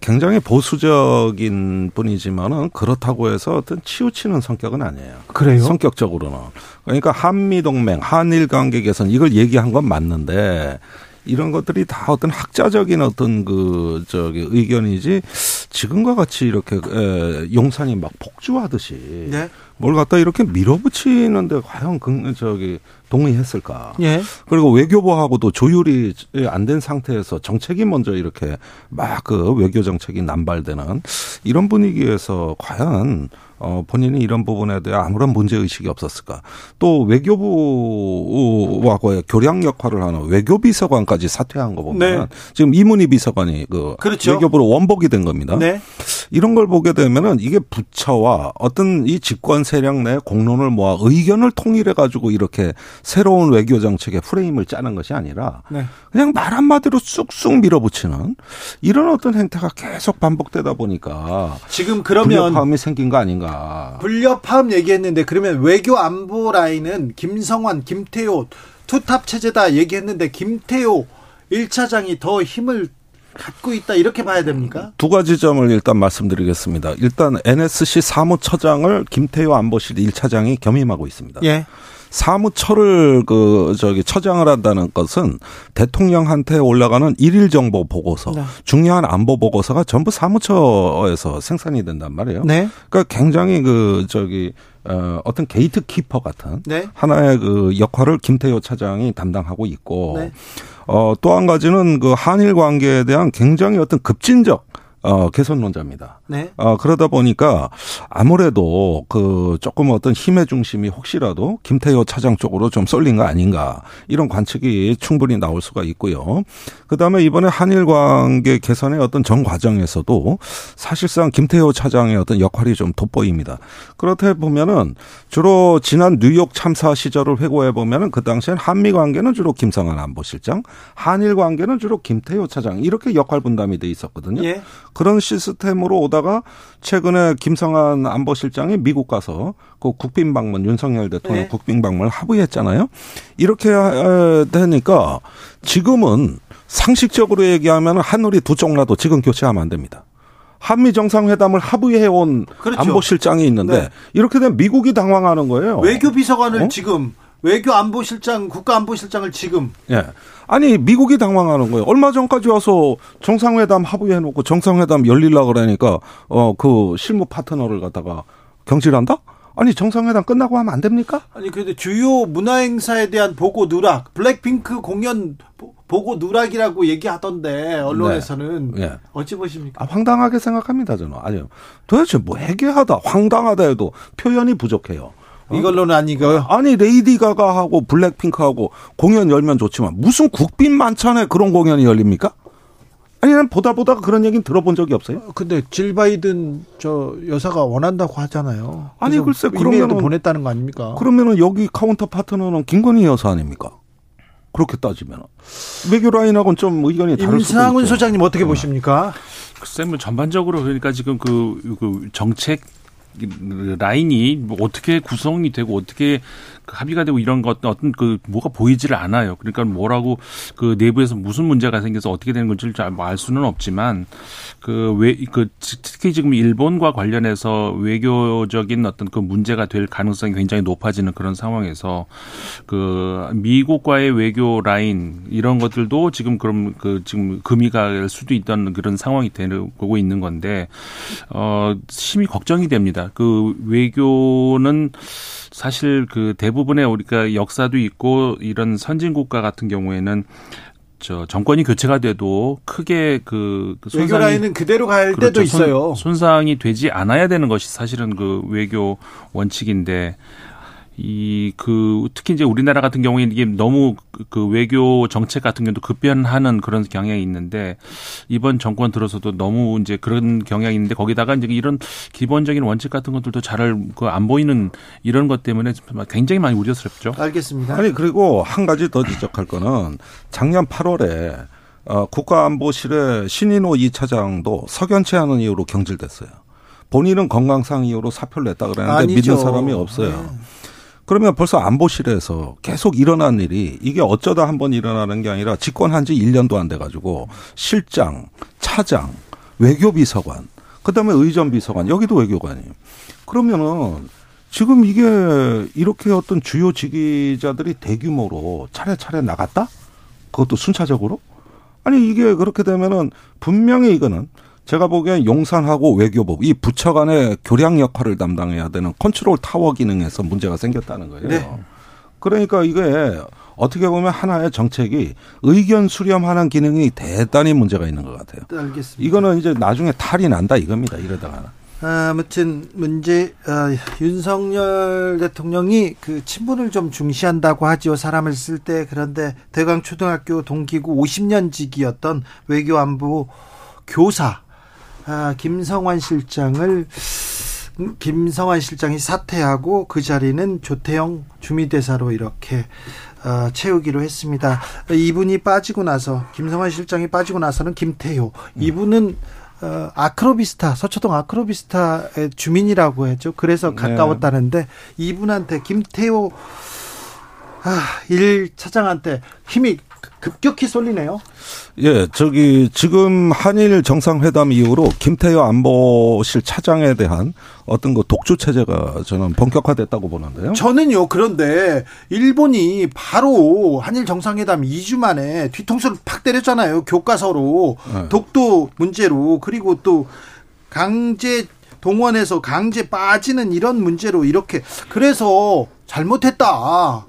굉장히 보수적인 분이지만은 그렇다고 해서 어떤 치우치는 성격은 아니에요. 그래요? 성격적으로는. 그러니까 한미동맹, 한일 관계 개선 이걸 얘기한 건 맞는데. 이런 것들이 다 어떤 학자적인 어떤 의견이지 지금과 같이 이렇게 용산이 막 폭주하듯이 네. 뭘 갖다 이렇게 밀어붙이는데 과연 동의했을까? 예. 그리고 외교부하고도 조율이 안 된 상태에서 정책이 먼저 이렇게 막 그 외교 정책이 남발되는 이런 분위기에서 과연 본인이 이런 부분에 대해 아무런 문제의식이 없었을까? 또 외교부하고의 교량 역할을 하는 외교비서관까지 사퇴한 거 보면 네. 지금 이문희 비서관이 그렇죠. 외교부로 원복이 된 겁니다. 네. 이런 걸 보게 되면은 이게 부처와 어떤 이 집권 세력 내 공론을 모아 의견을 통일해 가지고 이렇게 새로운 외교 정책의 프레임을 짜는 것이 아니라 네. 그냥 말 한마디로 쑥쑥 밀어붙이는 이런 어떤 행태가 계속 반복되다 보니까 지금 그러면 불협화음이 생긴 거 아닌가. 불협화음 얘기했는데 그러면 외교 안보 라인은 김성환, 김태호 투탑 체제다 얘기했는데 김태호 1차장이 더 힘을 갖고 있다 이렇게 봐야 됩니까? 두 가지 점을 일단 말씀드리겠습니다. 일단 NSC 사무처장을 김태효 안보실 1차장이 겸임하고 있습니다. 예. 사무처를 처장을 한다는 것은 대통령한테 올라가는 일일 정보 보고서, 네. 중요한 안보 보고서가 전부 사무처에서 생산이 된단 말이에요. 네. 그러니까 굉장히 어떤 게이트키퍼 같은, 네. 하나의 역할을 김태효 차장이 담당하고 있고, 네. 또 한 가지는 한일 관계에 대한 굉장히 어떤 급진적 개선론자입니다. 네. 그러다 보니까 아무래도 조금 어떤 힘의 중심이 혹시라도 김태효 차장 쪽으로 좀 쏠린 거 아닌가, 이런 관측이 충분히 나올 수가 있고요. 그다음에 이번에 한일 관계 개선의 어떤 전 과정에서도 사실상 김태효 차장의 어떤 역할이 좀 돋보입니다. 그렇다 보면은 주로 지난 뉴욕 참사 시절을 회고해 보면은 그 당시엔 한미 관계는 주로 김성한 안보실장, 한일 관계는 주로 김태효 차장, 이렇게 역할 분담이 돼 있었거든요. 예. 그런 시스템으로 오다가 최근에 김성한 안보실장이 미국 가서 국빈 방문, 윤석열 대통령, 네. 국빈 방문을 합의했잖아요. 이렇게 되니까 지금은 상식적으로 얘기하면 하늘이 두 쪽라도 지금 교체하면 안 됩니다. 한미 정상회담을 합의해온, 그렇죠. 안보실장이 있는데, 네. 이렇게 되면 미국이 당황하는 거예요. 외교비서관을 지금, 외교안보실장, 국가안보실장을 지금. 예. 아니, 미국이 당황하는 거예요. 얼마 전까지 와서 정상회담 합의해놓고 정상회담 열리려고 그러니까, 실무 파트너를 갖다가 경질한다? 아니, 정상회담 끝나고 하면 안 됩니까? 아니, 그런데 주요 문화행사에 대한 보고 누락, 블랙핑크 공연 보고 누락이라고 얘기하던데, 언론에서는. 네. 네. 어찌 보십니까? 황당하게 생각합니다, 저는. 아니요. 도대체 뭐 해괴하다, 황당하다 해도 표현이 부족해요. 이걸로는 아니고요. 아니, 레이디 가가하고 블랙핑크하고 공연 열면 좋지만 무슨 국빈 만찬에 그런 공연이 열립니까? 아니, 난 보다가 그런 얘기는 들어본 적이 없어요. 근데 질 바이든 저 여사가 원한다고 하잖아요. 아니, 글쎄, 그러면은 보냈다는 거 아닙니까? 그러면은 여기 카운터 파트너는 김건희 여사 아닙니까? 그렇게 따지면 외교 라인하고는 좀 의견이 다를 수도 있죠. 임상훈 소장님 어떻게 보십니까? 글쎄, 뭐 전반적으로 그러니까 지금 그 정책 라인이 뭐 어떻게 구성이 되고 어떻게 합의가 되고 이런 것 어떤 뭐가 보이지를 않아요. 그러니까 뭐라고 내부에서 무슨 문제가 생겨서 어떻게 되는 건지 잘 알 수는 없지만 특히 지금 일본과 관련해서 외교적인 어떤 문제가 될 가능성이 굉장히 높아지는 그런 상황에서 미국과의 외교 라인 이런 것들도 지금 그럼 지금 금이 갈 수도 있다는 그런 상황이 되고 있는 건데 심히 걱정이 됩니다. 외교는 사실 대부분의 우리가 역사도 있고 이런 선진국가 같은 경우에는 정권이 교체가 돼도 크게 외교 라인은 그대로 갈, 그렇죠. 때도 있어요. 손상이 되지 않아야 되는 것이 사실은 외교 원칙인데 특히 이제 우리나라 같은 경우에 이게 너무 외교 정책 같은 경우도 급변하는 그런 경향이 있는데 이번 정권 들어서도 너무 이제 그런 경향이 있는데 거기다가 이제 이런 기본적인 원칙 같은 것들도 잘 안 보이는 이런 것 때문에 굉장히 많이 우려스럽죠. 알겠습니다. 아니, 그리고 한 가지 더 지적할 거는 작년 8월에 국가안보실의 신인호 2차장도 석연치 않은 이유로 경질됐어요. 본인은 건강상 이유로 사표를 냈다 그랬는데 아니죠. 믿는 사람이 없어요. 네. 그러면 벌써 안보실에서 계속 일어난 일이 이게 어쩌다 한번 일어나는 게 아니라 집권한 지 1년도 안 돼가지고 실장, 차장, 외교비서관, 그다음에 의전비서관, 여기도 외교관이에요. 그러면은 지금 이게 이렇게 어떤 주요 직위자들이 대규모로 차례차례 나갔다? 그것도 순차적으로? 아니, 이게 그렇게 되면은 분명히 이거는 제가 보기엔 용산하고 외교부, 이 부처 간의 교량 역할을 담당해야 되는 컨트롤 타워 기능에서 문제가 생겼다는 거예요. 네. 그러니까 이게 어떻게 보면 하나의 정책이 의견 수렴하는 기능이 대단히 문제가 있는 것 같아요. 알겠습니다. 이거는 이제 나중에 탈이 난다 이겁니다. 이러다가. 아무튼 윤석열 대통령이 친분을 좀 중시한다고 하지요. 사람을 쓸 때. 그런데 대강 초등학교 동기고 50년 직이었던 외교안보 교사 김성한 실장이 사퇴하고 그 자리는 조태용 주미대사로 이렇게 채우기로 했습니다. 이분이 빠지고 나서, 김성한 실장이 빠지고 나서는 김태효. 이분은 아크로비스타, 서초동 아크로비스타의 주민이라고 했죠. 그래서 가까웠다는데, 네. 이분한테 김태효 1차장한테 힘이 급격히 쏠리네요. 예, 지금 한일 정상회담 이후로 김태효 안보실 차장에 대한 어떤 그 독주 체제가 저는 본격화됐다고 보는데요. 저는요, 그런데 일본이 바로 한일 정상회담 2주 만에 뒤통수를 팍 때렸잖아요. 교과서로, 네. 독도 문제로, 그리고 또 강제 동원해서 강제 빠지는 이런 문제로 이렇게, 그래서 잘못했다.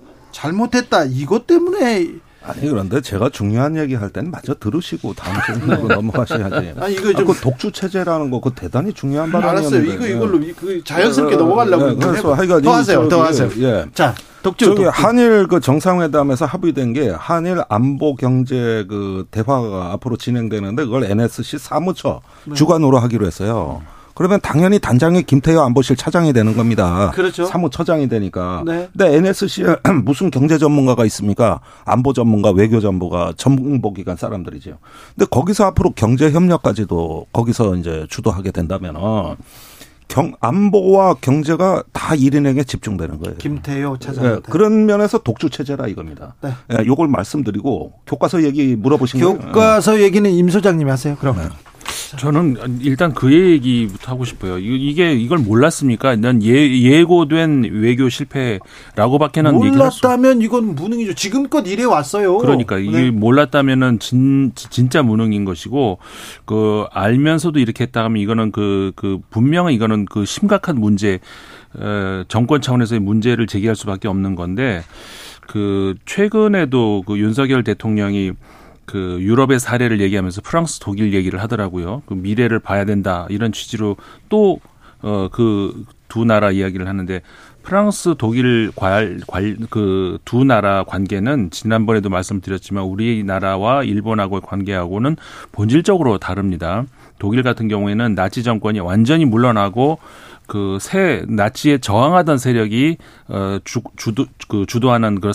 이것 때문에. 아니, 그런데 제가 중요한 얘기 할 때는 마저 들으시고 다음 질문으로 넘어가셔야지. 아니, 이거 좀. 그 독주 체제라는 거, 그 대단히 중요한 발언이었는데. 알았어요. 이걸로 자연스럽게 넘어가려고. 네, 그래서 하여간 더 하세요. 예. 자, 독주. 한일 그 정상회담에서 합의된 게 한일 안보 경제 그 대화가 앞으로 진행되는데 그걸 NSC 사무처 주관으로 하기로 했어요. 그러면 당연히 단장이 김태효 안보실 차장이 되는 겁니다. 그렇죠. 사무처장이 되니까. 네. 근데 NSC에 무슨 경제 전문가가 있습니까? 안보 전문가, 외교 전문가, 정보기관 사람들이죠. 근데 거기서 앞으로 경제 협력까지도 거기서 이제 주도하게 된다면은 안보와 경제가 다 1인에게 집중되는 거예요. 김태효 차장. 예, 그런 면에서 독주 체제라 이겁니다. 네. 예, 요걸 말씀드리고 교과서 얘기 물어보신 거예요. 교과서 얘기는 임 소장님이 하세요. 그럼. 네. 저는 일단 그 얘기부터 하고 싶어요. 이걸 몰랐습니까? 난 예고된 외교 실패라고밖에는 몰랐다면 이건 무능이죠. 지금껏 이래 왔어요. 그러니까 이게 몰랐다면은 진짜 무능인 것이고, 그 알면서도 이렇게 했다면 이거는 그 분명히 이거는 그 심각한 문제, 정권 차원에서의 문제를 제기할 수밖에 없는 건데, 그 최근에도 그 윤석열 대통령이 그 유럽의 사례를 얘기하면서 프랑스, 독일 얘기를 하더라고요. 그 미래를 봐야 된다 이런 취지로 또 그 두 나라 이야기를 하는데, 프랑스, 독일 그 두 나라 관계는 지난번에도 말씀드렸지만 우리나라와 일본하고의 관계하고는 본질적으로 다릅니다. 독일 같은 경우에는 나치 정권이 완전히 물러나고 그 나치에 저항하던 세력이 주도하는 그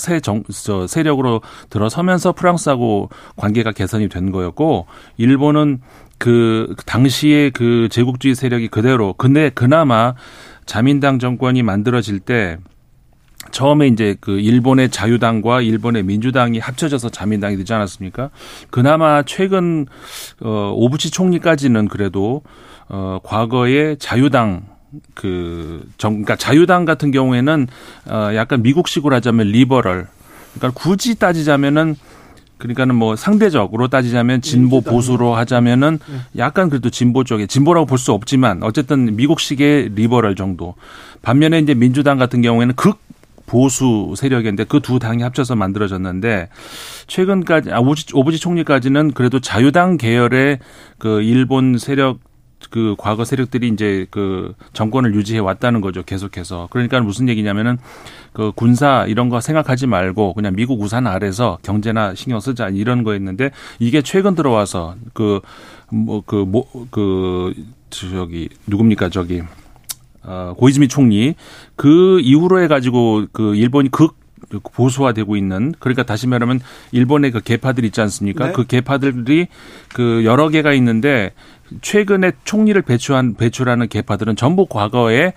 세력으로 들어서면서 프랑스하고 관계가 개선이 된 거였고, 일본은 그 당시에 그 제국주의 세력이 그대로, 근데 그나마 자민당 정권이 만들어질 때 처음에 이제 그 일본의 자유당과 일본의 민주당이 합쳐져서 자민당이 되지 않았습니까? 그나마 최근 오부치 총리까지는 그래도 과거의 자유당 그러니까 자유당 같은 경우에는 약간 미국식으로 하자면 리버럴, 그러니까 굳이 따지자면은 그러니까는 뭐 상대적으로 따지자면 진보 보수로 하자면은 약간 그래도 진보 쪽에, 진보라고 볼 수 없지만 어쨌든 미국식의 리버럴 정도. 반면에 이제 민주당 같은 경우에는 극 보수 세력인데 그 두 당이 합쳐서 만들어졌는데, 최근까지 오부지 총리까지는 그래도 자유당 계열의 그 일본 세력, 그 과거 세력들이 이제 그 정권을 유지해 왔다는 거죠, 계속해서. 그러니까 무슨 얘기냐면은 그 군사 이런 거 생각하지 말고 그냥 미국 우산 아래서 경제나 신경 쓰자 이런 거였는데, 이게 최근 들어와서 고이즈미 총리 그 이후로 해가지고 그 일본이 보수화되고 있는, 그러니까 다시 말하면 일본의 그 계파들 있지 않습니까? 네. 그 계파들이 그 여러 개가 있는데, 최근에 총리를 배출하는 계파들은 전부 과거에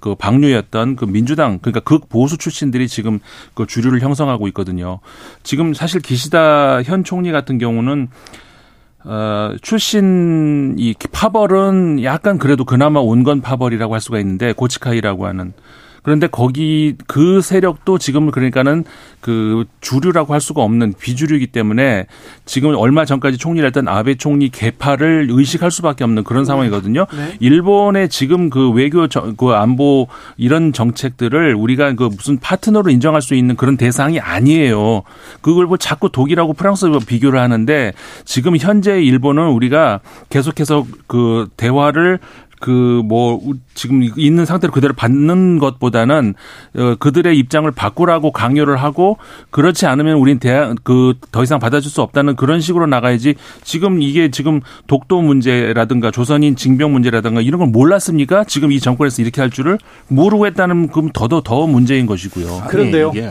그 방류였던 그 민주당, 그러니까 극보수 출신들이 지금 그 주류를 형성하고 있거든요. 지금 사실 기시다 현 총리 같은 경우는 출신 이 파벌은 약간 그래도 그나마 온건 파벌이라고 할 수가 있는데, 고치카이라고 하는. 그런데 거기 그 세력도 지금 그러니까는 그 주류라고 할 수가 없는 비주류이기 때문에 지금 얼마 전까지 총리를 했던 아베 총리 계파를 의식할 수밖에 없는 그런 상황이거든요. 네. 일본의 지금 그 외교, 그 안보 이런 정책들을 우리가 그 무슨 파트너로 인정할 수 있는 그런 대상이 아니에요. 그걸 뭐 자꾸 독일하고 프랑스 비교를 하는데, 지금 현재 일본은 우리가 계속해서 그 대화를 지금 있는 상태로 그대로 받는 것보다는 그들의 입장을 바꾸라고 강요를 하고, 그렇지 않으면 우린 더 이상 받아줄 수 없다는 그런 식으로 나가야지. 지금 이게 지금 독도 문제라든가 조선인 징병 문제라든가 이런 걸 몰랐습니까? 지금 이 정권에서 이렇게 할 줄을 모르고 했다는, 그럼 더 문제인 것이고요. 아니, 그런데요. 이게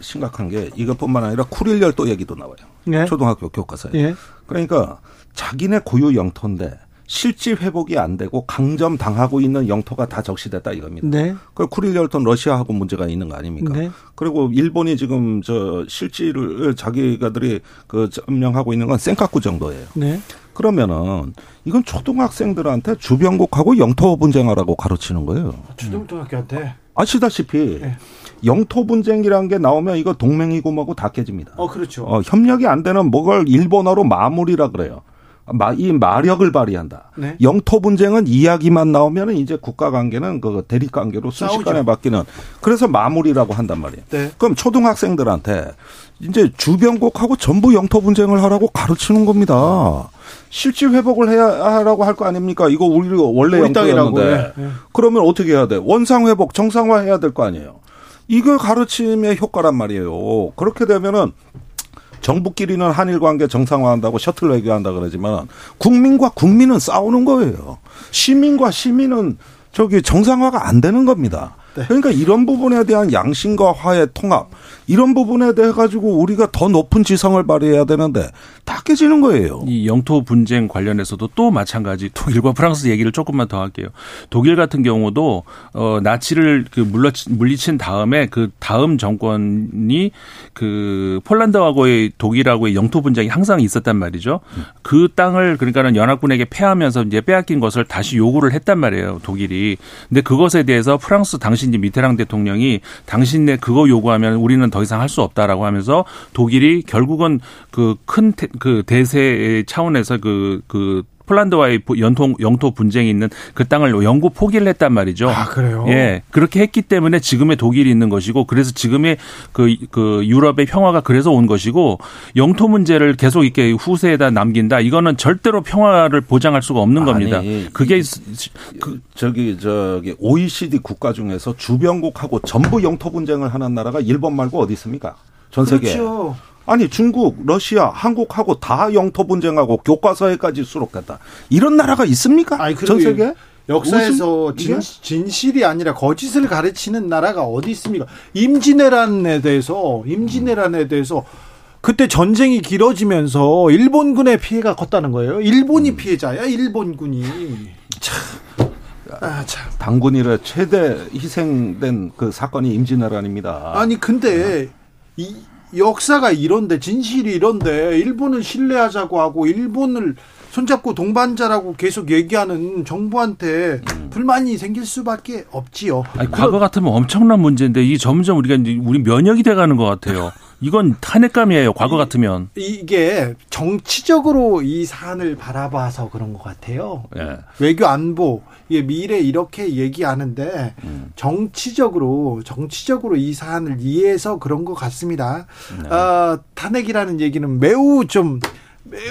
심각한 게 이것뿐만 아니라 쿠릴 열도 얘기도 나와요. 네. 초등학교 교과서에. 네. 그러니까 자기네 고유 영토인데 실질 회복이 안 되고 강점당하고 있는 영토가 다 적시됐다 이겁니다. 네. 그 쿠릴열턴 러시아하고 문제가 있는 거 아닙니까? 네. 그리고 일본이 지금 저 실질을 자기가들이 그 점령하고 있는 건 센카쿠 정도예요. 네. 그러면은 이건 초등학생들한테 주변국하고 영토 분쟁하라고 가르치는 거예요. 초등학교한테. 아시다시피 네. 영토 분쟁이라는 게 나오면 이거 동맹이고 뭐고 다 깨집니다. 그렇죠. 협력이 안 되는 뭐걸 일본어로 마무리라 그래요. 이 마력을 발휘한다. 네? 영토 분쟁은 이야기만 나오면 이제 국가 관계는 그 대립 관계로 순식간에 싸우죠. 바뀌는. 그래서 마무리라고 한단 말이에요. 네. 그럼 초등학생들한테 이제 주변국하고 전부 영토 분쟁을 하라고 가르치는 겁니다. 실질 회복을 해야 하라고 할 거 아닙니까? 이거 우리 원래 영토였는데. 네. 그러면 어떻게 해야 돼? 원상 회복, 정상화 해야 될 거 아니에요. 이거 가르침의 효과란 말이에요. 그렇게 되면은. 정부끼리는 한일 관계 정상화한다고 셔틀 외교한다 그러지만 국민과 국민은 싸우는 거예요. 시민과 시민은 저기 정상화가 안 되는 겁니다. 네. 그러니까 이런 부분에 대한 양심과 화의 통합 이런 부분에 대해 가지고 우리가 더 높은 지성을 발휘해야 되는데 다 깨지는 거예요. 이 영토 분쟁 관련해서도 또 마찬가지 독일과 프랑스 얘기를 조금만 더 할게요. 독일 같은 경우도 나치를 그 물리친 다음에 그 다음 정권이 그 폴란드하고의 독일하고의 영토 분쟁이 항상 있었단 말이죠. 그 땅을 그러니까는 연합군에게 패하면서 이제 빼앗긴 것을 다시 요구를 했단 말이에요. 독일이. 근데 그것에 대해서 프랑스 당시 이제 미테랑 대통령이 당신네 그거 요구하면 우리는 더 이상 할 수 없다라고 하면서 독일이 결국은 그 큰 그 대세의 차원에서 폴란드와의 영토 분쟁이 있는 그 땅을 영구 포기를 했단 말이죠. 아, 그래요? 예. 그렇게 했기 때문에 지금의 독일이 있는 것이고, 그래서 지금의 유럽의 평화가 그래서 온 것이고, 영토 문제를 계속 이렇게 후세에다 남긴다. 이거는 절대로 평화를 보장할 수가 없는 겁니다. 그게, OECD 국가 중에서 주변국하고 전부 영토 분쟁을 하는 나라가 일본 말고 어디 있습니까? 전 세계에. 그렇죠. 아니 중국, 러시아, 한국하고 다 영토 분쟁하고 교과서에까지 수록했다. 이런 나라가 있습니까? 아니, 전 세계? 역사에서 진실이 아니라 거짓을 가르치는 나라가 어디 있습니까? 임진왜란에 대해서 그때 전쟁이 길어지면서 일본군의 피해가 컸다는 거예요. 일본이 피해자야, 일본군이. 참. 단군일의 최대 희생된 그 사건이 임진왜란입니다. 아니 근데 역사가 이런데 진실이 이런데 일본을 신뢰하자고 하고 일본을 손잡고 동반자라고 계속 얘기하는 정부한테 불만이 생길 수밖에 없지요. 아니, 과거 같으면 엄청난 문제인데 이 점점 우리가 이제 우리 면역이 돼가는 것 같아요. 이건 탄핵감이에요. 과거 같으면. 이게 정치적으로 이 사안을 바라봐서 그런 것 같아요. 네. 외교 안보, 이게 미래 이렇게 얘기하는데 정치적으로 이 사안을 이해해서 그런 것 같습니다. 네. 탄핵이라는 얘기는 매우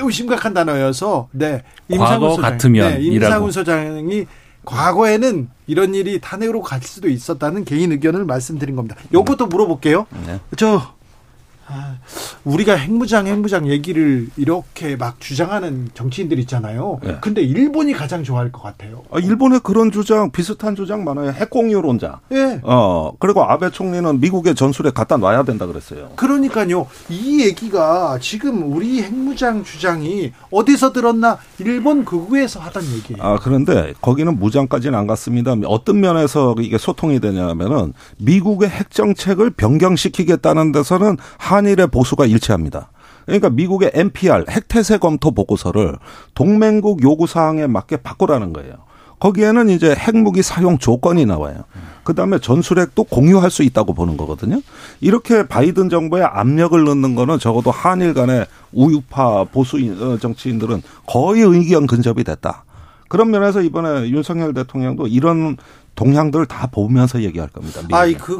심각한 단어여서 네. 임상훈 소장이 과거에는 이런 일이 탄핵으로 갈 수도 있었다는 개인 의견을 말씀드린 겁니다. 요것도 물어볼게요. 네. 우리가 핵무장 얘기를 이렇게 막 주장하는 정치인들 있잖아요. 네. 근데 일본이 가장 좋아할 것 같아요. 일본에 그런 주장, 비슷한 주장 많아요. 핵공유론자. 네. 그리고 아베 총리는 미국의 전술에 갖다 놔야 된다 그랬어요. 그러니까요. 이 얘기가 지금 우리 핵무장 주장이 어디서 들었나 일본 극우에서 하던 얘기예요. 그런데 거기는 무장까지는 안 갔습니다. 어떤 면에서 이게 소통이 되냐면은 미국의 핵정책을 변경시키겠다는 데서는 한일의 보수가 일치합니다. 그러니까 미국의 NPR 핵태세 검토 보고서를 동맹국 요구사항에 맞게 바꾸라는 거예요. 거기에는 이제 핵무기 사용 조건이 나와요. 그다음에 전술핵도 공유할 수 있다고 보는 거거든요. 이렇게 바이든 정부에 압력을 넣는 거는 적어도 한일 간의 우유파 보수 정치인들은 거의 의견 근접이 됐다. 그런 면에서 이번에 윤석열 대통령도 이런 동향들 다 보면서 얘기할 겁니다.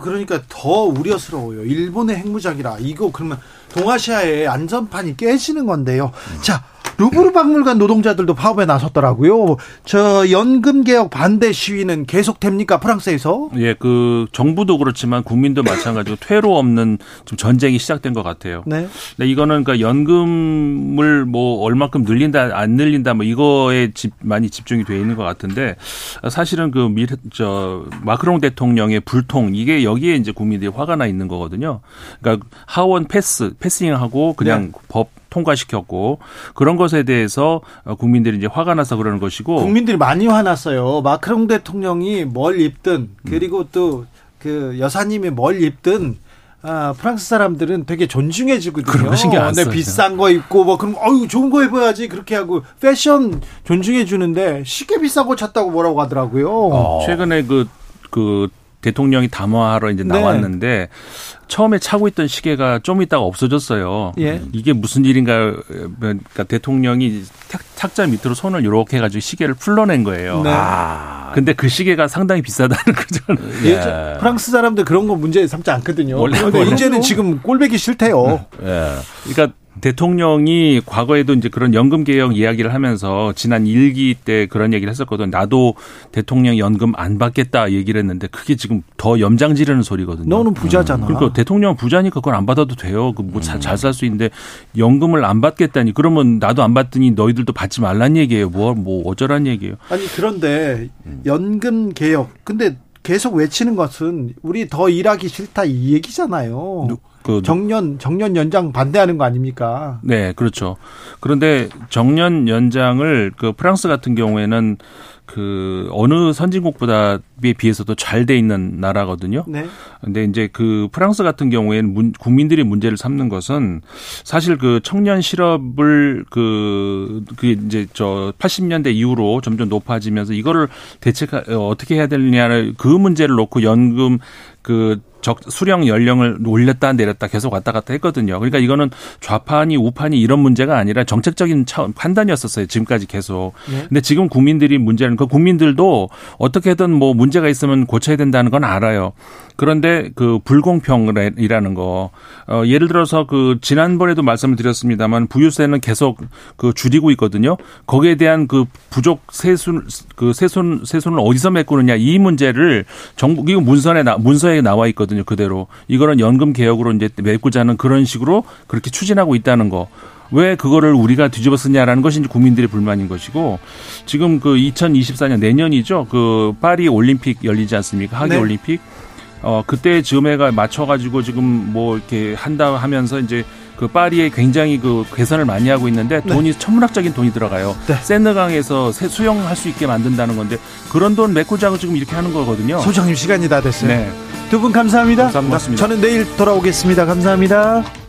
그러니까 더 우려스러워요. 일본의 핵무장이라 이거 그러면 동아시아의 안전판이 깨지는 건데요. 자, 루브르 박물관 노동자들도 파업에 나섰더라고요. 저 연금 개혁 반대 시위는 계속됩니까? 프랑스에서? 예, 정부도 그렇지만 국민도 마찬가지로 퇴로 없는 좀 전쟁이 시작된 것 같아요. 네. 근데 이거는 그러니까 연금을 얼마큼 늘린다 안 늘린다 이거에 많이 집중이 돼 있는 것 같은데 사실은 마크롱 대통령의 불통 이게 여기에 이제 국민들이 화가 나 있는 거거든요. 그러니까 하원 패스팅하고 그냥 네. 법 통과시켰고 그런 것에 대해서 국민들이 이제 화가 나서 그러는 것이고 국민들이 많이 화났어요. 마크롱 대통령이 뭘 입든 그리고 또 그 여사님이 뭘 입든 프랑스 사람들은 되게 존중해주거든요. 그런 거 신경 안 써요. 비싼 거 입고 뭐 그럼 어유 좋은 거 입어야지 그렇게 하고 패션 존중해주는데 시계 비싸고 찼다고 뭐라고 하더라고요. 최근에 그 대통령이 담화하러 이제 나왔는데 처음에 차고 있던 시계가 좀 있다가 없어졌어요. 예. 이게 무슨 일인가? 그러니까 대통령이 탁자 밑으로 손을 이렇게 해가지고 시계를 풀러낸 거예요. 네. 근데 그 시계가 상당히 비싸다는 거죠. 예. 프랑스 사람들 그런 거 문제 삼지 않거든요. 그런데 이제는 지금 꼴배기 싫대요. 예. 그러니까. 대통령이 과거에도 이제 그런 연금 개혁 이야기를 하면서 지난 1기 때 그런 얘기를 했었거든. 나도 대통령 연금 안 받겠다 얘기를 했는데 그게 지금 더 염장 지르는 소리거든요. 너는 부자잖아. 그러니까 대통령 부자니까 그건 안 받아도 돼요. 그 뭐 잘 살 수 있는데 연금을 안 받겠다니. 그러면 나도 안 받더니 너희들도 받지 말란 얘기예요. 뭐 어쩌란 얘기예요. 아니 그런데 연금 개혁. 근데 계속 외치는 것은 우리 더 일하기 싫다 이 얘기잖아요. 정년 연장 반대하는 거 아닙니까? 네, 그렇죠. 그런데 정년 연장을 그 프랑스 같은 경우에는 그 어느 선진국보다에 비해서도 잘 돼 있는 나라거든요. 네. 근데 이제 그 프랑스 같은 경우에는 국민들이 문제를 삼는 것은 사실 그 청년 실업을 이제 저 80년대 이후로 점점 높아지면서 이거를 어떻게 해야 되느냐를 그 문제를 놓고 연금 수령 연령을 올렸다 내렸다 계속 왔다 갔다 했거든요. 그러니까 이거는 좌파니 우파니 이런 문제가 아니라 정책적인 판단이었었어요. 지금까지 계속. 네. 근데 지금 국민들이 문제는 그 국민들도 어떻게든 뭐 문제가 있으면 고쳐야 된다는 건 알아요. 그런데 그 불공평이라는 거 예를 들어서 그 지난번에도 말씀을 드렸습니다만 부유세는 계속 그 줄이고 있거든요. 거기에 대한 그 부족 세수는 어디서 메꾸느냐 이 문제를 정부 이거 문서에 나와 있거든요. 그대로 이거는 연금 개혁으로 이제 메꾸자는 그런 식으로 그렇게 추진하고 있다는 거. 왜 그거를 우리가 뒤집어쓰냐라는 것이 이제 국민들의 불만인 것이고 지금 그 2024년 내년이죠. 그 파리 올림픽 열리지 않습니까? 하계 네. 올림픽. 그때 즈음에가 맞춰 가지고 지금 뭐 이렇게 한다 하면서 이제 그 파리에 굉장히 그 개선을 많이 하고 있는데 돈이 네. 천문학적인 돈이 들어가요. 네. 센강에서 수영할 수 있게 만든다는 건데 그런 돈 메꾸자고 지금 이렇게 하는 거거든요. 소장님 시간이 다 됐어요. 네. 두 분 감사합니다. 저는 내일 돌아오겠습니다. 감사합니다.